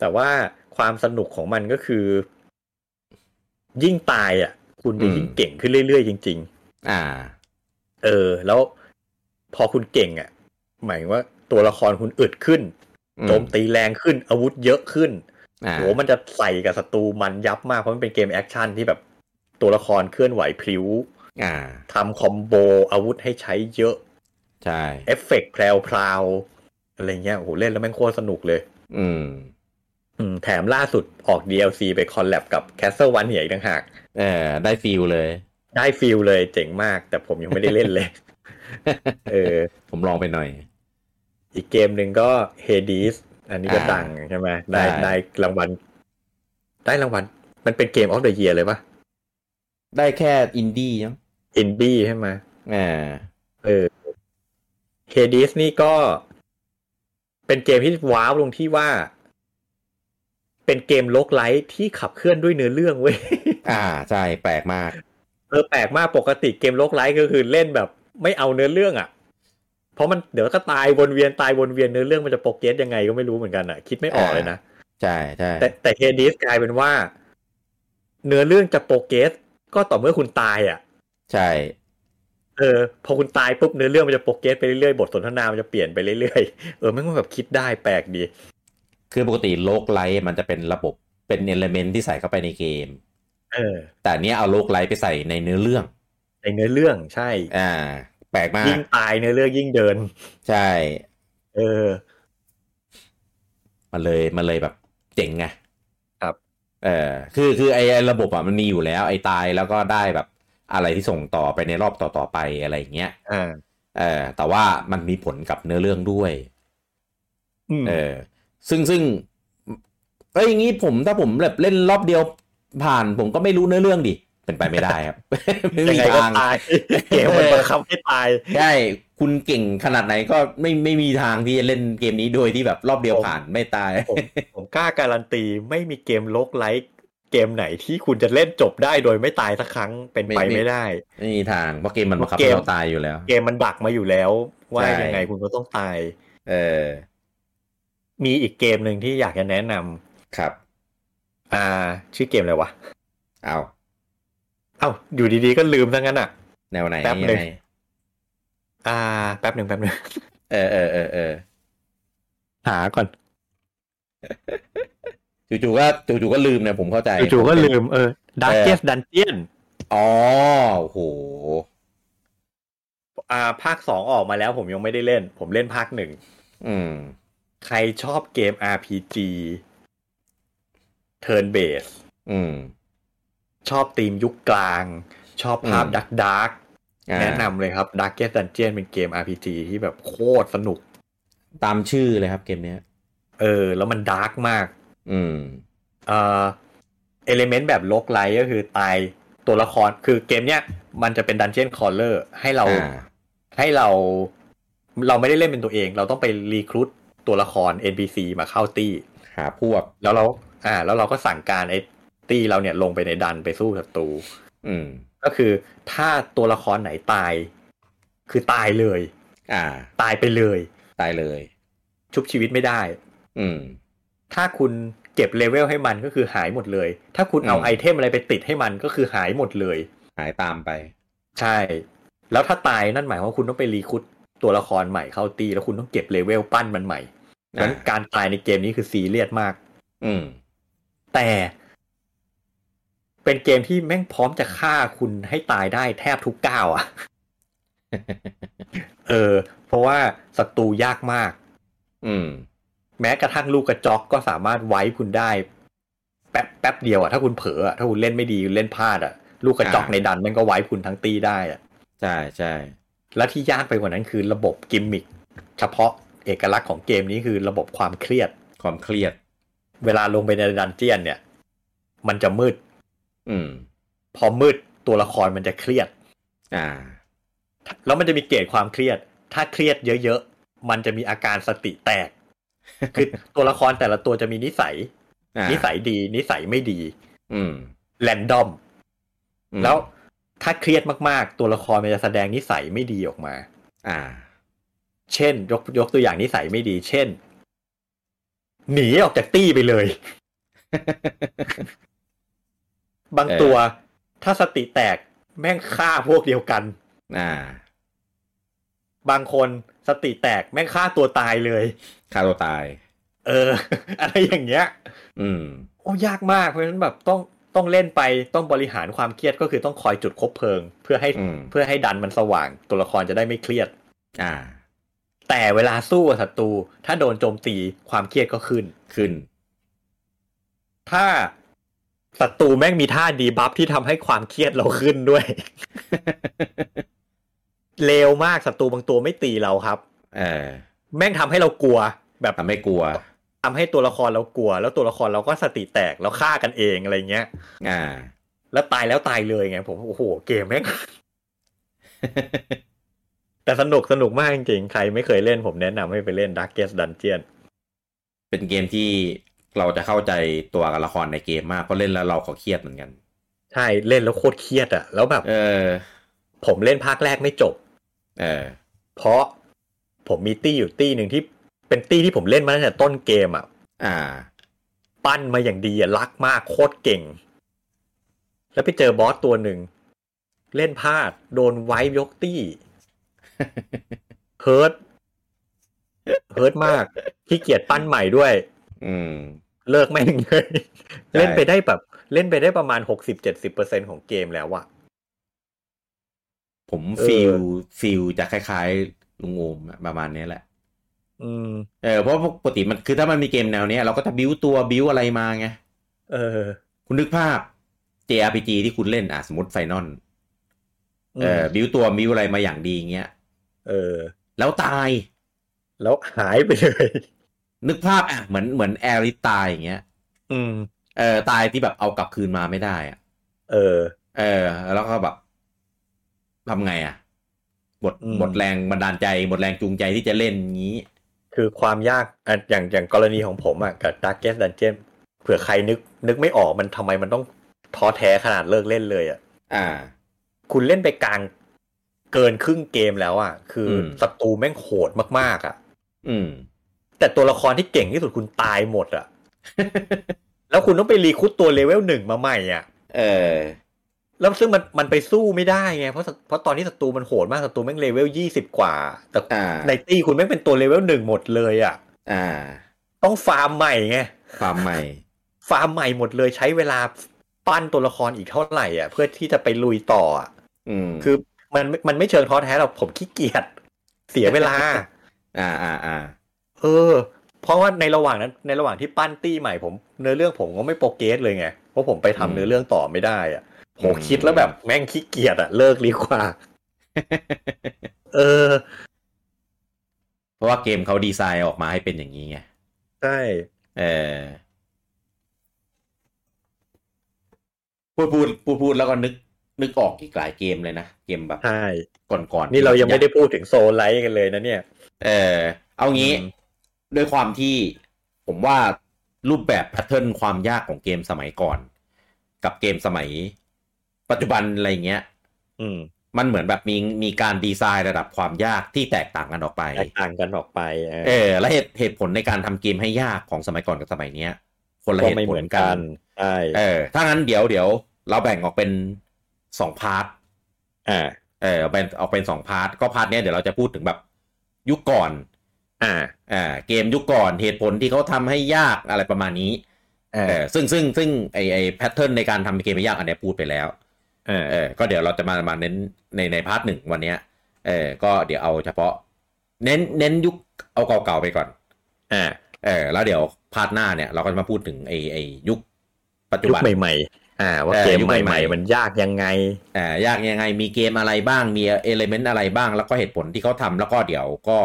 แต่ว่าความสนุกของมันก็คือยิ่งตายอ่ะคุณจะยิ่งเก่งขึ้นเรื่อยๆจริงๆแล้วพอคุณเก่งอ่ะหมายว่าตัวละครคุณอึดขึ้นโจมตีแรงขึ้นอาวุธเยอะขึ้นโหมันจะใส่กับศัตรูมันยับมากเพราะมันเป็นเกมแอคชั่นที่แบบตัวละครเคลื่อนไหวพลิ้วทำคอมโบอาวุธให้ใช้เยอะใช่เอฟเฟคแพรวๆอะไรเงี้ยโหเล่นแล้วแม่งโคตรสนุกเลยแถมล่าสุดออก DLC ไปคอลแลบกับ Castlevania อีกต่างหากได้ฟีลเลยเจ๋งมากแต่ผมยังไม่ได้เล่นเลย ผมลองไปหน่อยอีกเกมหนึ่งก็ Hades อันนี้ก็ดังใช่ไหมได้รางวัลมันเป็นเกม of the year เลยป่ะได้แค่อินดี้เนาะอินดี้ใช่ไหมHades นี่ก็เป็นเกมที่ว้าวลงที่ว่าเป็นเกมโลกไลท์ที่ขับเคลื่อนด้วยเนื้อเรื่องเว้ยใช่แปลกมากแปลกมากปกติเกมโลกไลท์ก็คือเล่นแบบไม่เอาเนื้อเรื่องอ่ะเพราะมันเดี๋ยวก็ตายวนเวียนเนื้อเรื่องมันจะโปรเกรสยังไงก็ไม่รู้เหมือนกันอ่ะคิดไม่ออกเลยนะใช่ใช่แต่Hadesกลายเป็นว่าเนื้อเรื่องจะโปรเกรสก็ต่อเมื่อคุณตายอ่ะใช่พอคุณตายปุ๊บเนื้อเรื่องมันจะโปรเกรสไปเรื่อยๆบทสนทนามันจะเปลี่ยนไปเรื่อยๆมันแบบคิดได้แปลกดีคือปกติโลกไลท์มันจะเป็นระบบเป็นเอลิเมนต์ที่ใส่เข้าไปในเกมแต่เนี้ยเอาโลกไลท์ไปใส่ในเนื้อเรื่องใช่แปลกมากยิ่งตายเนื้อเรื่องยิ่งเดินใช่มันเลยแบบเจ๋งไงครับคือไอ้ระบบอ่ะมันมีอยู่แล้วไอ้ตายแล้วก็ได้แบบอะไรที่ส่งต่อไปในรอบต่อๆไปอะไรอย่างเงี้ยแต่ว่ามันมีผลกับเนื้อเรื่องด้วยซึ่งไอ้อย่างงี้ผมถ้าผมแบบเล่นรอบเดียวผ่านผมก็ไม่รู้เนื้อเรื่องดิเป็นไปไม่ได้ครับไม่มีทางเกมมันบังคับให้ตายใช่คุณเก่งขนาดไหนก็ไม่มีทางที่จะเล่นเกมนี้โดยที่แบบรอบเดียวผ่านไม่ตายผมกล้าการันตีไม่มีเกมโลกไลท์เกมไหนที่คุณจะเล่นจบได้โดยไม่ตายสักครั้งเป็นไปไม่ได้ไม่มีทางเพราะเกมมันบังคับให้เราตายอยู่แล้วเกมมันบักมาอยู่แล้วว่ายังไงคุณก็ต้องตายมีอีกเกมหนึ่งที่อยากจะแนะนำครับชื่อเกมอะไรวะเอ้าอยู่ดีๆก็ลืมซะงั้นอ่ะแนวไหนแป๊บนึงหาก่อนจู่ๆก็ลืมเนี่ยผมเข้าใจจู่ๆก็ลืมDarkest Dungeon อ๋อโหภาค2ออกมาแล้วผมยังไม่ได้เล่นผมเล่นภาค1ใครชอบเกม RPG Turn Base ชอบธีมยุคกลางชอบภาพดาร์กแนะนำเลยครับ Darkest Dungeon เป็นเกม RPG ที่แบบโคตรสนุกตามชื่อเลยครับเกมนี้แล้วมันดาร์กมากเอลิเมนต์แบบโลกไลท์ก็คือตายตัวละครคือเกมเนี้ยมันจะเป็น Dungeon Crawler ให้เราไม่ได้เล่นเป็นตัวเองเราต้องไปรีครูทตัวละคร NPC มาเข้าตี้หาพวกแล้วเราก็สั่งการไอ้ตี้เราเนี่ยลงไปในดันไปสู้ศัตรูก็คือถ้าตัวละครไหนตายคือตายเลยตายไปเลยชุบชีวิตไม่ได้ถ้าคุณเก็บเลเวลให้มันก็คือหายหมดเลยถ้าคุณเอาไอเทมอะไรไปติดให้มันก็คือหายหมดเลยหายตามไปใช่แล้วถ้าตายนั่นหมายว่าคุณต้องไปรีครูทตัวละครใหม่เข้าตี้แล้วคุณต้องเก็บเลเวลปั้นมันใหม่เพราะฉะนั้นการตายในเกมนี้คือซีเรียสมากแต่เป็นเกมที่แม่งพร้อมจะฆ่าคุณให้ตายได้แทบทุกก้าวอ่ะเพราะว่าศัตรูยากมากแม้กระทั่งลูกกระจอกก็สามารถไว้คุณได้แป๊บเดียวอ่ะถ้าคุณเผลออ่ะถ้าคุณเล่นไม่ดีเล่นพลาดอ่ะลูกกระจอกในดันมันก็ไว้คุณทั้งตีได้อ่ะใช่ และที่ยากไปกว่านั้นคือระบบกิมมิคเฉพาะเอกลักษณ์ของเกมนี้คือระบบความเครียดเวลาลงไปในดันเจี้ยนเนี่ยมันจะมืดพอมืดตัวละครมันจะเครียดแล้วมันจะมีเกจความเครียดถ้าเครียดเยอะๆมันจะมีอาการสติแตก คือตัวละครแต่ละตัวจะมีนิสัยดีนิสัยไม่ดีแรนดอมแล้วถ้าเครียดมากๆตัวละครมันจะแสดงนิสัยไม่ดีออกมาเช่นยกตัวอย่างนิสัยไม่ดีเช่นหนีออกจากตี้ไปเลย บางตัวถ้าสติแตกแม่งฆ่าพวกเดียวกันบางคนสติแตกแม่งฆ่าตัวตายเลยอะไรอย่างเงี้ยโอ้ยากมากเพราะฉะนั้นแบบต้องเล่นไปต้องบริหารความเครียดก็คือต้องคอยจุดคบเพลิงเพื่อให้ดันมันสว่างตัวละครจะได้ไม่เครียดแต่เวลาสู้กับศัตรูถ้าโดนโจมตีความเครียดก็ขึ้นถ้าศัตรูแม่งมีท่าดีบัฟที่ทำให้ความเครียดเราขึ้นด้วย เลวมากศัตรูบางตัวไม่ตีเราครับแม่งทำให้เรากลัวแบบทำให้ตัวละครเรากลัวแล้วตัวละครเราก็สติแตกแล้วฆ่ากันเองอะไรเงี้ยแล้วตายเลยไงผมโอ้โหเกมแม่ง แต่สนุกมากจริงๆใครไม่เคยเล่นผมแนะนำให้ไปเล่น Darkest Dungeon เป็นเกมที่เราจะเข้าใจตัวละครในเกมมากเพราะเล่นแล้วเราก็เครียดเหมือนกันใช่เล่นแล้วโคตรเครียดอะแล้วแบบผมเล่นภาคแรกไม่จบเพราะผมมีตี้อยู่ตี้นึงที่เป็นตี้ที่ผมเล่นมาตั้งแต่ต้นเกมอะปั้นมาอย่างดีอะรักมากโคตรเก่งแล้วไปเจอบอสตัวนึงเล่นพลาดโดนไวป์ยกตี้เฮิร์ตมากขี้เกียจปั้นใหม่ด้วยเลิกแม่งเลยเล่นไปได้แบบเล่นไปได้ประมาณ 60-70% ของเกมแล้วอะผมฟีลจะคล้ายๆลุงโอมประมาณนี้แหละเพราะปกติมันคือถ้ามันมีเกมแนวเนี้ยเราก็จะบิ้วอะไรมาไงคุณนึกภาพ JRPG ที่คุณเล่นสมมติ Finalบิวอะไรมาอย่างดีเงี้ยแล้วตายแล้วหายไปเลยนึกภาพเหมือนแอริตายอย่างเงี้ยตายที่แบบเอากลับคืนมาไม่ได้อ่ะแล้วก็แบบทำไงอ่ะหมดแรงบันดาลใจหมดแรงจูงใจที่จะเล่นงี้คือความยากอย่างกรณีของผมอ่ะกับ Darkest Dungeon เผื่อใครนึกไม่ออกมันทำไมมันต้องท้อแท้ขนาดเลิกเล่นเลยอ่ะคุณเล่นไปกลางเกินครึ่งเกมแล้วอ่ะคือศัตรูแม่งโหดมากๆอ่ะแต่ตัวละครที่เก่งที่สุดคุณตายหมดอ่ะ แล้วคุณต้องไปรีครูทตัวเลเวล1มาใหม่อ่ะแล้วซึ่งมันไปสู้ไม่ได้ไงเพราะตอนนี้ศัตรูมันโหดมากศัตรูแม่งเลเวล20กว่าแต่ในตี้คุณแม่งเป็นตัวเลเวล1หมดเลยอ่ะต้องฟาร์มใหม่ไงฟาร์มใหม่หมดเลยใช้เวลาปั้นตัวละครอีกเท่าไหร่อ่ะเพื่อที่จะไปลุยต่ออ่ะคือมันไม่เชิงท้อแท้หรอกผมขี้เกียจเสียเวลา เพราะว่าในระหว่างนั้นในระหว่างที่ปั้นตี้ใหม่ผมเนื้อเรื่องผมก็ไม่โปรเกรสเลยไงเพราะผมไปทำเนื้อเรื่องต่อไม่ได้อ่ะโหคิดแล้วแบบแม่งขี้เกียจอ่ะเลิกดีกว่า เพราะว่าเกมเขาดีไซน์ออกมาให้เป็นอย่างนี้ไงใช่พูดแล้วก็นึกออกอีกหลายเกมเลยนะเกมแบบใช่ก่อนนี่เรายังไม่ได้พูดถึงโซลไลท์กันเลยนะเนี่ยเอางี้ด้วยความที่ผมว่ารูปแบบแพทเทิร์นความยากของเกมสมัยก่อนกับเกมสมัยปัจจุบันอะไรเงี้ยมันเหมือนแบบมีการดีไซน์ระดับความยากที่แตกต่างกันออกไปและเหตุผลในการทำเกมให้ยากของสมัยก่อนกับสมัยเนี้ยคนละเหตุผลกันใช่ถ้างั้นเดี๋ยวเราแบ่งออกเป็น2พาร์ทออกเป็น2พาร์ทก็พาร์ทเนี้ยเดี๋ยวเราจะพูดถึงแบบยุคก่อนเกมยุคก่อนเหตุผลที่เขาทำให้ยากอะไรประมาณนี้ซึ่งไอ้แพทเทิร์นในการทำเกมให้ยากอันเนี้ยพูดไปแล้วก็เดี๋ยวเราจะมาเน้นในพาร์ท1วันเนี้ยก็เดี๋ยวเอาเฉพาะเน้นยุคเอาเก่าๆไปก่อนแล้วเดี๋ยวพาร์ทหน้าเนี่ยเราก็จะมาพูดถึงไอ้ยุคปัจจุบันใหม่ๆ ว่าเกมใหม่ๆมันยากยังไงยากยังไงมีเกมอะไรบ้างมีเอลิเมนต์อะไรบ้างแล้วก็เหตุผลที่เขาทำแล้วก็เดี๋ยวก็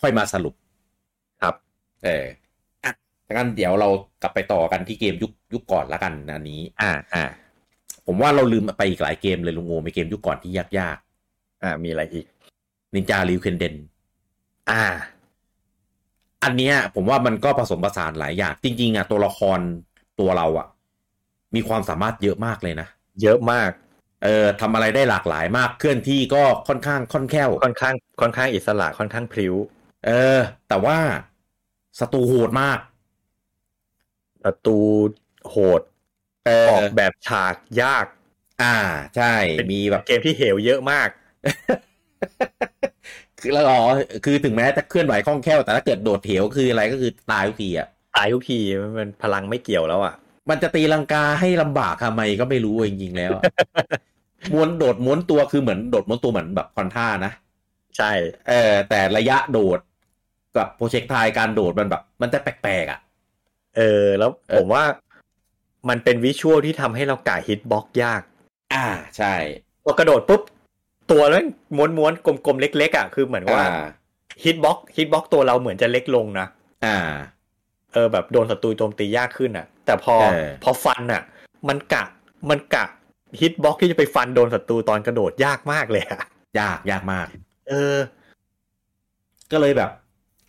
ค่อยมาสรุปครับงั้นเดี๋ยวเรากลับไปต่อกันที่เกมยุคก่อนละกันอันนี้ผมว่าเราลืมไปอีกหลายเกมเลยลุงโง่มีเกมยุคก่อนที่ยากๆมีอะไรอีกนินจาริวเคนเดนอันเนี้ยผมว่ามันก็ผสมผสานหลายอย่างจริงๆตัวละครตัวเรามีความสามารถเยอะมากเลยนะเยอะมากทำอะไรได้หลากหลายมากเคลื่อนที่ก็ค่อนข้างคล่องแคล่วค่อนข้างอิสระค่อนข้างพลิ้วแต่ว่าศัตรูโหดมากศัตรูโหดออกแบบฉากยากใช่มีแบบเกมที่เหวเยอะมากคือแล้วคือถึงแม้จะเคลื่อนไหวคล่องแคล่วแต่ถ้าเกิดโดดเหวคืออะไรก็คือตายทุกทีตายทุกทีมันพลังไม่เกี่ยวแล้วมันจะตีลังกาให้ลำบากทำไมก็ไม่รู้จริงๆแล้ว ม้วนตัวคือเหมือนโดดม้วนตัวเหมือนแบบคอนท่านะใช่แต่ระยะโดดกับโปรเจกต์ไทยการโดดมันแบบมันจะแปลกๆแล้วผมว่ามันเป็นวิชวลที่ทำให้เรากะฮิตบล็อกยากใช่พอกระโดดปุ๊บตัวแล้วม้วนๆกลมๆเล็กๆคือเหมือนว่าฮิตบล็อกตัวเราเหมือนจะเล็กลงนะแบบโดนศัตรูโจมตียากขึ้นแต่พอฟันมันกะฮิตบล็อกที่จะไปฟันโดนศัตรูตอนกระโดดยากมากเลยยากมากก็เลยแบบ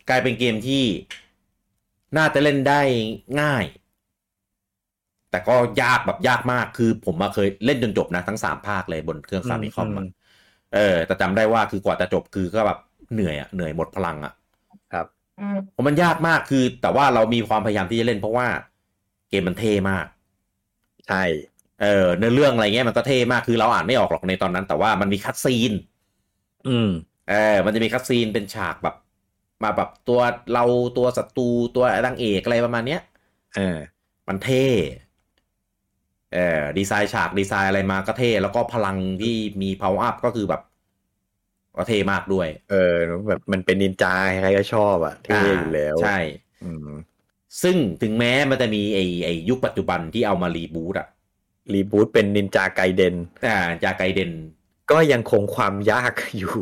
กลายเป็นเกมที่น่าจะเล่นได้ง่ายแต่ก็ยากแบบยากมากคือผมมาเคยเล่นจนจบนะทั้ง3ภาคเลยบนเครื่อง Famicom แต่จำได้ว่าคือกว่าจะจบคือก็แบบเหนื่อยหมดพลังครับเพราะมันยากมากคือแต่ว่าเรามีความพยายามที่จะเล่นเพราะว่าเกมมันเท่มากใช่เนื้อเรื่องอะไรเงี้ยมันก็เท่มากคือเราอ่านไม่ออกหรอกในตอนนั้นแต่ว่ามันมีคัตซีนมันจะมีคัตซีนเป็นฉากแบบมาแบบตัวเราตัวศัตรูตัวนางเอกอะไรประมาณเนี้ยมันเท่ดีไซน์ฉากดีไซน์อะไรมาก็เท่แล้วก็พลังที่มีพาวเวอร์อัพก็คือแบบก็เท่มากด้วยแบบมันเป็นนินจาใครก็ชอบเท่อยู่แล้วใช่ซึ่งถึงแม้มันจะมีไอ้ยุคปัจจุบันที่เอามารีบูตรีบูตเป็นนินจาไกเดนนินจาไกเดนก็ยังคงความยากอยู่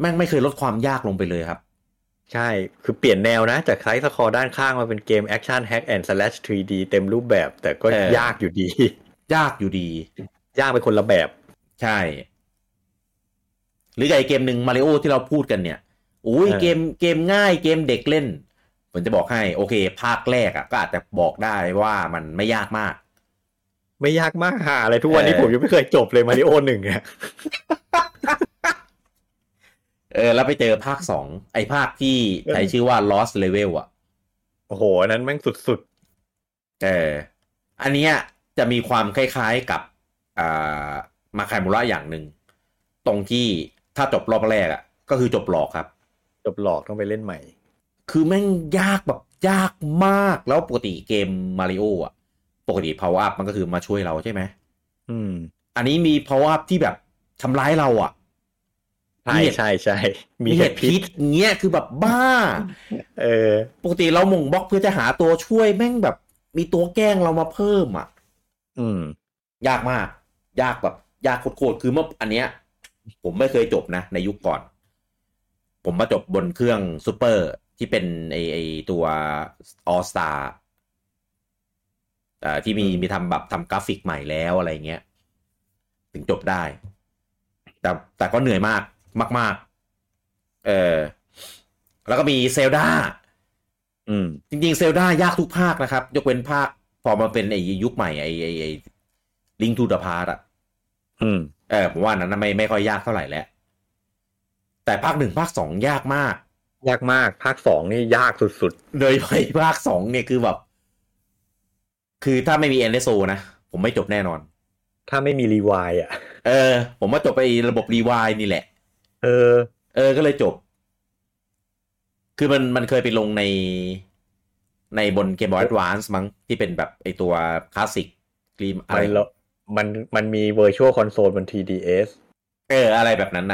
แม่งไม่เคยลดความยากลงไปเลยครับใช่คือเปลี่ยนแนวนะจากไซส์สคอร์ด้านข้างมาเป็นเกมแอคชั่นแฮกแอนด์สแลช 3D เต็มรูปแบบแต่ก็ยากอยู่ดียากไปคนละแบบใช่หรือไอเกมหนึ่งมาริโอที่เราพูดกันเนี่ยอุ้ยเกมง่ายเกมเด็กเล่นผมจะบอกให้โอเคภาคแรกก็อาจจะบอกได้ว่ามันไม่ยากมากอะไรทุกวันนี้ผมยังไม่เคยจบเลยมาริโอหนึ่งแล้วไปเจอภาค2ไอ้ภาคที่ใช้ชื่อว่า Lost Level โอ้โหอันนั้นแม่งสุดๆอันเนี้ยจะมีความคล้ายๆกับมาคายมูระอย่างหนึ่งตรงที่ถ้าจบรอบแรกก็คือจบหลอกครับจบหลอกต้องไปเล่นใหม่คือแม่งยากแบบยากมากแล้วปกติเกมมาริโอปกติ Power Up มันก็คือมาช่วยเราใช่ไหมอันนี้มี Power Up ที่แบบทำร้ายเราใช่มีเห็ดพิษเงี้ยคือแบบบ้าปกติเรามุ่งบล็อกเพื่อจะหาตัวช่วยแม่งแบบมีตัวแกล้งเรามาเพิ่มยากมากยากโคตรๆคือเมื่ออันเนี้ยผมไม่เคยจบนะในยุคก่อนผมมาจบบนเครื่องซูเปอร์ที่เป็นไอตัว All Star ที่มีทำแบบทำกราฟิกใหม่แล้วอะไรเงี้ยถึงจบได้แต่ก็เหนื่อยมากแล้วก็มีเซลดาจริงๆเซลดายากทุกภาคนะครับยกเว้นภาคพอมาเป็นไอ้ยุคใหม่ไอ้ Link to the Past ผมว่านั้นไม่ค่อยยากเท่าไหร่แล้วแต่ภาค1ภาค2ยากมากภาค2นี่ยากสุดๆโดยภาค2เนี่ยคือแบบคือถ้าไม่มี NSO นะผมไม่จบแน่นอนถ้าไม่มีรีวายผมว่าจบไประบบรีวายนี่แหละก็เลยจบคือมันเคยไปลงในบน Game Boy Advance มั้งที่เป็นแบบไอตัวคลาสสิกรีมอะไรมันมี Virtual Console บน 3DS อะไรแบบนั้น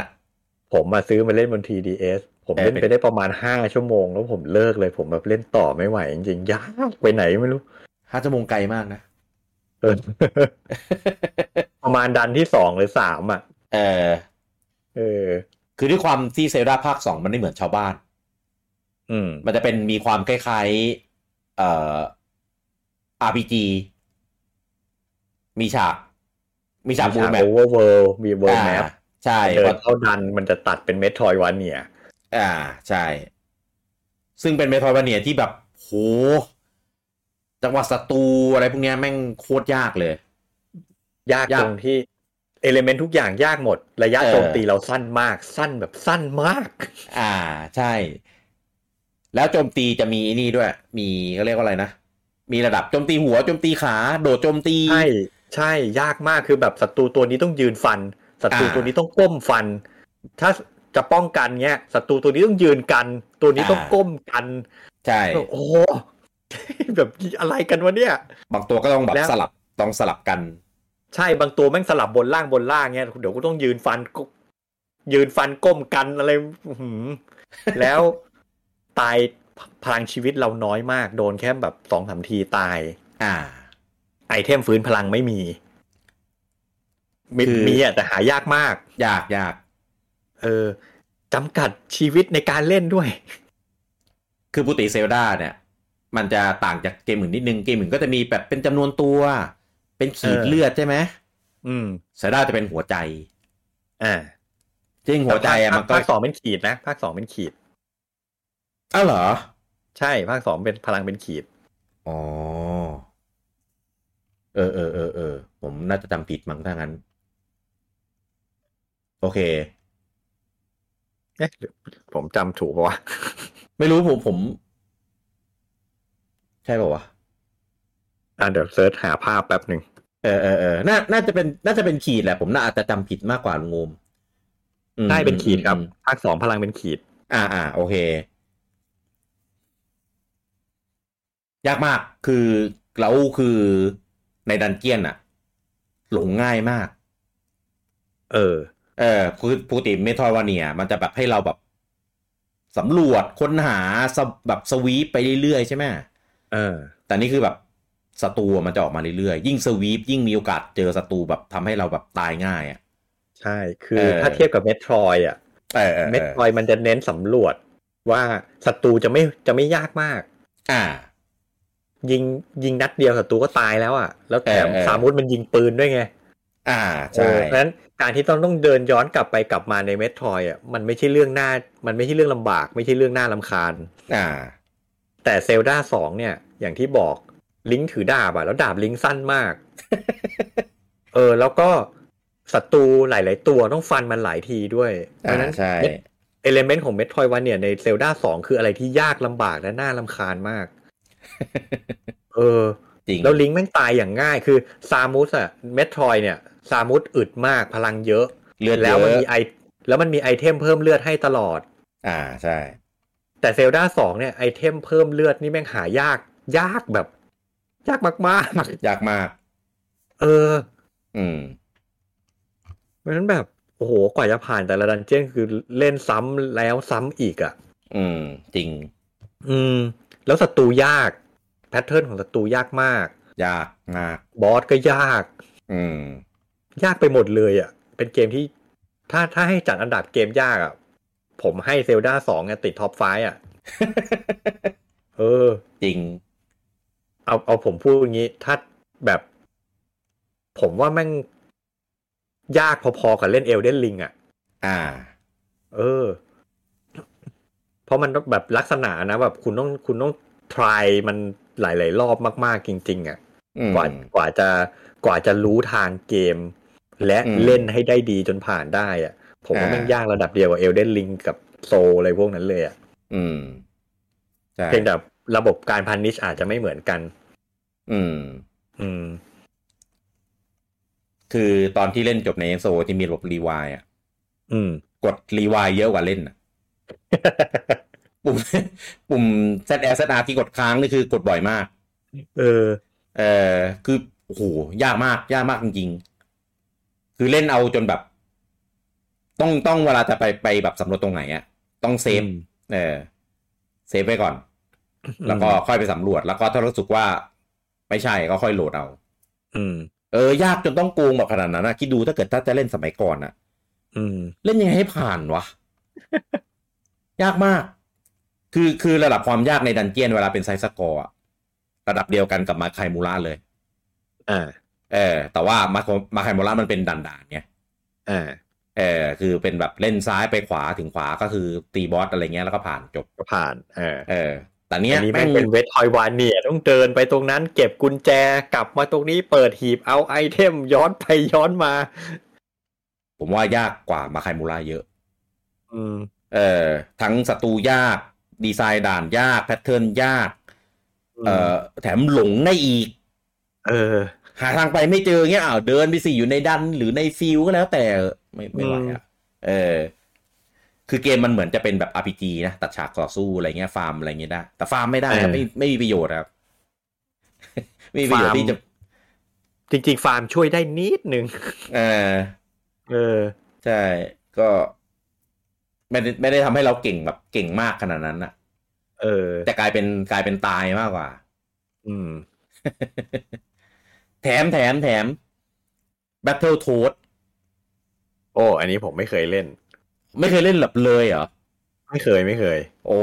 ผมมาซื้อมาเล่นบน 3DS ผมเล่นไปได้ประมาณ5ชั่วโมงแล้วผมเลิกเลยผมแบบเล่นต่อไม่ไหวจริงๆยากไปไหนไม่รู้5ชั่วโมงไกลมากนะ ประมาณดันที่2หรือ3อ่ะคือด้วยความที่เซลดาภาค2มันไม่เหมือนชาวบ้านมันจะเป็นมีความคล้ายๆRPG มีฉากมูลแมป Overworld มี World Map ใช่พอเข้าดันมันจะตัดเป็น Metroidvania ใช่ซึ่งเป็น Metroidvania ที่แบบโหจังหวะศัตรูอะไรพวกนี้แม่งโคตรยากเลยยากตรงที่เอลิเมนต์ทุกอย่างยากหมดระยะโจมตีเราสั้นมากสั้นแบบสั้นมากใช่แล้วโจมตีจะมีนี่ด้วยมีเขาเรียกว่าอะไรนะมีระดับโจมตีหัวโจมตีขาโดดโจมตีใช่ยากมากคือแบบศัตรูตัวนี้ต้องยืนฟันศัตรูตัวนี้ต้องก้มฟันถ้าจะป้องกันเงี้ยศัตรูตัวนี้ต้องยืนกันตัวนี้ต้องก้มกันใช่โอ้แบบอะไรกันวะเนี่ยบางตัวก็ต้องแบบสลับกันใช่บางตัวแม่งสลับบนล่างเงี้ยเดี๋ยวกูต้องยืนฟันก้มกันอะไรแล้วตายพลังชีวิตเราน้อยมากโดนแค่แบบ 2-3 ทีตายไอเทมฟื้นพลังไม่มีมีอ่ะแต่หายากมากยากจำกัดชีวิตในการเล่นด้วยคือปกติเซลดาเนี่ยมันจะต่างจากเกมอื่นนิดนึงเกมอื่นก็จะมีแบบเป็นจำนวนตัวเป็นขีดเลือดใช่ไหมเซลดาจะเป็นหัวใจจริงหัวใจมันก็ภาค 2เป็นขีดนะภาค 2เป็นขีดอ้าวเหรอใช่ภาค 2เป็นพลังเป็นขีดอ๋อผมน่าจะจำผิดมั้งถ้างั้นโอเคผมจำถูกป่ะวะไม่รู้ผมใช่ป่ะวะเดี๋ยวเซิร์ชหาภาพแป๊บหนึ่งน่าจะเป็นขีดแหละผมน่าอาจจะจำผิดมากกว่างูมใช่เป็นขีดครับภาค 2พลังเป็นขีดโอเคยากมากคือเราคือในดันเจียนหลงง่ายมากคือปกติเมทรอวาเนียมันจะแบบให้เราแบบสำรวจค้นหาแบบสวีปไปเรื่อยๆใช่ไหมแต่นี่คือแบบศัตรูมันจะออกมาเรื่อยๆยิ่งสวีปยิ่งมีโอกาสเจอศัตรูแบบทำให้เราแบบตายง่ายใช่คือถ้าเทียบกับเมทรอยเมทรอยมันจะเน้นสำรวจว่าศัตรูจะไม่ยากมากยิงนัดเดียวศัตรูก็ตายแล้วแล้วแถมสามุดมันยิงปืนด้วยไงใช่เพราะฉะนั้นการที่ต้องเดินย้อนกลับไปกลับมาในเมทรอยมันไม่ใช่เรื่องมันไม่ใช่เรื่องลำบากไม่ใช่เรื่องน่ารำคาญแต่เซลดา2เนี่ยอย่างที่บอกลิงค์ถือดาบแล้วดาบลิงค์สั้นมากแล้วก็ศัตรูหลายๆตัวต้องฟันมันหลายทีด้วยเพราะฉะนั้นเอลิเมนต์ของเมทรอยวันเนี่ยในเซลดา2คืออะไรที่ยากลำบากและน่ารำคาญมากจริงแล้วลิงก์แม่งตายอย่างง่ายคือซามุสเมทรอยเนี่ยซามุสอึดมากพลังเยอะเลือดแล้วมันมีไอเทมเพิ่มเลือดให้ตลอดใช่แต่เซลดา2เนี่ยไอเทมเพิ่มเลือดนี่แม่งหายากแบบยากมากยากมากเพราะฉะนั้นแบบโอ้โหกว่าจะผ่านแต่ละดันเจี้ยนคือเล่นซ้ำแล้วซ้ำอีกจริงแล้วศัตรูยากแพทเทิร์นของศัตรูยากมากบอสก็ยากยากไปหมดเลยเป็นเกมที่ถ้าให้จัดอันดับเกมยากผมให้ Zelda 2ติดท็อป5จริงเอาผมพูดอย่างนี้ถ้าแบบผมว่าแม่งยากพอๆกับเล่น Elden Ring เพราะมันแบบลักษณะนะแบบคุณต้องtry มันหลายๆรอบมากๆจริงๆกว่าจะรู้ทางเกมและเล่นให้ได้ดีจนผ่านได้ผมว่ามันยากระดับเดียวกับ Elden Ring กับ Soul อะไรพวกนั้นเลยเพียงแต่ระบบการ punish อาจจะไม่เหมือนกันคือตอนที่เล่นจบใน Soul ที่มีระบบ rewind กด rewind เยอะกว่าเล่นปุ่ม ZR ZR ที่กดค้างนี่คือกดบ่อยมากคือโอ้โหยากมากจริงๆคือเล่นเอาจนแบบต้องเวลาจะไปแบบสำรวจตรงไหนต้องเซฟเซฟไว้ก่อนแล้วก็ค่อยไปสำรวจแล้วก็ถ้ารู้สึกว่าไม่ใช่ก็ค่อยโหลดเอา ยากจนต้องโกงแบบขนาดนั้นนะคิดดูถ้าเกิดถ้าจะเล่นสมัยก่อนอ่ะเล่นยังไงให้ผ่านวะ ยากมากคือระดับความยากในดันเจียนเวลาเป็นไซส์สกอร์ระดับเดียวกันกับมาไคมูระเลยแต่ว่ามาไคมูระมันเป็นด่านๆไงคือเป็นแบบเล่นซ้ายไปขวาถึงขวาก็คือตีบอสอะไรเงี้ยแล้วก็ผ่านจบก็ผ่านแต่เนี้ยมันเป็นเวททอยวานเนี่ยต้องเดินไปตรงนั้นเก็บกุญแจกลับมาตรงนี้เปิดหีบเอาไอเทมย้อนไปย้อนมาผมว่ายากกว่ามาไคมูระเยอะทั้งศัตรูยากดีไซน์ด่านยากแพทเทิร์นยากแถมหลงได้อีกหาทางไปไม่เจอเงี้ยอ้าวเดินไปสิอยู่ในดันหรือในฟิลก็แล้วแต่ไม่ไหวอ่ะคือเกมมันเหมือนจะเป็นแบบ RPG นะตัดฉากต่อสู้อะไรเงี้ยฟาร์มอะไรเงี้ยได้แต่ฟาร์มไม่ได้ครับไม่มีประโยชน์ครับ ไม่มีประโยชน์ที่จะจริงๆฟาร์มช่วยได้นิดนึงใช่ก็ไม่ได้ทำให้เราเก่งแบบเก่งมากขนาดนั้นน่ะแต่กลายเป็นตายมากกว่าแถม Battletoads โอ้อันนี้ผมไม่เคยเล่นหลับเลยเหรอไม่เคยโอ้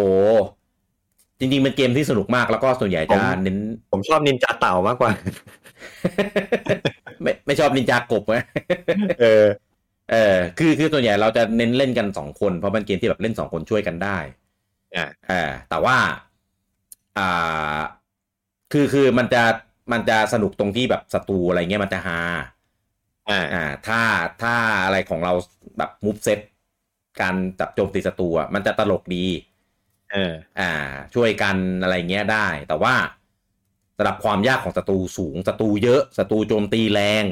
จริงๆเป็นเกมที่สนุกมากแล้วก็ส่วนใหญ่จะเน้นผมชอบนินจาเต่ามากกว่า ไม่ชอบนินจากบนะ คือส่วนใหญ่เราจะเน้นเล่นกัน2คนเพราะมันเกมที่แบบเล่น2คนช่วยกันได้แต่ว่าคือมันจะสนุกตรงที่แบบศัตรูอะไรเงี้ยมันจะฮาถ้าอะไรของเราแบบมูฟเซตการจับโจมตีศัตรูอ่ะมันจะตลกดีช่วยกันอะไรเงี้ยได้แต่ว่าระดับความยากของศัตรูสูงศัตรูเยอะศัตรูโจมตีแรง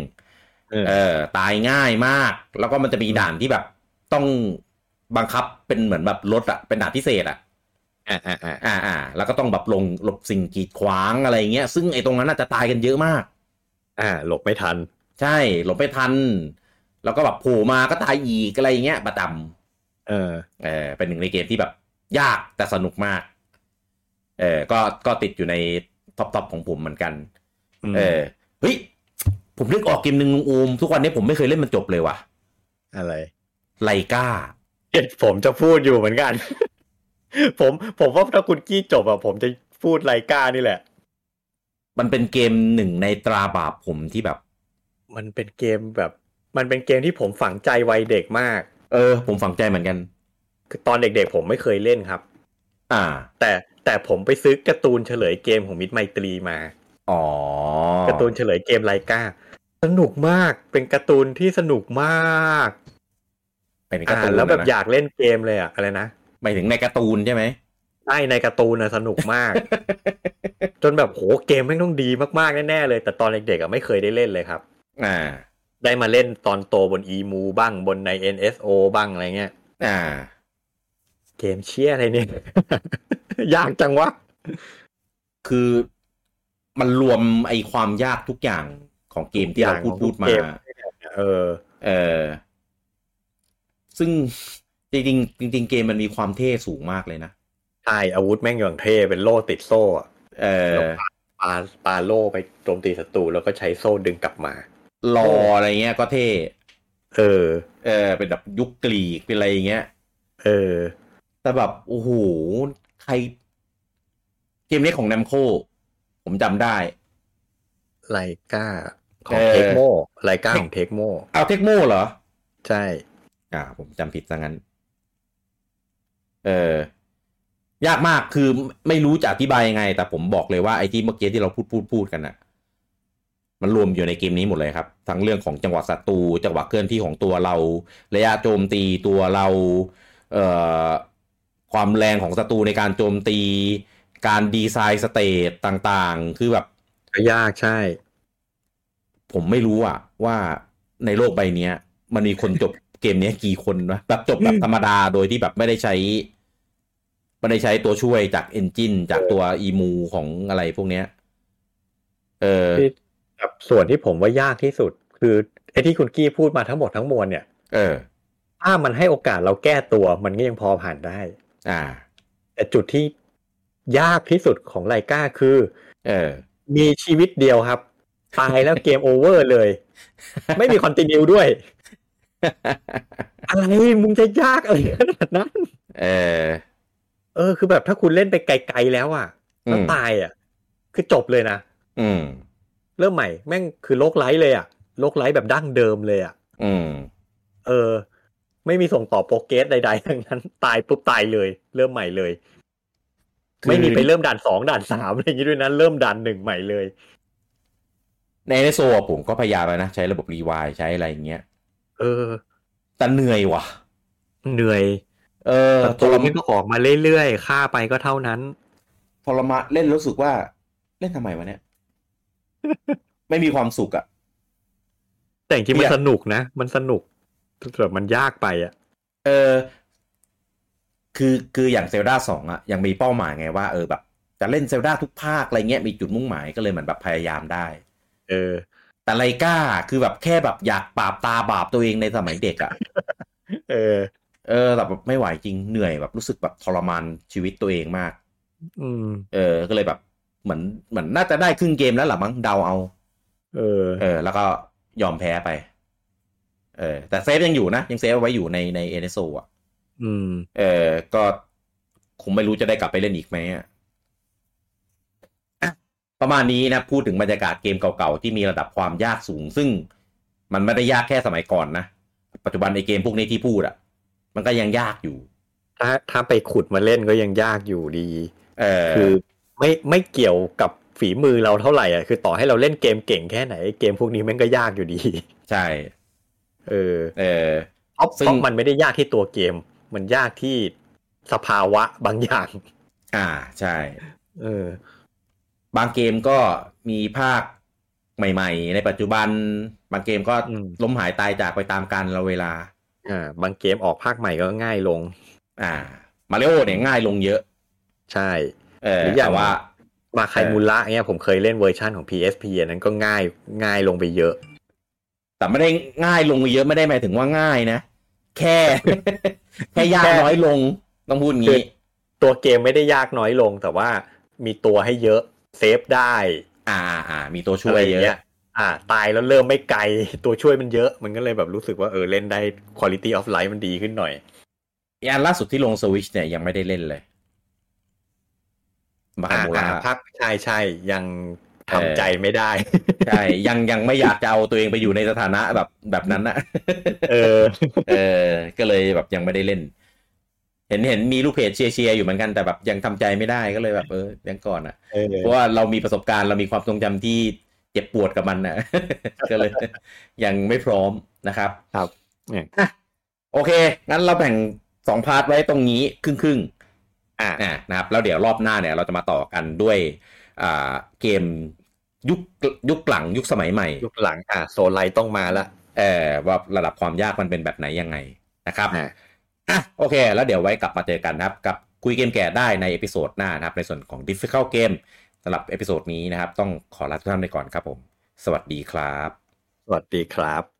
ตายง่ายมากแล้วก็มันจะมีด่านที่แบบต้องบังคับเป็นเหมือนแบบรถอ่ะเป็นด่านพิเศษอ่ะแล้วก็ต้องแบบลงหลบสิ่งกีดขวางอะไรเงี้ยซึ่งไอ้ตรงนั้นน่าจะตายกันเยอะมากหลบไม่ทันใช่หลบไม่ทันแล้วก็แบบโผล่มาก็ตายอีกอะไรเงี้ยประจำเป็นหนึ่งในเกมที่แบบยากแต่สนุกมากก็ติดอยู่ในท็อปของผมเหมือนกันเฮ้ยผมนึกออกเกมนึงลุงอูมทุกวันนี้ผมไม่เคยเล่นมันจบเลยว่ะอะไรไลกาผมจะพูดอยู่เหมือนกัน ผมว่าถ้าคุณกี้จบอ่ะผมจะพูดไลกานี่แหละมันเป็นเกมหนึ่งในตราบาปผมที่แบบมันเป็นเกมที่ผมฝังใจวัยเด็กมากผมฝังใจเหมือนกันคือตอนเด็กๆผมไม่เคยเล่นครับแต่ผมไปซื้อการ์ตูนเฉลยเกมของมิตรไมตรีมาอ๋อการ์ตูนเฉลยเกมไลกาสนุกมากเป็นการ์ตูนที่สนุกมากแล้วแบบอยากเล่นเกมเลยอะไรนะหมายถึงในการ์ตูนใช่ไหมใช่ในการ์ตูนสนุกมาก จนแบบโหเกมแม่งต้องดีมากๆแน่ๆเลยแต่ตอนเด็กๆไม่เคยได้เล่นเลยครับได้มาเล่นตอนโตบน EMU บ้างบนใน NSO บ้างอะไรเงี้ยเกมเชี่ยอะไรเนี่ย ยากจังวะ คือมันรวมไอ้ความยากทุกอย่างของเกมที่เราพูดมาซึ่งจริงเกมมันมีความเท่สูงมากเลยนะใช่อาวุธแม่งอย่างเท่เป็นโล่ติดโซ่ปาโล่ไปโจมตีศัตรูแล้วก็ใช้โซ่ดึงกลับมารออะไรเงี้ยก็เท่เป็นแบบยุคกรีกเป็นอะไรอย่างเงี้ยแต่แบบโอ้โหใครเกมนี้ของ Namco ผมจำได้ไลกาของ Tecmo ไลกาของ Tecmo เอา Tecmo เหรอใช่ผมจำผิดซะงั้นยากมากคือไม่รู้จะอธิบายยังไงแต่ผมบอกเลยว่าไอ้ที่เมื่อกี้ที่เราพูดกันน่ะมันรวมอยู่ในเกมนี้หมดเลยครับทั้งเรื่องของจังหวะศัตรูจังหวะเคลื่อนที่ของตัวเราระยะโจมตีตัวเราความแรงของศัตรูในการโจมตีการดีไซน์สเตจต่างๆคือแบบยากใช่ผมไม่รู้อ่ะว่าในโลกใบนี้มันมีคนจบ เกมนี้กี่คนวะแบบจบแบบธรรมดาโดยที่แบบไม่ได้ใช้ตัวช่วยจากเอนจินจากตัวอีมูของอะไรพวกเนี้ยส่วนที่ผมว่ายากที่สุดคือไอ้ที่คุณกี้พูดมาทั้งหมดทั้งมวลเนี่ยถ้ามันให้โอกาสเราแก้ตัวมันก็ยังพอผ่านได้แต่จุดที่ยากที่สุดของไลกาคือมีชีวิตเดียวครับ ตายแล้วเกมโอเวอร์เลยไม่มีคอนติเนียด้วยอะไรมึงจะยากอะไรขนาดนั้นคือแบบถ้าคุณเล่นไปไกลๆแล้วอ่ะแล้วตายอ่ะคือจบเลยนะเริ่มใหม่แม่งคือโลกไร้เลยอ่ะโลกไร้แบบดั้งเดิมเลยอ่ะไม่มีส่งต่อโปรเกรสใดๆทั้งนั้นตายปุ๊บตายเลยเริ่มใหม่เลยไม่มีไปเริ่มด่าน2ด่าน3อะไรอย่างงี้ด้วยนะเริ่มด่าน1ใหม่เลยในโซผมก็พยายามนะใช้ระบบรีวายใช้อะไรอย่างเงี้ยแต่เหนื่อยว่ะเหนื่อยตัวมันก็ออกมาเรื่อยๆฆ่าไปก็เท่านั้นทรมานเล่นรู้สึกว่าเล่นทำไมวะเนี่ย ไม่มีความสุขอะแต่จริงๆมันสนุกนะมันสนุกแต่มันยากไปอ่ะคืออย่าง Zelda 2 อ่ะยังมีเป้าหมายไงว่าแบบจะเล่น Zelda ทุกภาคอะไรเงี้ยมีจุดมุ่งหมายก็เลยเหมือนแบบพยายามได้แต่ไรก้าคือแบบแค่แบบอยากปราบตาบาปตัวเองในสมัยเด็กอ่ะแบบไม่ไหวจริงเหนื่อยแบบรู้สึกแบบทรมานชีวิตตัวเองมากก็เลยแบบเหมือนน่าจะได้ครึ่งเกมแล้วหรอมั้งเดาเอาแล้วก็ยอมแพ้ไปแต่เซฟยังอยู่นะยังเซฟเอาไว้อยู่ในNSO อ่ะก็คงไม่รู้จะได้กลับไปเล่นอีกไหมอ่ะประมาณนี้นะพูดถึงบรรยากาศเกมเก่าๆที่มีระดับความยากสูงซึ่งมันไม่ได้ยากแค่สมัยก่อนนะปัจจุบันไอ้เกมพวกนี้ที่พูดอ่ะมันก็ยังยากอยู่ถ้าไปขุดมาเล่นก็ยังยากอยู่ดีคือไม่เกี่ยวกับฝีมือเราเท่าไหร่อ่ะคือต่อให้เราเล่นเกมเก่งแค่ไหนเกมพวกนี้มันก็ยากอยู่ดีใช่เพราะมันไม่ได้ยากที่ตัวเกมมันยากที่สภาวะบางอย่างใช่บางเกมก็มีภาคใหม่ๆในปัจจุบันบางเกมก็ล้มหายตายจากไปตามกาลเวลาบางเกมออกภาคใหม่ก็ง่ายลงมาริโอเนี่ยง่ายลงเยอะใช่หรืออย่างว่ามาไคมูระเนี่ยผมเคยเล่นเวอร์ชันของ PSP อันนั้นก็ง่ายลงไปเยอะแต่ไม่ได้ง่ายลงไปเยอะไม่ได้หมายถึงว่าง่ายนะแค่ยากน้อยลงต้องพูดงี้ตัวเกมไม่ได้ยากน้อยลงแต่ว่ามีตัวให้เยอะเซฟได้มีตัวช่วยเยอะตายแล้วเริ่มไม่ไกลตัวช่วยมันเยอะมันก็เลยแบบรู้สึกว่าเล่นได้ quality of life มันดีขึ้นหน่อยอันล่าสุดที่ลง Switch เนี่ยยังไม่ได้เล่นเลยมาคามูระพักใช่ๆยังทำใจไม่ได้ใช่ยังไม่อยากจะเอาตัวเองไปอยู่ในสถานะแบบนั้นนะก็เลยแบบยังไม่ได้เล่นเห็นมีลูกเพจเชียร์ๆอยู่เหมือนกันแต่แบบยังทำใจไม่ได้ก็เลยแบบยังก่อนอ่ะเพราะว่าเรามีประสบการณ์เรามีความทรงจำที่เจ็บปวดกับมันนะก็เลยยังไม่พร้อมนะครับครับโอเคงั้นเราแบ่ง2พาร์ทไว้ตรงนี้ครึ่งๆนะครับแล้วเดี๋ยวรอบหน้าเนี่ยเราจะมาต่อกันด้วยเกมยุคหลังยุคสมัยใหม่ยุคหลังโซไลต้องมาละว่าระดับความยากมันเป็นแบบไหนยังไงนะครับโอเคแล้วเดี๋ยวไว้กลับมาเจอกันนะครับกับคุยเกมแก่ได้ในเอพิโซดหน้านะครับในส่วนของ Difficult Game สำหรับเอพิโซดนี้นะครับต้องขอลาทุกท่านไปก่อนครับผมสวัสดีครับสวัสดีครับ